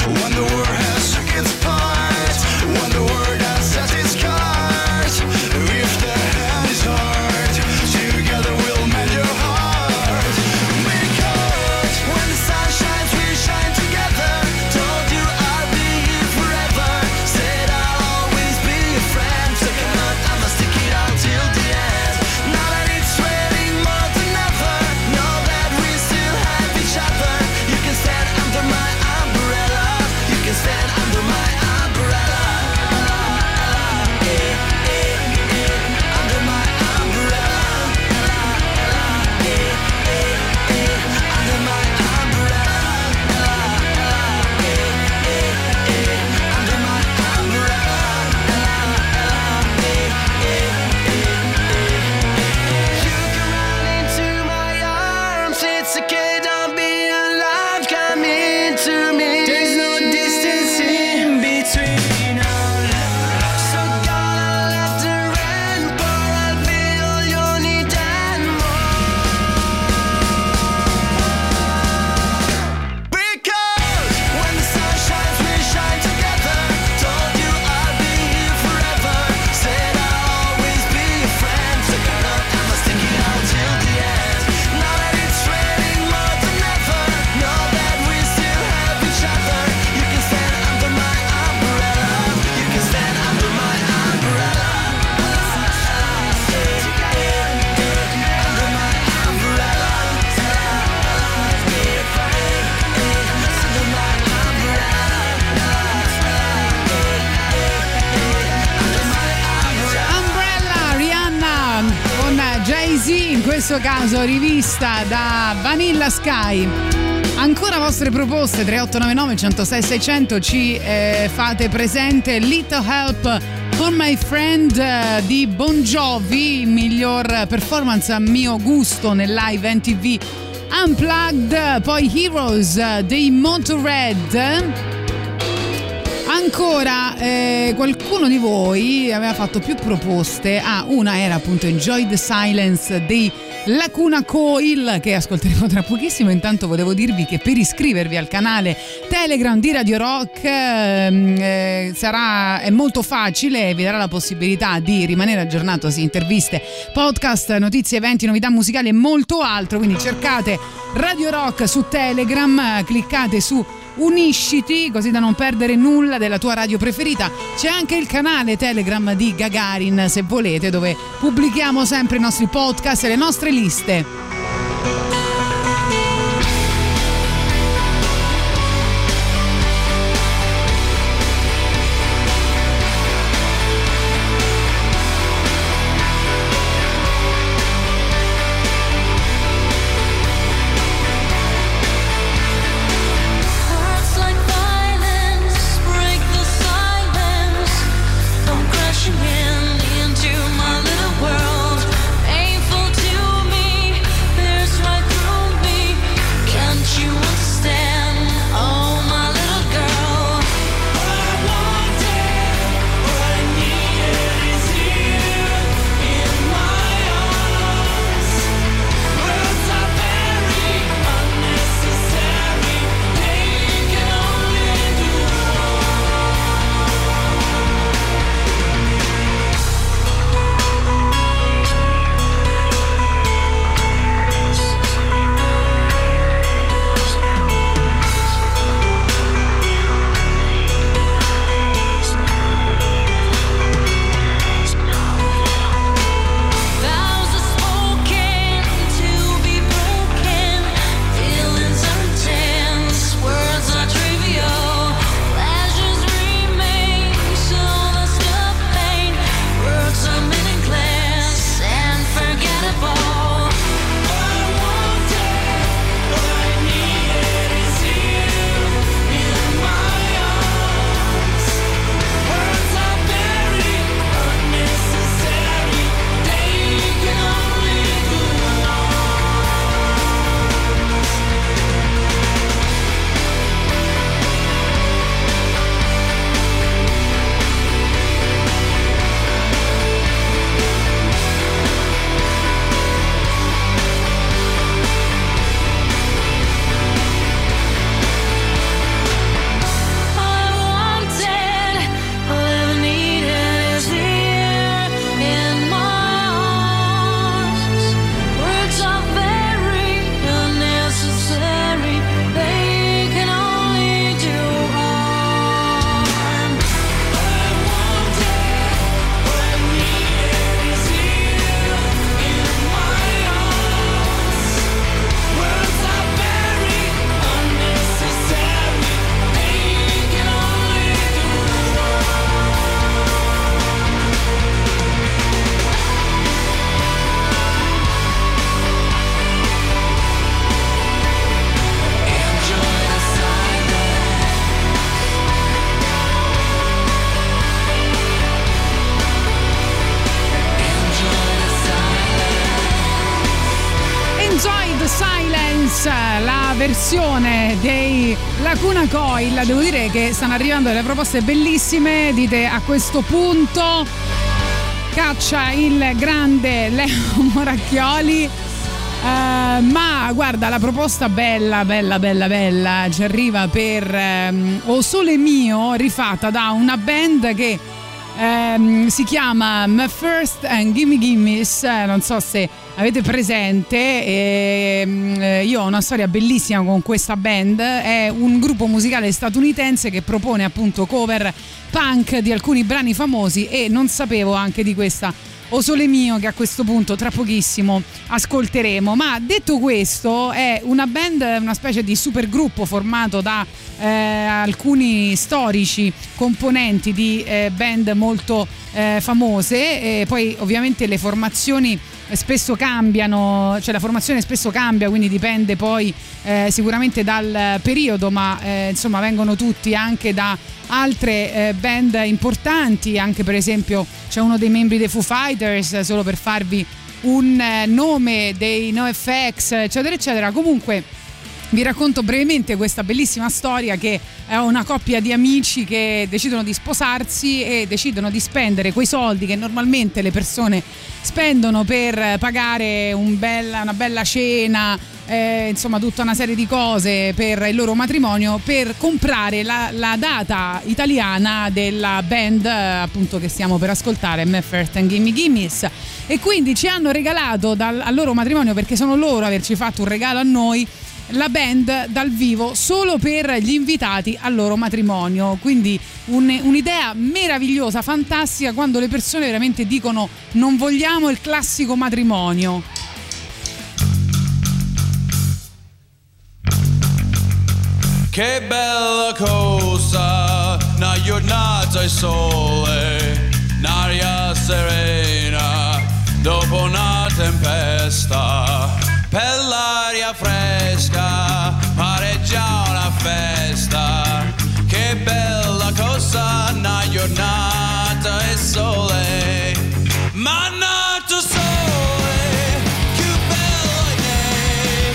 When the world has struck its part. Caso rivista da Vanilla Sky. Ancora vostre proposte tre otto nove nove, centosei, seicento, ci eh, fate presente Little Help for My Friend eh, di Bon Jovi, miglior performance a mio gusto nel live M T V Unplugged, poi Heroes eh, dei Motorhead. Ancora eh, qualcuno di voi aveva fatto più proposte. Ah, una era appunto Enjoy the Silence dei Lacuna Coil, che ascolteremo tra pochissimo. Intanto volevo dirvi che per iscrivervi al canale Telegram di Radio Rock eh, sarà, è molto facile, vi darà la possibilità di rimanere aggiornato su interviste, podcast, notizie, eventi, novità musicali e molto altro. Quindi cercate Radio Rock su Telegram, cliccate su Unisciti così da non perdere nulla della tua radio preferita. C'è anche il canale Telegram di Gagarin, se volete, dove pubblichiamo sempre i nostri podcast e le nostre liste. Eagles, la versione dei Lacuna Coil. Devo dire che stanno arrivando delle proposte bellissime. Dite a questo punto caccia il grande Leo Moracchioli. Uh, ma guarda, la proposta bella bella bella bella ci arriva per um, O Sole Mio, rifatta da una band che um, si chiama My First and Gimme Gimmes, non so se avete presente. E, um, io ho una storia bellissima con questa band. È un gruppo musicale statunitense che propone appunto cover punk di alcuni brani famosi, e non sapevo anche di questa O Sole Mio, che a questo punto tra pochissimo ascolteremo. Ma detto questo, è una band, una specie di supergruppo formato da eh, alcuni storici componenti di eh, band molto eh, famose, e poi ovviamente le formazioni spesso cambiano, cioè la formazione spesso cambia, quindi dipende poi eh, sicuramente dal periodo, ma eh, insomma vengono tutti anche da altre eh, band importanti. Anche per esempio c'è uno dei membri dei Foo Fighters, solo per farvi un eh, nome, dei NoFX, eccetera eccetera. Comunque vi racconto brevemente questa bellissima storia, che è una coppia di amici che decidono di sposarsi e decidono di spendere quei soldi che normalmente le persone spendono per pagare un bella, una bella cena, eh, insomma tutta una serie di cose per il loro matrimonio, per comprare la, la data italiana della band appunto che stiamo per ascoltare, My First and Gimme Gimmes. E quindi ci hanno regalato dal, al loro matrimonio, perché sono loro averci fatto un regalo a noi, la band dal vivo solo per gli invitati al loro matrimonio. Quindi un, un'idea meravigliosa, fantastica, quando le persone veramente dicono non vogliamo il classico matrimonio. Che bella cosa, una giornata di sole, un'aria serena dopo una tempesta. Per l'aria fresca pareggia una festa. Che bella cosa, una giornata e sole. Mannato sole, che bello è.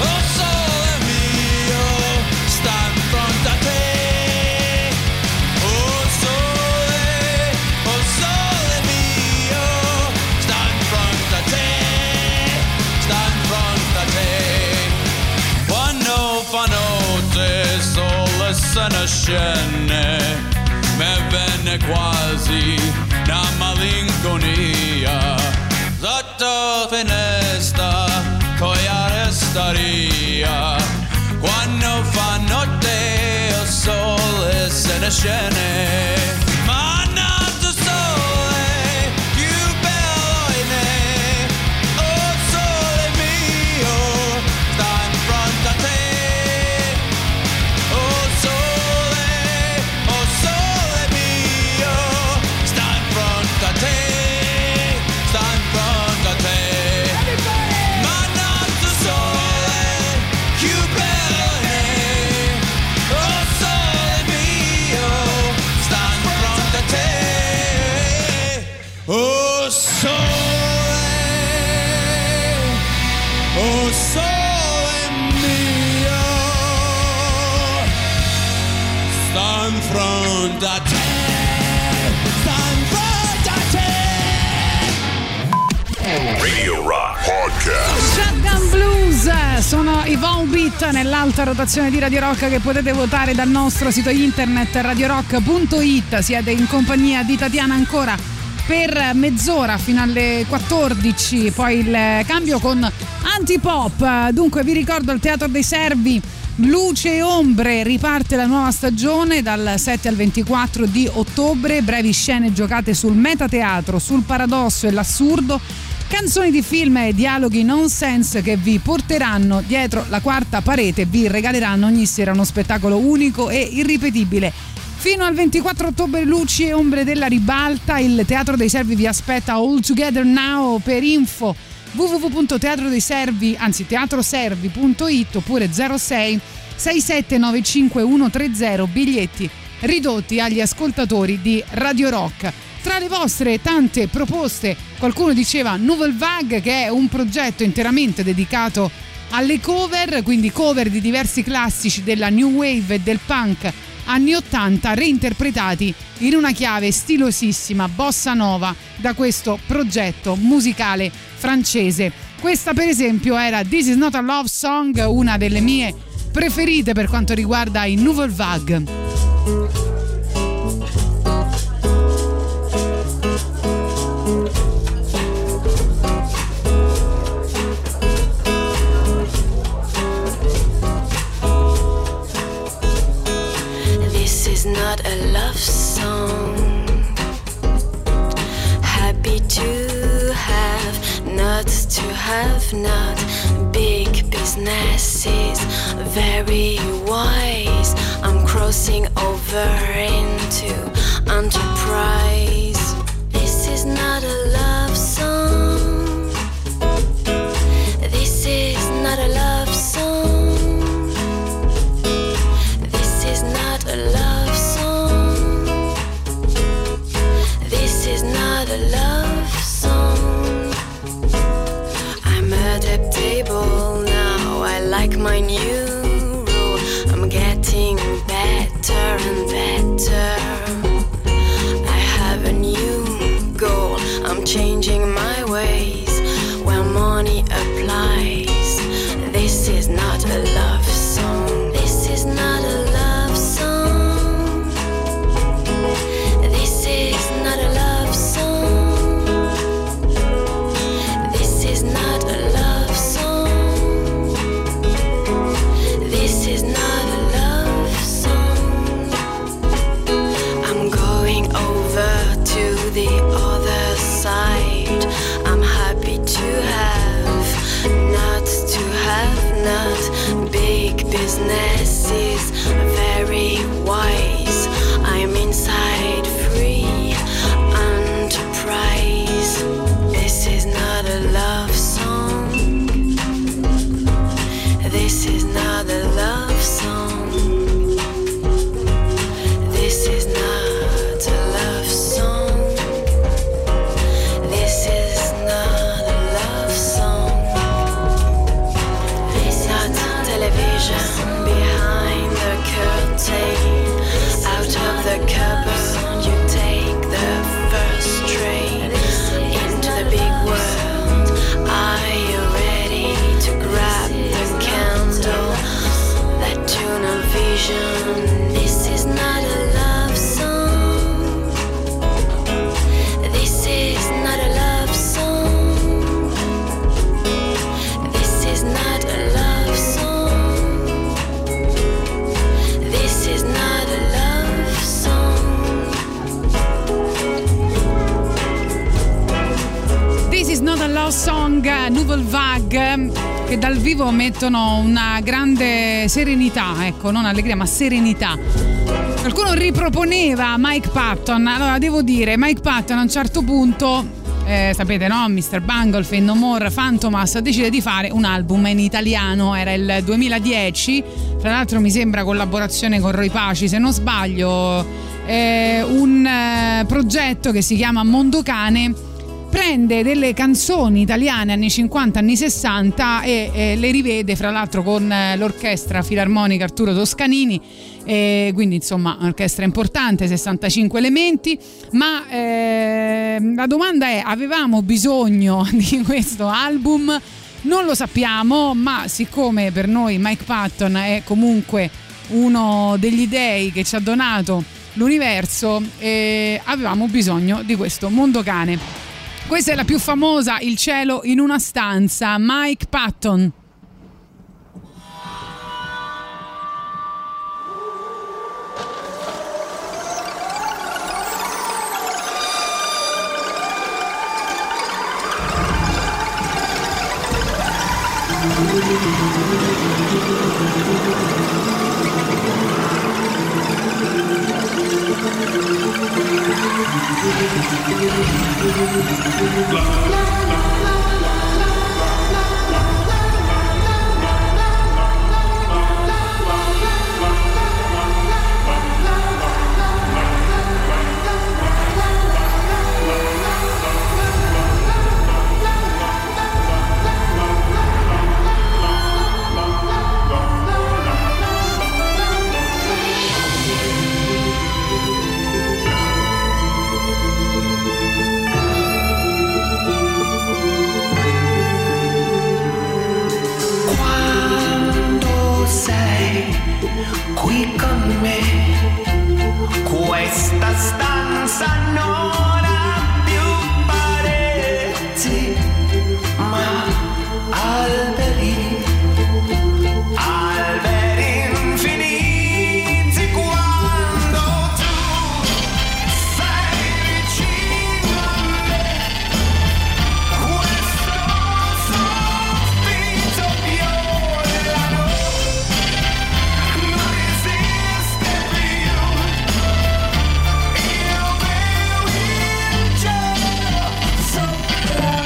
Oh sole mio, sta in fronte a te. Oh sole, oh sole mio, sta in fronte a te. Quando fa notte sole se ne scende, me venne quasi una malinconia. Sotto finestra coi arrestaria, quando fa notte il sole se ne scende. Radio Rock Podcast. Shotgun Blues sono i Von Beat nell'alta rotazione di Radio Rock, che potete votare dal nostro sito internet radio rock punto it. Siete in compagnia di Tatiana ancora per mezz'ora fino alle quattordici, poi il cambio con Antipop. Dunque vi ricordo il Teatro dei Servi, Luce e Ombre, riparte la nuova stagione dal sette al ventiquattro di ottobre. Brevi scene giocate sul metateatro, sul paradosso e l'assurdo, canzoni di film e dialoghi nonsense che vi porteranno dietro la quarta parete, vi regaleranno ogni sera uno spettacolo unico e irripetibile. Fino al ventiquattro ottobre, Luci e Ombre della Ribalta. Il Teatro dei Servi vi aspetta all together now. Per info www.teatrodeiservi, anzi teatroservi.it oppure zero sei sessantasette novantacinque centotrenta, biglietti ridotti agli ascoltatori di Radio Rock. Tra le vostre tante proposte, qualcuno diceva Nouvelle Vague, che è un progetto interamente dedicato alle cover, quindi cover di diversi classici della new wave e del punk anni ottanta reinterpretati in una chiave stilosissima bossa nova da questo progetto musicale francese. Questa per esempio era This Is Not a Love Song, una delle mie preferite per quanto riguarda i Nouvelle Vague. Not a love song, happy to have, not to have not, big businesses, very wise, I'm crossing over into enterprise. This is not a love song, this is not a love song, this is not a love. This is not a love song. I'm adaptable now, I like my new role. I'm getting better and better, I have a new goal. I'm changing my ways, where money applies. This is not a love song, this is not a love song, this is not a love. The other side, I'm happy to have, not to have not, big businesses, very wise, I'm inside free enterprise. This is not a love song, this is not a love song, this is not a love song. Behind the curtain, out of the cupboard, you take the first train into the big world. Are you ready to grab the candle, that tunnel vision? This is not a love song, this is not a love song, this is not a love. This is not a love song. This is not a love song, Nouvelle Vague, che dal vivo mettono una grande serenità, ecco, non allegria ma serenità. Qualcuno riproponeva Mike Patton. Allora devo dire, Mike Patton a un certo punto, eh, sapete no, mister Bungle, No More, Fantomas, decide di fare un album in italiano, era il duemiladieci, tra l'altro mi sembra collaborazione con Roy Paci se non sbaglio, eh, un eh, progetto che si chiama Mondocane, prende delle canzoni italiane anni cinquanta, anni sessanta e eh, le rivede fra l'altro con eh, l'orchestra filarmonica Arturo Toscanini, eh, quindi insomma un'orchestra importante, sessantacinque elementi, ma eh, la domanda è: avevamo bisogno di questo album? Non lo sappiamo, ma siccome per noi Mike Patton è comunque uno degli dei che ci ha donato l'universo, eh, avevamo bisogno di questo Mondocane. Questa è la più famosa, Il cielo in una stanza, Mike Patton. questa stanza non ha più pareti, ma alberi, alberi infiniti. Quando tu sei vicino a me, questo sospiro violano non esiste più. Io vedo il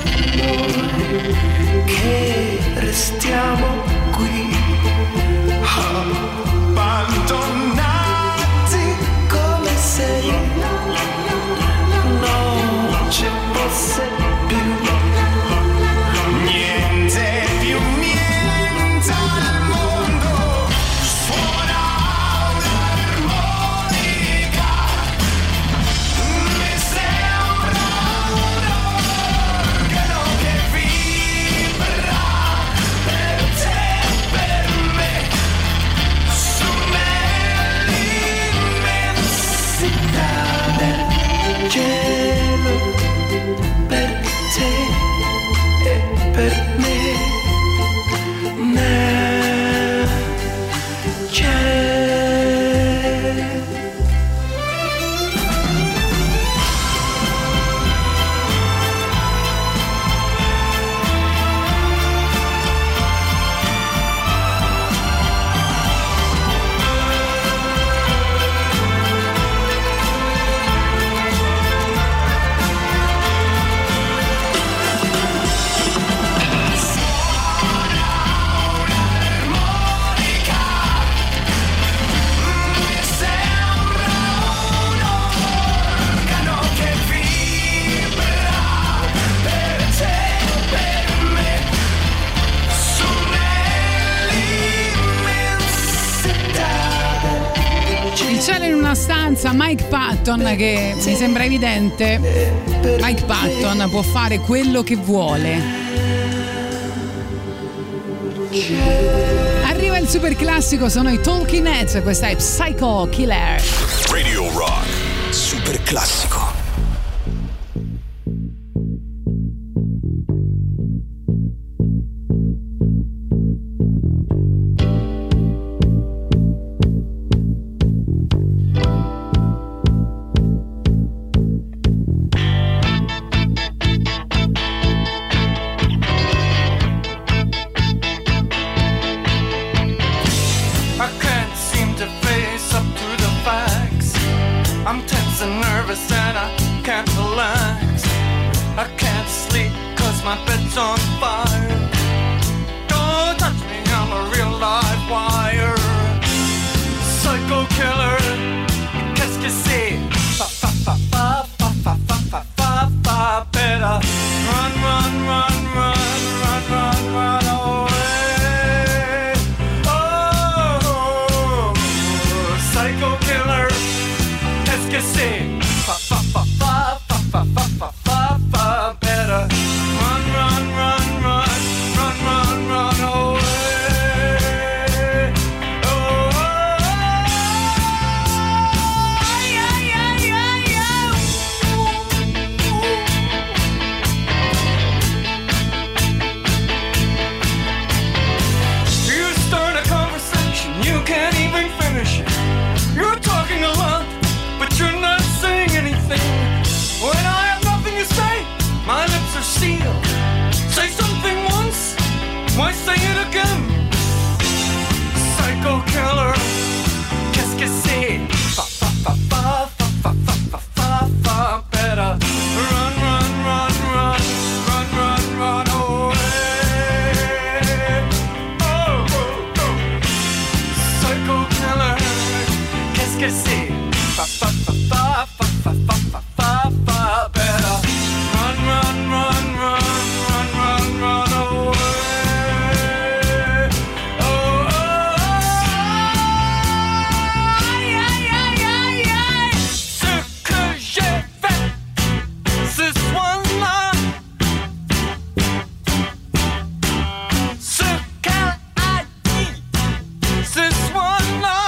cielo soprano che restiamo qui abbandonati come se non ci fosse più niente, più niente al mondo. Suona un'armonica, mi sembra un organo che vibra per te e per me, su nell'immensità del cielo, per te e per me, nel cielo. Mi sembra un organo che vibra per te e per me, su nell'immensità del Il cielo in una stanza, Mike Patton, che mi sembra evidente, Mike Patton può fare quello che vuole. Arriva il super classico, sono i Talking Heads, questa è Psycho Killer. Radio Rock Super Classico. I can't seem to face up to the facts. I'm tense and nervous and I can't relax. I can't sleep cause my bed's on fire. Don't touch me, I'm a real live wire. Psycho killer, qu'est-ce que c'est? Fa fa fa fa fa fa fa fa fa fa. Better run, run, run, run, run, run, run away. Psycho killer, qu'est-ce que c'est? Fa fa fa fa fa fa fa fa fa. Better run, run, run, run, run, run, run away. Oh, yeah, yeah, yeah, yeah. You start a conversation, you can't even finish it. You're talking a lot, but you're not saying anything. When I have nothing to say, my lips are sealed. Say something once, why say it again? Psycho killer, qu'est-ce que c'est? Fa fa fa fa fa fa fa fa fa. Better run, run, run, run, run, run, run away. Oh, oh, oh. Psycho killer. Qu'est-ce que c'est? Fa fa fa fa fa fa fa fa fa fa. Better run, run, run, run, run, run, run away. Oh, oh, oh. Aïe, aïe, aïe, aïe, aïe. Ce que j'ai fait ce soir-là, ce qu'elle a dit ce soir-là.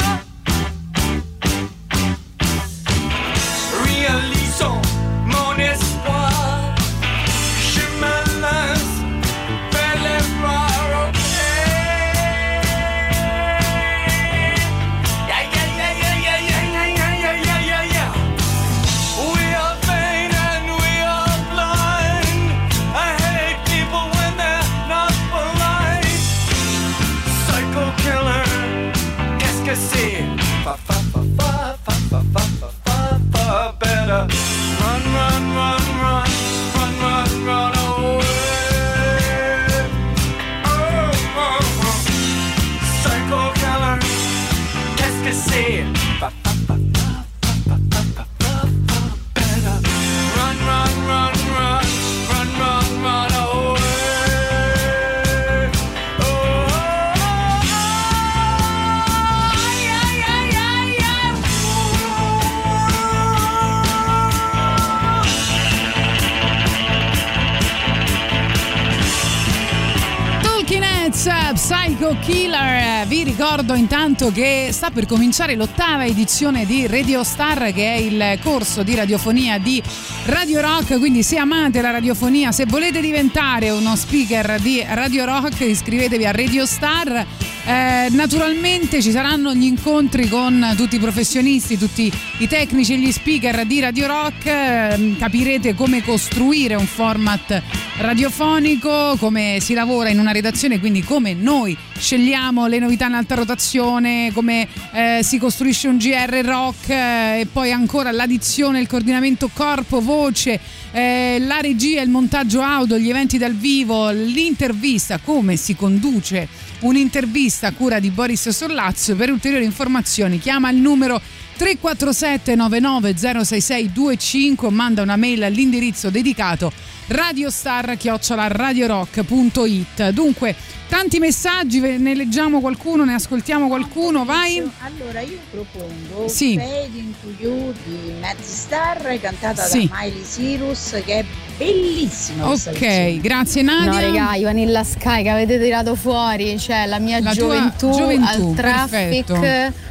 better run, run, run, run, run, run, run away. Oh, oh, oh. Circle qu'est-ce que c'est? Better run, run, run, run, run, run, run away. Oh, yeah, yeah, yeah, yeah. Talking Heads, Psycho Killer. Vi ricordo intanto che sta per cominciare l'ottava edizione di Radio Star, che è il corso di radiofonia di Radio Rock, quindi se amate la radiofonia, se volete diventare uno speaker di Radio Rock, iscrivetevi a Radio Star. Eh, naturalmente ci saranno gli incontri con tutti i professionisti, tutti i tecnici e gli speaker di Radio Rock, eh, capirete come costruire un format radiofonico, come si lavora in una redazione, quindi come noi scegliamo le novità in alta rotazione, come eh, si costruisce un G R rock, eh, e poi ancora l'addizione, il coordinamento corpo, voce, eh, la regia, il montaggio audio, gli eventi dal vivo, l'intervista, come si conduce un'intervista a cura di Boris Sollazzo. Per ulteriori informazioni chiama il numero tre quattro sette nove nove zero sei sei due cinque o manda una mail all'indirizzo dedicato radiostar chiocciola radiorock punto it. Dunque, tanti messaggi, ne leggiamo qualcuno, ne ascoltiamo qualcuno, vai. Allora io propongo sì. Fade Into You di Mad Star, cantata sì. da Miley Cyrus, che è bellissima. Ok, grazie Nadia. No regà, Vanilla Sky che avete tirato fuori, cioè la mia la gioventù, gioventù al Traffic, perfetto.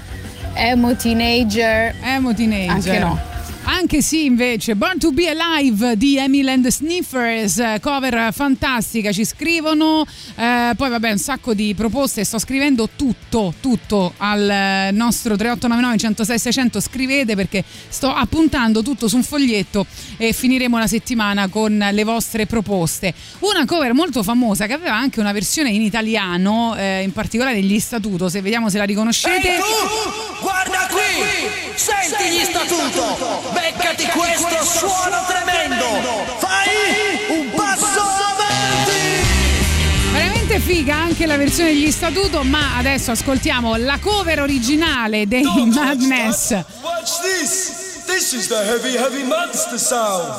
Emo teenager. Emo teenager. Anche no. Anche sì, invece, Born to be Alive di Emil and the Sniffers, cover fantastica, ci scrivono, eh, poi vabbè un sacco di proposte, sto scrivendo tutto, tutto al nostro tre otto nove nove centosei seicento, scrivete perché sto appuntando tutto su un foglietto e finiremo la settimana con le vostre proposte. Una cover molto famosa che aveva anche una versione in italiano, eh, in particolare gli Statuto, se vediamo se la riconoscete. Ehi tu, guarda qui, senti gli Statuto! Beccati questo, questo suono tremendo. tremendo Fai un passo, un passo avanti. Veramente figa anche la versione degli Statuto. Ma adesso ascoltiamo la cover originale dei no, Madness. Watch this. This is the heavy heavy monster sound,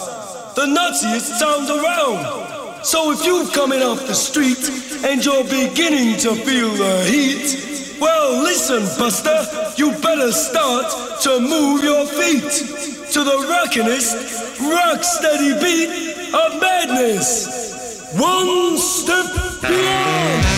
the nuttiest sound around. So if you've coming off the street and you're beginning to feel the heat, well listen buster, you better start to move your feet to the rockinest, rock-steady beat of madness. One step beyond.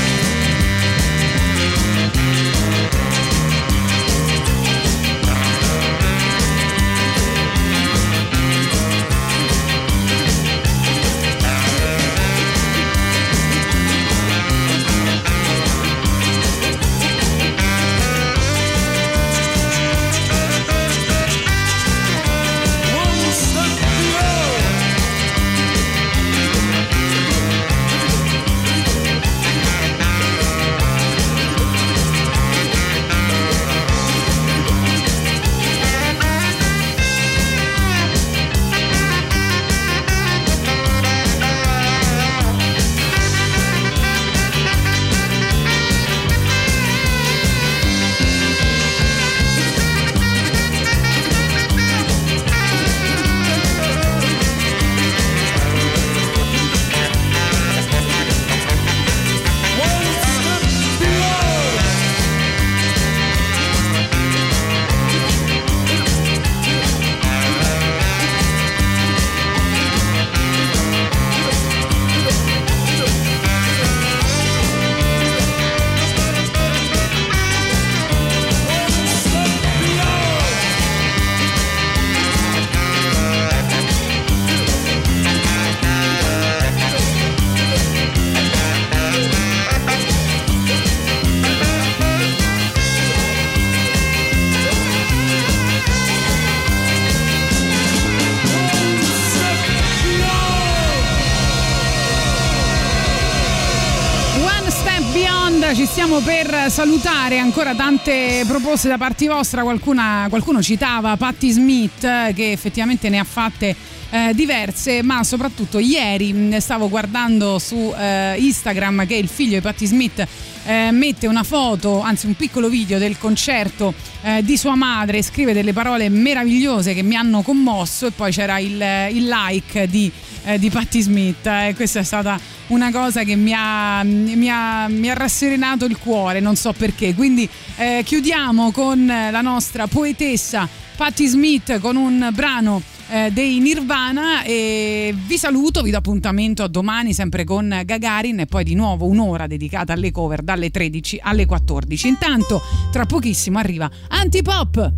ci stiamo per salutare, ancora tante proposte da parte vostra. Qualcuna, qualcuno citava Patti Smith, che effettivamente ne ha fatte eh, diverse, ma soprattutto ieri stavo guardando su eh, Instagram che il figlio di Patti Smith eh, mette una foto, anzi un piccolo video del concerto eh, di sua madre, scrive delle parole meravigliose che mi hanno commosso, e poi c'era il, il like di, eh, di Patti Smith, e eh, questa è stata una cosa che mi ha, mi ha, mi ha rasserenato il cuore, non so perché. Quindi eh, chiudiamo con la nostra poetessa Patti Smith con un brano eh, dei Nirvana, e vi saluto, vi do appuntamento a domani sempre con Gagarin, e poi di nuovo un'ora dedicata alle cover dalle tredici alle quattordici. Intanto tra pochissimo arriva Antipop.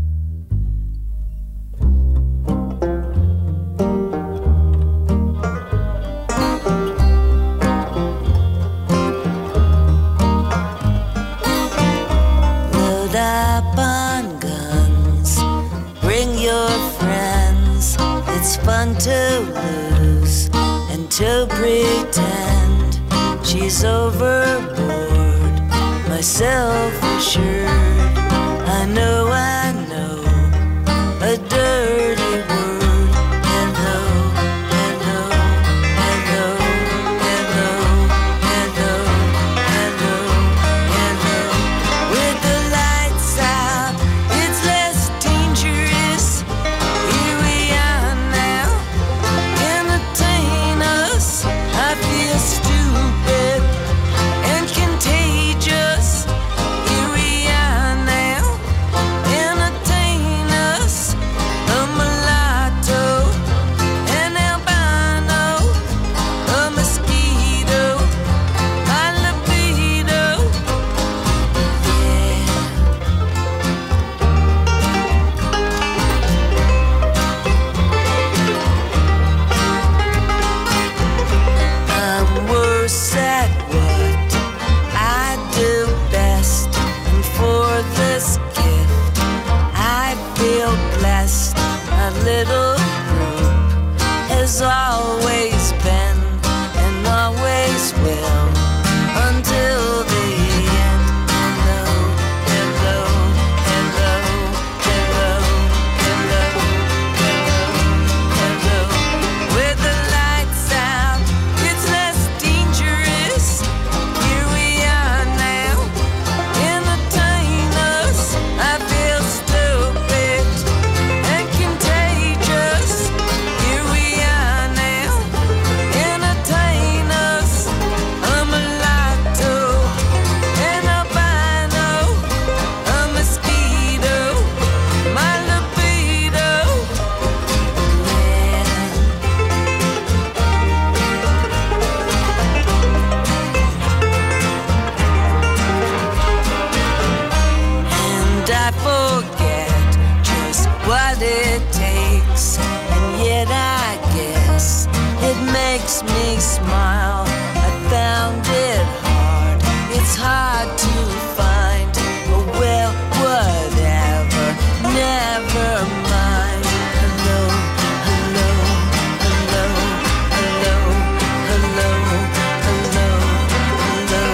Up on guns, bring your friends. It's fun to lose and to pretend she's overboard. Myself assured, I know, I know a dirty word. Hello, hello, hello, hello, hello, hello, hello. With the little group has always been and always will until the end. Hello, hello, hello, hello, hello, hello, hello. With the lights out, it's less dangerous. Here we are now, entertain us. I feel stupid. Contagious. Here we are now, entertain us. A mulatto, an albino, a mosquito, my libido. Yeah. And I forget just what it takes, and yet I guess it makes me smile. I found it hard, it's hard to find, but well, whatever, never mind. Hello, hello, hello, hello, hello, hello, hello.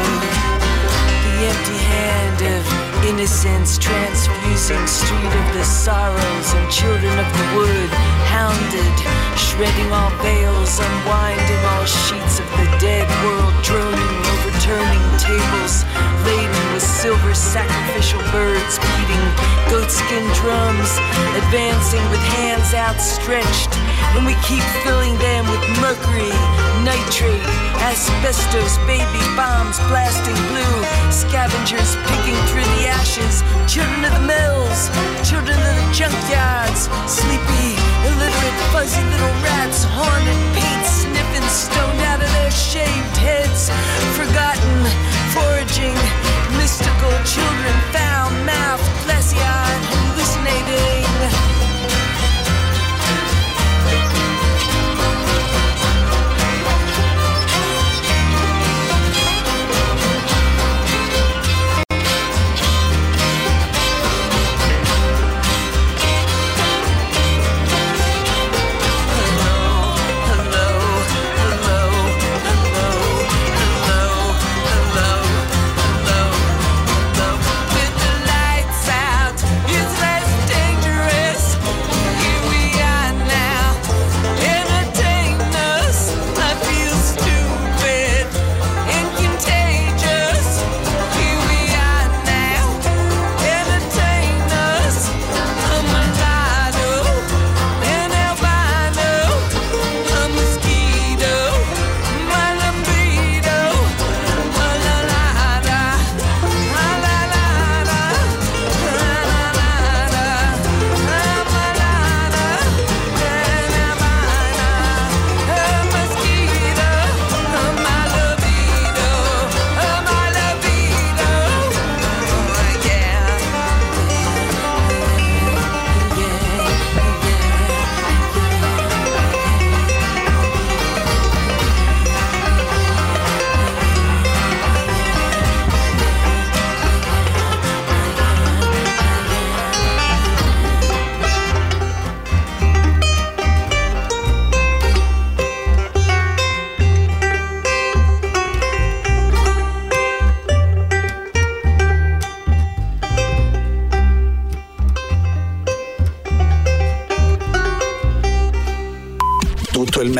The empty hand of innocence transfusing street of the sorrows and children of the wood, hounded, shredding all veils, unwinding all sheets of the dead world, droning, overturning tables, laden with silver sacrificial birds, beating goatskin drums, advancing with hands outstretched, and we keep filling them with mercury, nitrate, asbestos, baby bombs blasting blue, scavengers picking through the ashes, children of the mills, children of the junkyards, sleepy, illiterate, fuzzy little rats, haunted, paint sniffing, stoned out of their shaved heads, forgotten, foraging, mystical children, foul mouthed, glassy eyed, hallucinating. tutto il